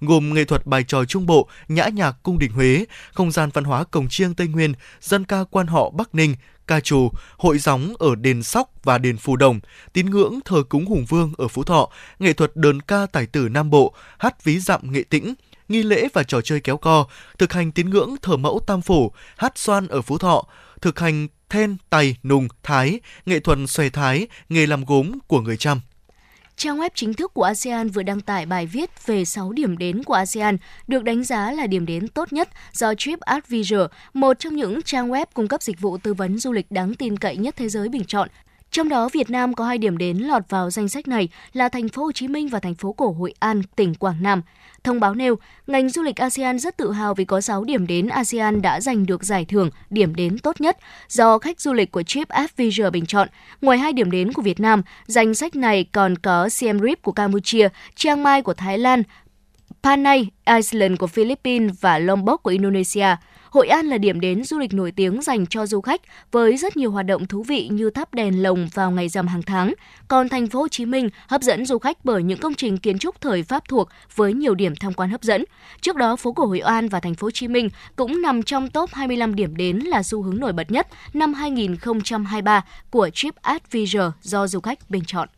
gồm nghệ thuật bài tròi Trung Bộ, nhã nhạc cung đình Huế, không gian văn hóa cồng chiêng Tây Nguyên, dân ca quan họ Bắc Ninh, ca trù, hội gióng ở đền Sóc và đền Phù Đồng, tín ngưỡng thờ cúng Hùng Vương ở Phú Thọ, nghệ thuật đờn ca tài tử Nam Bộ, hát ví dặm Nghệ Tĩnh, nghi lễ và trò chơi kéo co, thực hành tín ngưỡng thờ mẫu Tam Phủ, hát xoan ở Phú Thọ, thực hành then, tày, nùng, thái, nghệ thuật xòe thái, nghề làm gốm của người Chăm. Trang web chính thức của ASEAN vừa đăng tải bài viết về 6 điểm đến của ASEAN được đánh giá là điểm đến tốt nhất do TripAdvisor, một trong những trang web cung cấp dịch vụ tư vấn du lịch đáng tin cậy nhất thế giới bình chọn. Trong đó, Việt Nam có 2 điểm đến lọt vào danh sách này là thành phố Hồ Chí Minh và thành phố cổ Hội An, tỉnh Quảng Nam. Thông báo nêu, ngành du lịch ASEAN rất tự hào vì có 6 điểm đến ASEAN đã giành được giải thưởng điểm đến tốt nhất do khách du lịch của TripAdvisor bình chọn. Ngoài 2 điểm đến của Việt Nam, danh sách này còn có Siem Reap của Campuchia, Chiang Mai của Thái Lan, Panay Island của Philippines và Lombok của Indonesia. Hội An là điểm đến du lịch nổi tiếng dành cho du khách với rất nhiều hoạt động thú vị như thắp đèn lồng vào ngày rằm hàng tháng. Còn thành phố Hồ Chí Minh hấp dẫn du khách bởi những công trình kiến trúc thời Pháp thuộc với nhiều điểm tham quan hấp dẫn. Trước đó, phố cổ Hội An và thành phố Hồ Chí Minh cũng nằm trong top 25 điểm đến là xu hướng nổi bật nhất năm 2023 của TripAdvisor do du khách bình chọn.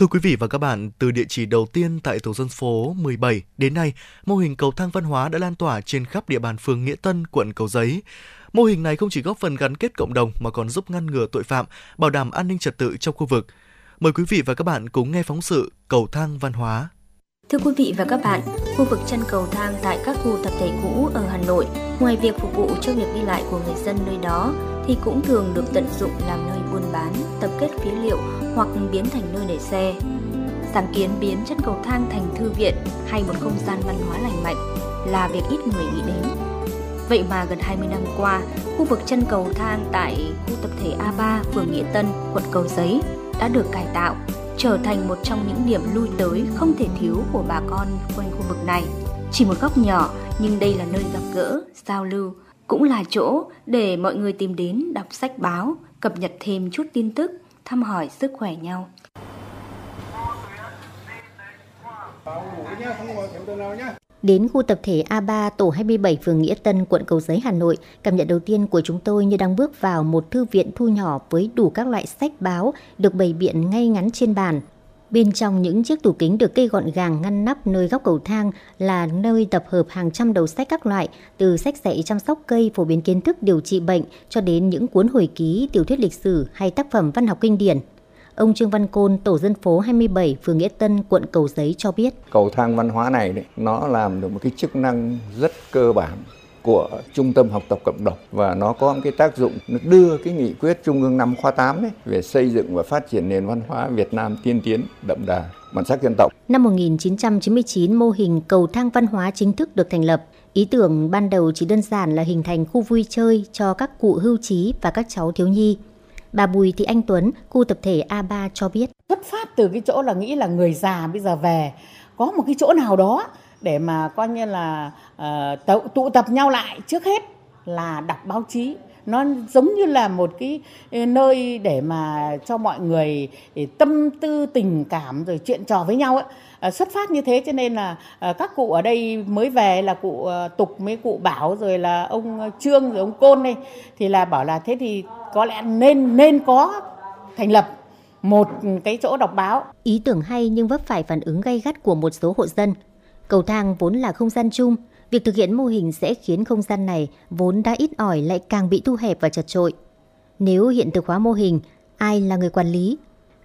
Thưa quý vị và các bạn, từ địa chỉ đầu tiên tại tổ dân phố 17 đến nay, mô hình cầu thang văn hóa đã lan tỏa trên khắp địa bàn phường Nghĩa Tân, quận Cầu Giấy. Mô hình này không chỉ góp phần gắn kết cộng đồng mà còn giúp ngăn ngừa tội phạm, bảo đảm an ninh trật tự trong khu vực. Mời quý vị và các bạn cùng nghe phóng sự Cầu thang văn hóa. Thưa quý vị và các bạn, khu vực chân cầu thang tại các khu tập thể cũ ở Hà Nội, ngoài việc phục vụ cho việc đi lại của người dân nơi đó, thì cũng thường được tận dụng làm nơi buôn bán, tập kết phế liệu hoặc biến thành nơi để xe. Sáng kiến biến chân cầu thang thành thư viện hay một không gian văn hóa lành mạnh là việc ít người nghĩ đến. Vậy mà gần 20 năm qua, khu vực chân cầu thang tại khu tập thể A3, phường Nghĩa Tân, quận Cầu Giấy đã được cải tạo, trở thành một trong những điểm lui tới không thể thiếu của bà con quanh khu vực này. Chỉ một góc nhỏ, nhưng đây là nơi gặp gỡ, giao lưu, cũng là chỗ để mọi người tìm đến đọc sách báo, cập nhật thêm chút tin tức, thăm hỏi sức khỏe nhau. Đến khu tập thể A3, tổ 27, phường Nghĩa Tân, quận Cầu Giấy, Hà Nội, cảm nhận đầu tiên của chúng tôi như đang bước vào một thư viện thu nhỏ với đủ các loại sách báo được bày biện ngay ngắn trên bàn. Bên trong những chiếc tủ kính được kê gọn gàng ngăn nắp nơi góc cầu thang là nơi tập hợp hàng trăm đầu sách các loại, từ sách dạy chăm sóc cây, phổ biến kiến thức điều trị bệnh cho đến những cuốn hồi ký, tiểu thuyết lịch sử hay tác phẩm văn học kinh điển. Ông Trương Văn Côn, tổ dân phố 27, phường Nghĩa Tân, quận Cầu Giấy cho biết. Cầu thang văn hóa này đấy, nó làm được một cái chức năng rất cơ bản của trung tâm học tập cộng đồng, và nó có một cái tác dụng nó đưa cái nghị quyết Trung ương 5 khóa 8 đấy, về xây dựng và phát triển nền văn hóa Việt Nam tiên tiến, đậm đà bản sắc dân tộc. Năm 1999, mô hình cầu thang văn hóa chính thức được thành lập. Ý tưởng ban đầu chỉ đơn giản là hình thành khu vui chơi cho các cụ hưu trí và các cháu thiếu nhi. Bà Bùi Thị Anh Tuấn, khu tập thể A3 cho biết. Xuất phát từ cái chỗ là nghĩ là người già bây giờ về có một cái chỗ nào đó để mà coi như là tụ tập nhau lại, trước hết là đọc báo chí. Nó giống như là một cái nơi để mà cho mọi người để tâm tư, tình cảm rồi chuyện trò với nhau ấy. Xuất phát như thế cho nên là các cụ ở đây mới về là cụ Tục, mấy cụ Bảo, rồi là ông Trương, rồi ông Côn đây. Thì là bảo là thế thì có lẽ nên có thành lập một cái chỗ đọc báo. Ý tưởng hay nhưng vấp phải phản ứng gay gắt của một số hộ dân. Cầu thang vốn là không gian chung. Việc thực hiện mô hình sẽ khiến không gian này vốn đã ít ỏi lại càng bị thu hẹp và chật chội. Nếu hiện thực hóa mô hình, ai là người quản lý?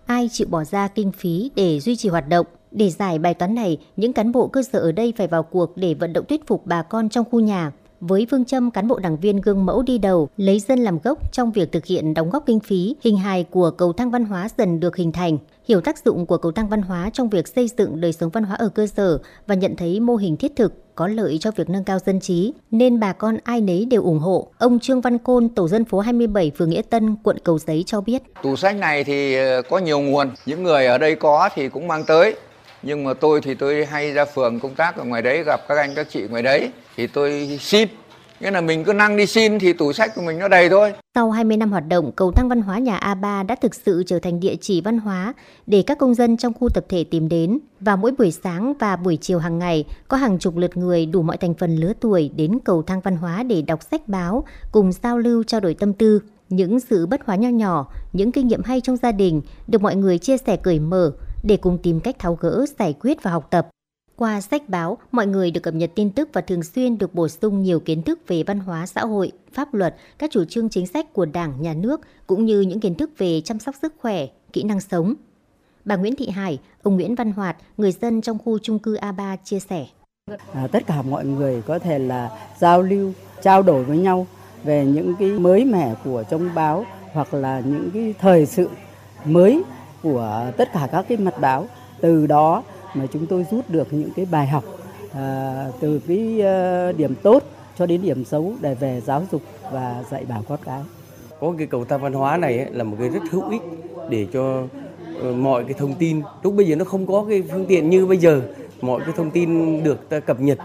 Ai chịu bỏ ra kinh phí để duy trì hoạt động? Để giải bài toán này, những cán bộ cơ sở ở đây phải vào cuộc để vận động thuyết phục bà con trong khu nhà. Với phương châm cán bộ đảng viên gương mẫu đi đầu, lấy dân làm gốc trong việc thực hiện đóng góp kinh phí, hình hài của cầu thang văn hóa dần được hình thành. Hiểu tác dụng của cầu thang văn hóa trong việc xây dựng đời sống văn hóa ở cơ sở và nhận thấy mô hình thiết thực có lợi cho việc nâng cao dân trí, nên bà con ai nấy đều ủng hộ. Ông Trương Văn Côn, tổ dân phố 27, phường Nghĩa Tân, quận Cầu Giấy cho biết. Tủ sách này thì có nhiều nguồn, những người ở đây có thì cũng mang tới. Nhưng mà tôi thì tôi hay ra phường công tác ở ngoài đấy, gặp các anh các chị ngoài đấy thì tôi xin. Nghĩa là mình cứ năng đi xin thì tủ sách của mình nó đầy thôi. Sau 20 năm hoạt động, cầu thang văn hóa nhà A3 đã thực sự trở thành địa chỉ văn hóa để các công dân trong khu tập thể tìm đến. Và mỗi buổi sáng và buổi chiều hàng ngày, có hàng chục lượt người đủ mọi thành phần lứa tuổi đến cầu thang văn hóa để đọc sách báo, cùng giao lưu trao đổi tâm tư. Những sự bất hóa nho nhỏ, những kinh nghiệm hay trong gia đình được mọi người chia sẻ cởi mở, để cùng tìm cách tháo gỡ, giải quyết và học tập. Qua sách báo, mọi người được cập nhật tin tức và thường xuyên được bổ sung nhiều kiến thức về văn hóa, xã hội, pháp luật, các chủ trương chính sách của Đảng, Nhà nước, cũng như những kiến thức về chăm sóc sức khỏe, kỹ năng sống. Bà Nguyễn Thị Hải, ông Nguyễn Văn Hoạt, người dân trong khu chung cư A3 chia sẻ. Tất cả mọi người có thể là giao lưu, trao đổi với nhau về những cái mới mẻ của trong báo hoặc là những cái thời sự mới của tất cả các cái mặt báo, từ đó mà chúng tôi rút được những cái bài học từ cái điểm tốt cho đến điểm xấu để về giáo dục và dạy bảo con cái. Có cái cầu thang văn hóa này ấy, là một cái rất hữu ích để cho mọi cái thông tin. Lúc bây giờ nó không có cái phương tiện như bây giờ, mọi cái thông tin được ta cập nhật.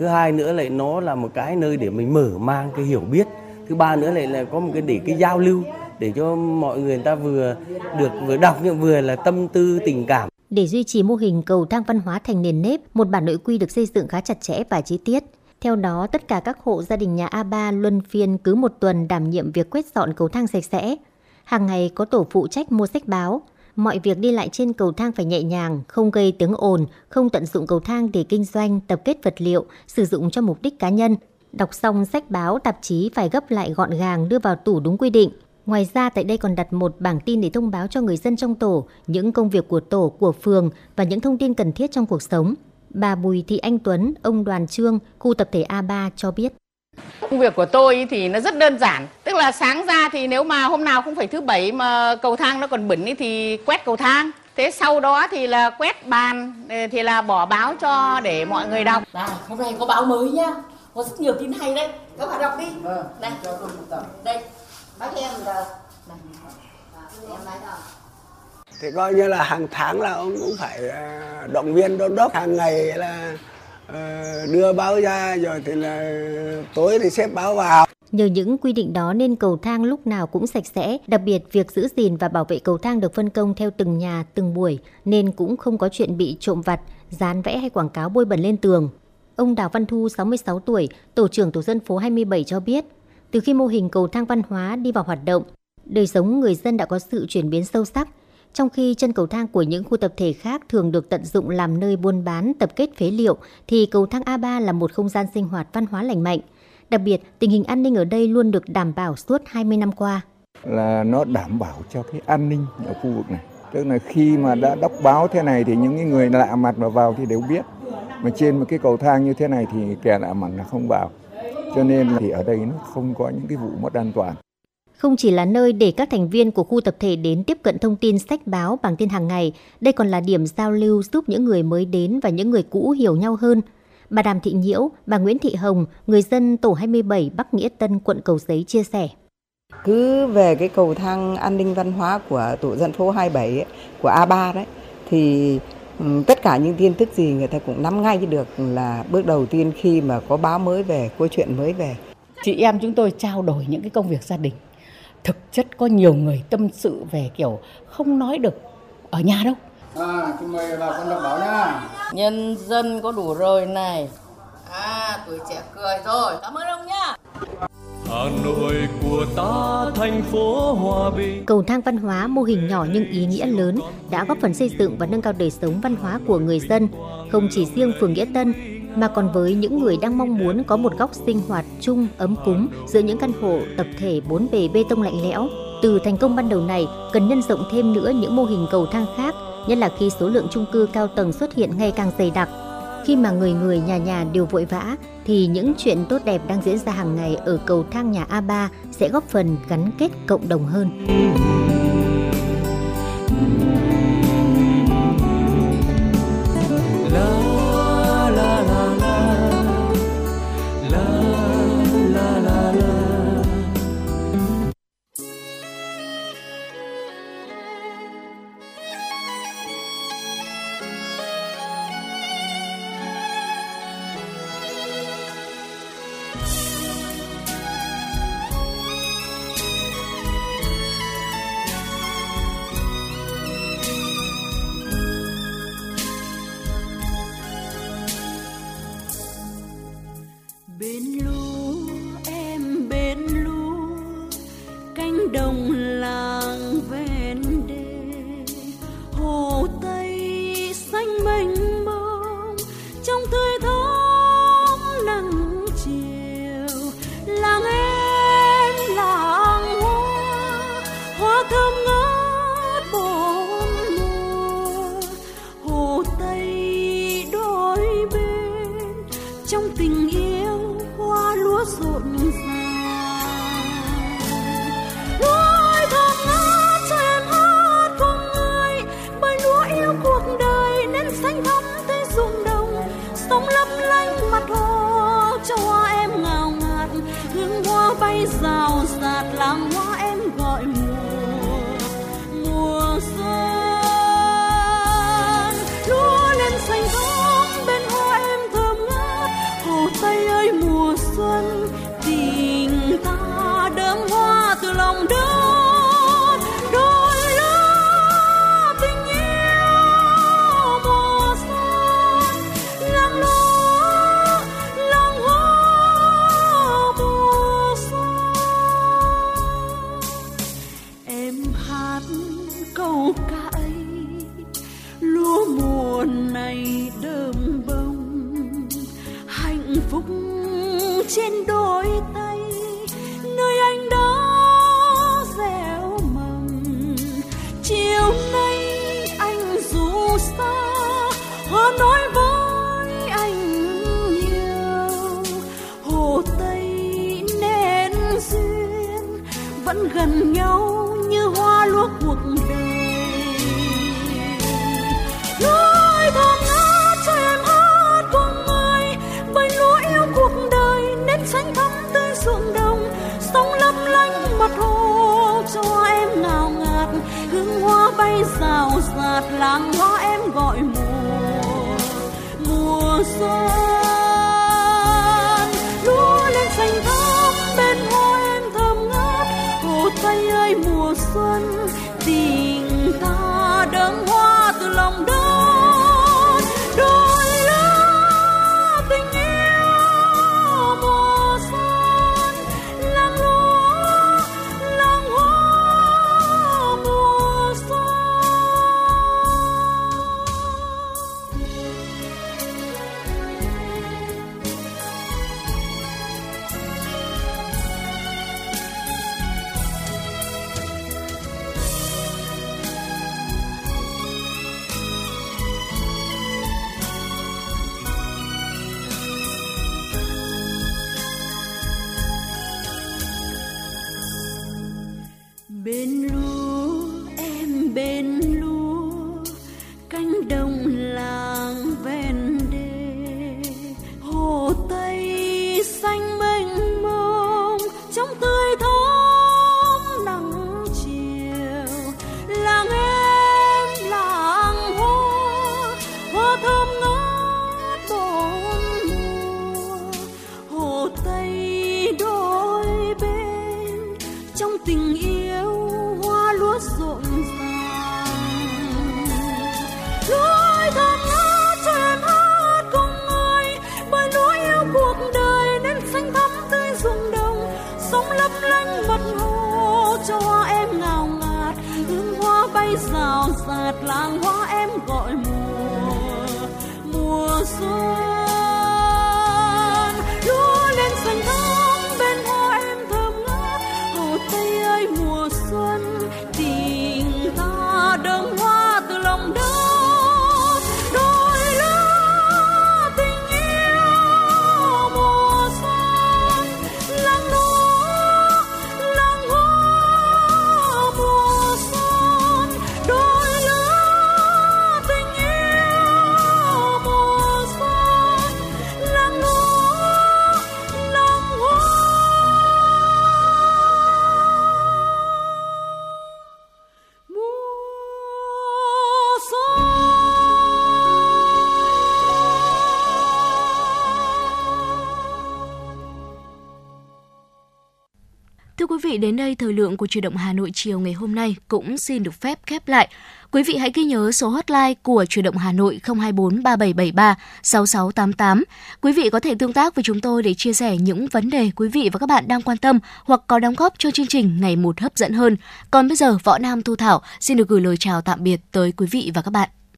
Thứ hai nữa lại nó là một cái nơi để mình mở mang cái hiểu biết. Thứ ba nữa lại là có một cái để cái giao lưu, để cho mọi người ta vừa đọc nhưng vừa là tâm tư tình cảm. Để duy trì mô hình cầu thang văn hóa thành nền nếp, một bản nội quy được xây dựng khá chặt chẽ và chi tiết. Theo đó, tất cả các hộ gia đình nhà A3 luân phiên cứ một tuần đảm nhiệm việc quét dọn cầu thang sạch sẽ. Hàng ngày có tổ phụ trách mua sách báo. Mọi việc đi lại trên cầu thang phải nhẹ nhàng, không gây tiếng ồn, không tận dụng cầu thang để kinh doanh, tập kết vật liệu, sử dụng cho mục đích cá nhân. Đọc xong sách báo, tạp chí phải gấp lại gọn gàng đưa vào tủ đúng quy định. Ngoài ra, tại đây còn đặt một bảng tin để thông báo cho người dân trong tổ, những công việc của tổ, của phường và những thông tin cần thiết trong cuộc sống. Bà Bùi Thị Anh Tuấn, ông Đoàn Trương, khu tập thể A3 cho biết. Công việc của tôi thì nó rất đơn giản. Tức là sáng ra thì nếu mà hôm nào không phải thứ bảy mà cầu thang nó còn bẩn thì quét cầu thang. Thế sau đó thì là quét bàn, thì là bỏ báo cho để mọi người đọc. Này, hôm nay có báo mới nhá, có rất nhiều tin hay đấy. Các bạn đọc đi. Đây, đây. Bác em rồi. Em Thì coi như là hàng tháng là ông cũng phải động viên đôn đốc, hàng ngày là đưa báo ra, rồi thì là tối thì xếp báo vào. Nhờ những quy định đó nên cầu thang lúc nào cũng sạch sẽ, đặc biệt việc giữ gìn và bảo vệ cầu thang được phân công theo từng nhà, từng buổi, nên cũng không có chuyện bị trộm vặt, dán vẽ hay quảng cáo bôi bẩn lên tường. Ông Đào Văn Thu, 66 tuổi, tổ trưởng tổ dân phố 27 cho biết, từ khi mô hình cầu thang văn hóa đi vào hoạt động, đời sống người dân đã có sự chuyển biến sâu sắc, trong khi chân cầu thang của những khu tập thể khác thường được tận dụng làm nơi buôn bán, tập kết phế liệu, thì cầu thang A3 là một không gian sinh hoạt văn hóa lành mạnh. Đặc biệt, tình hình an ninh ở đây luôn được đảm bảo suốt 20 năm qua. Là nó đảm bảo cho cái an ninh ở khu vực này. Tức là khi mà đã đọc báo thế này thì những người lạ mặt mà vào thì đều biết. Mà trên một cái cầu thang như thế này thì kẻ lạ mặt là không vào. Cho nên thì ở đây nó không có những cái vụ mất an toàn. Không chỉ là nơi để các thành viên của khu tập thể đến tiếp cận thông tin sách báo, bảng tin hàng ngày, đây còn là điểm giao lưu giúp những người mới đến và những người cũ hiểu nhau hơn. Bà Đàm Thị Nhiễu, bà Nguyễn Thị Hồng, người dân tổ 27 Bắc Nghĩa Tân, quận Cầu Giấy chia sẻ. Cứ về cái cầu thang an ninh văn hóa của tổ dân phố 27 ấy, của A3 đấy, thì tất cả những tin tức gì người ta cũng nắm ngay được, là bước đầu tiên khi mà có báo mới về, câu chuyện mới về. Chị em chúng tôi trao đổi những cái công việc gia đình. Thực chất có nhiều người tâm sự về kiểu không nói được ở nhà đâu. Chúng mày vào con đọc báo nha. Nhân dân có đủ rồi này. Tuổi trẻ cười rồi. Cảm ơn ông nha. Hà Nội của ta, thành phố hòa bình. Cầu thang văn hóa, mô hình nhỏ nhưng ý nghĩa lớn, đã góp phần xây dựng và nâng cao đời sống văn hóa của người dân, không chỉ riêng phường Nghĩa Tân, mà còn với những người đang mong muốn có một góc sinh hoạt chung ấm cúng giữa những căn hộ tập thể bốn bề bê tông lạnh lẽo. Từ thành công ban đầu này, cần nhân rộng thêm nữa những mô hình cầu thang khác, nhất là khi số lượng chung cư cao tầng xuất hiện ngày càng dày đặc. Khi mà người người nhà nhà đều vội vã, thì những chuyện tốt đẹp đang diễn ra hàng ngày ở cầu thang nhà A3 sẽ góp phần gắn kết cộng đồng hơn. Hãy subscribe gian. Lúa lên xanh thắm bên hoa em thơm ngát, hồ Tây ơi mùa xuân tình ta đơm hoa từ lòng đất. Đôi lứa tình yêu mùa xuân, làng lúa làng hoa mùa xuân. Bên lúa em bên lúa, cánh đồng làng ven đê, hồ Tây xanh mênh mông trong tươi thắm nắng chiều. Làng em làng hoa, hoa thơm ngát bốn mùa, hồ Tây đôi bên trong tình yêu. Rào rạt làng hoa em gọi mùa mùa xuân. Lúa lên xanh thắm bên hoa em thơm ngát, hồ Tây ơi mùa xuân tình ta đơm hoa từ lòng đất. Đôi lứa tình yêu mùa xuân, làng lúa làng hoa mùa xuân. Đến đây thời lượng của Chuyển động Hà Nội chiều ngày hôm nay cũng xin được phép khép lại. Quý vị hãy ghi nhớ số hotline của Chuyển động Hà Nội 024 3773 6688. Quý vị có thể tương tác với chúng tôi để chia sẻ những vấn đề quý vị và các bạn đang quan tâm hoặc có đóng góp cho chương trình ngày một hấp dẫn hơn. Còn bây giờ Võ Nam Thu Thảo xin được gửi lời chào tạm biệt tới quý vị và các bạn.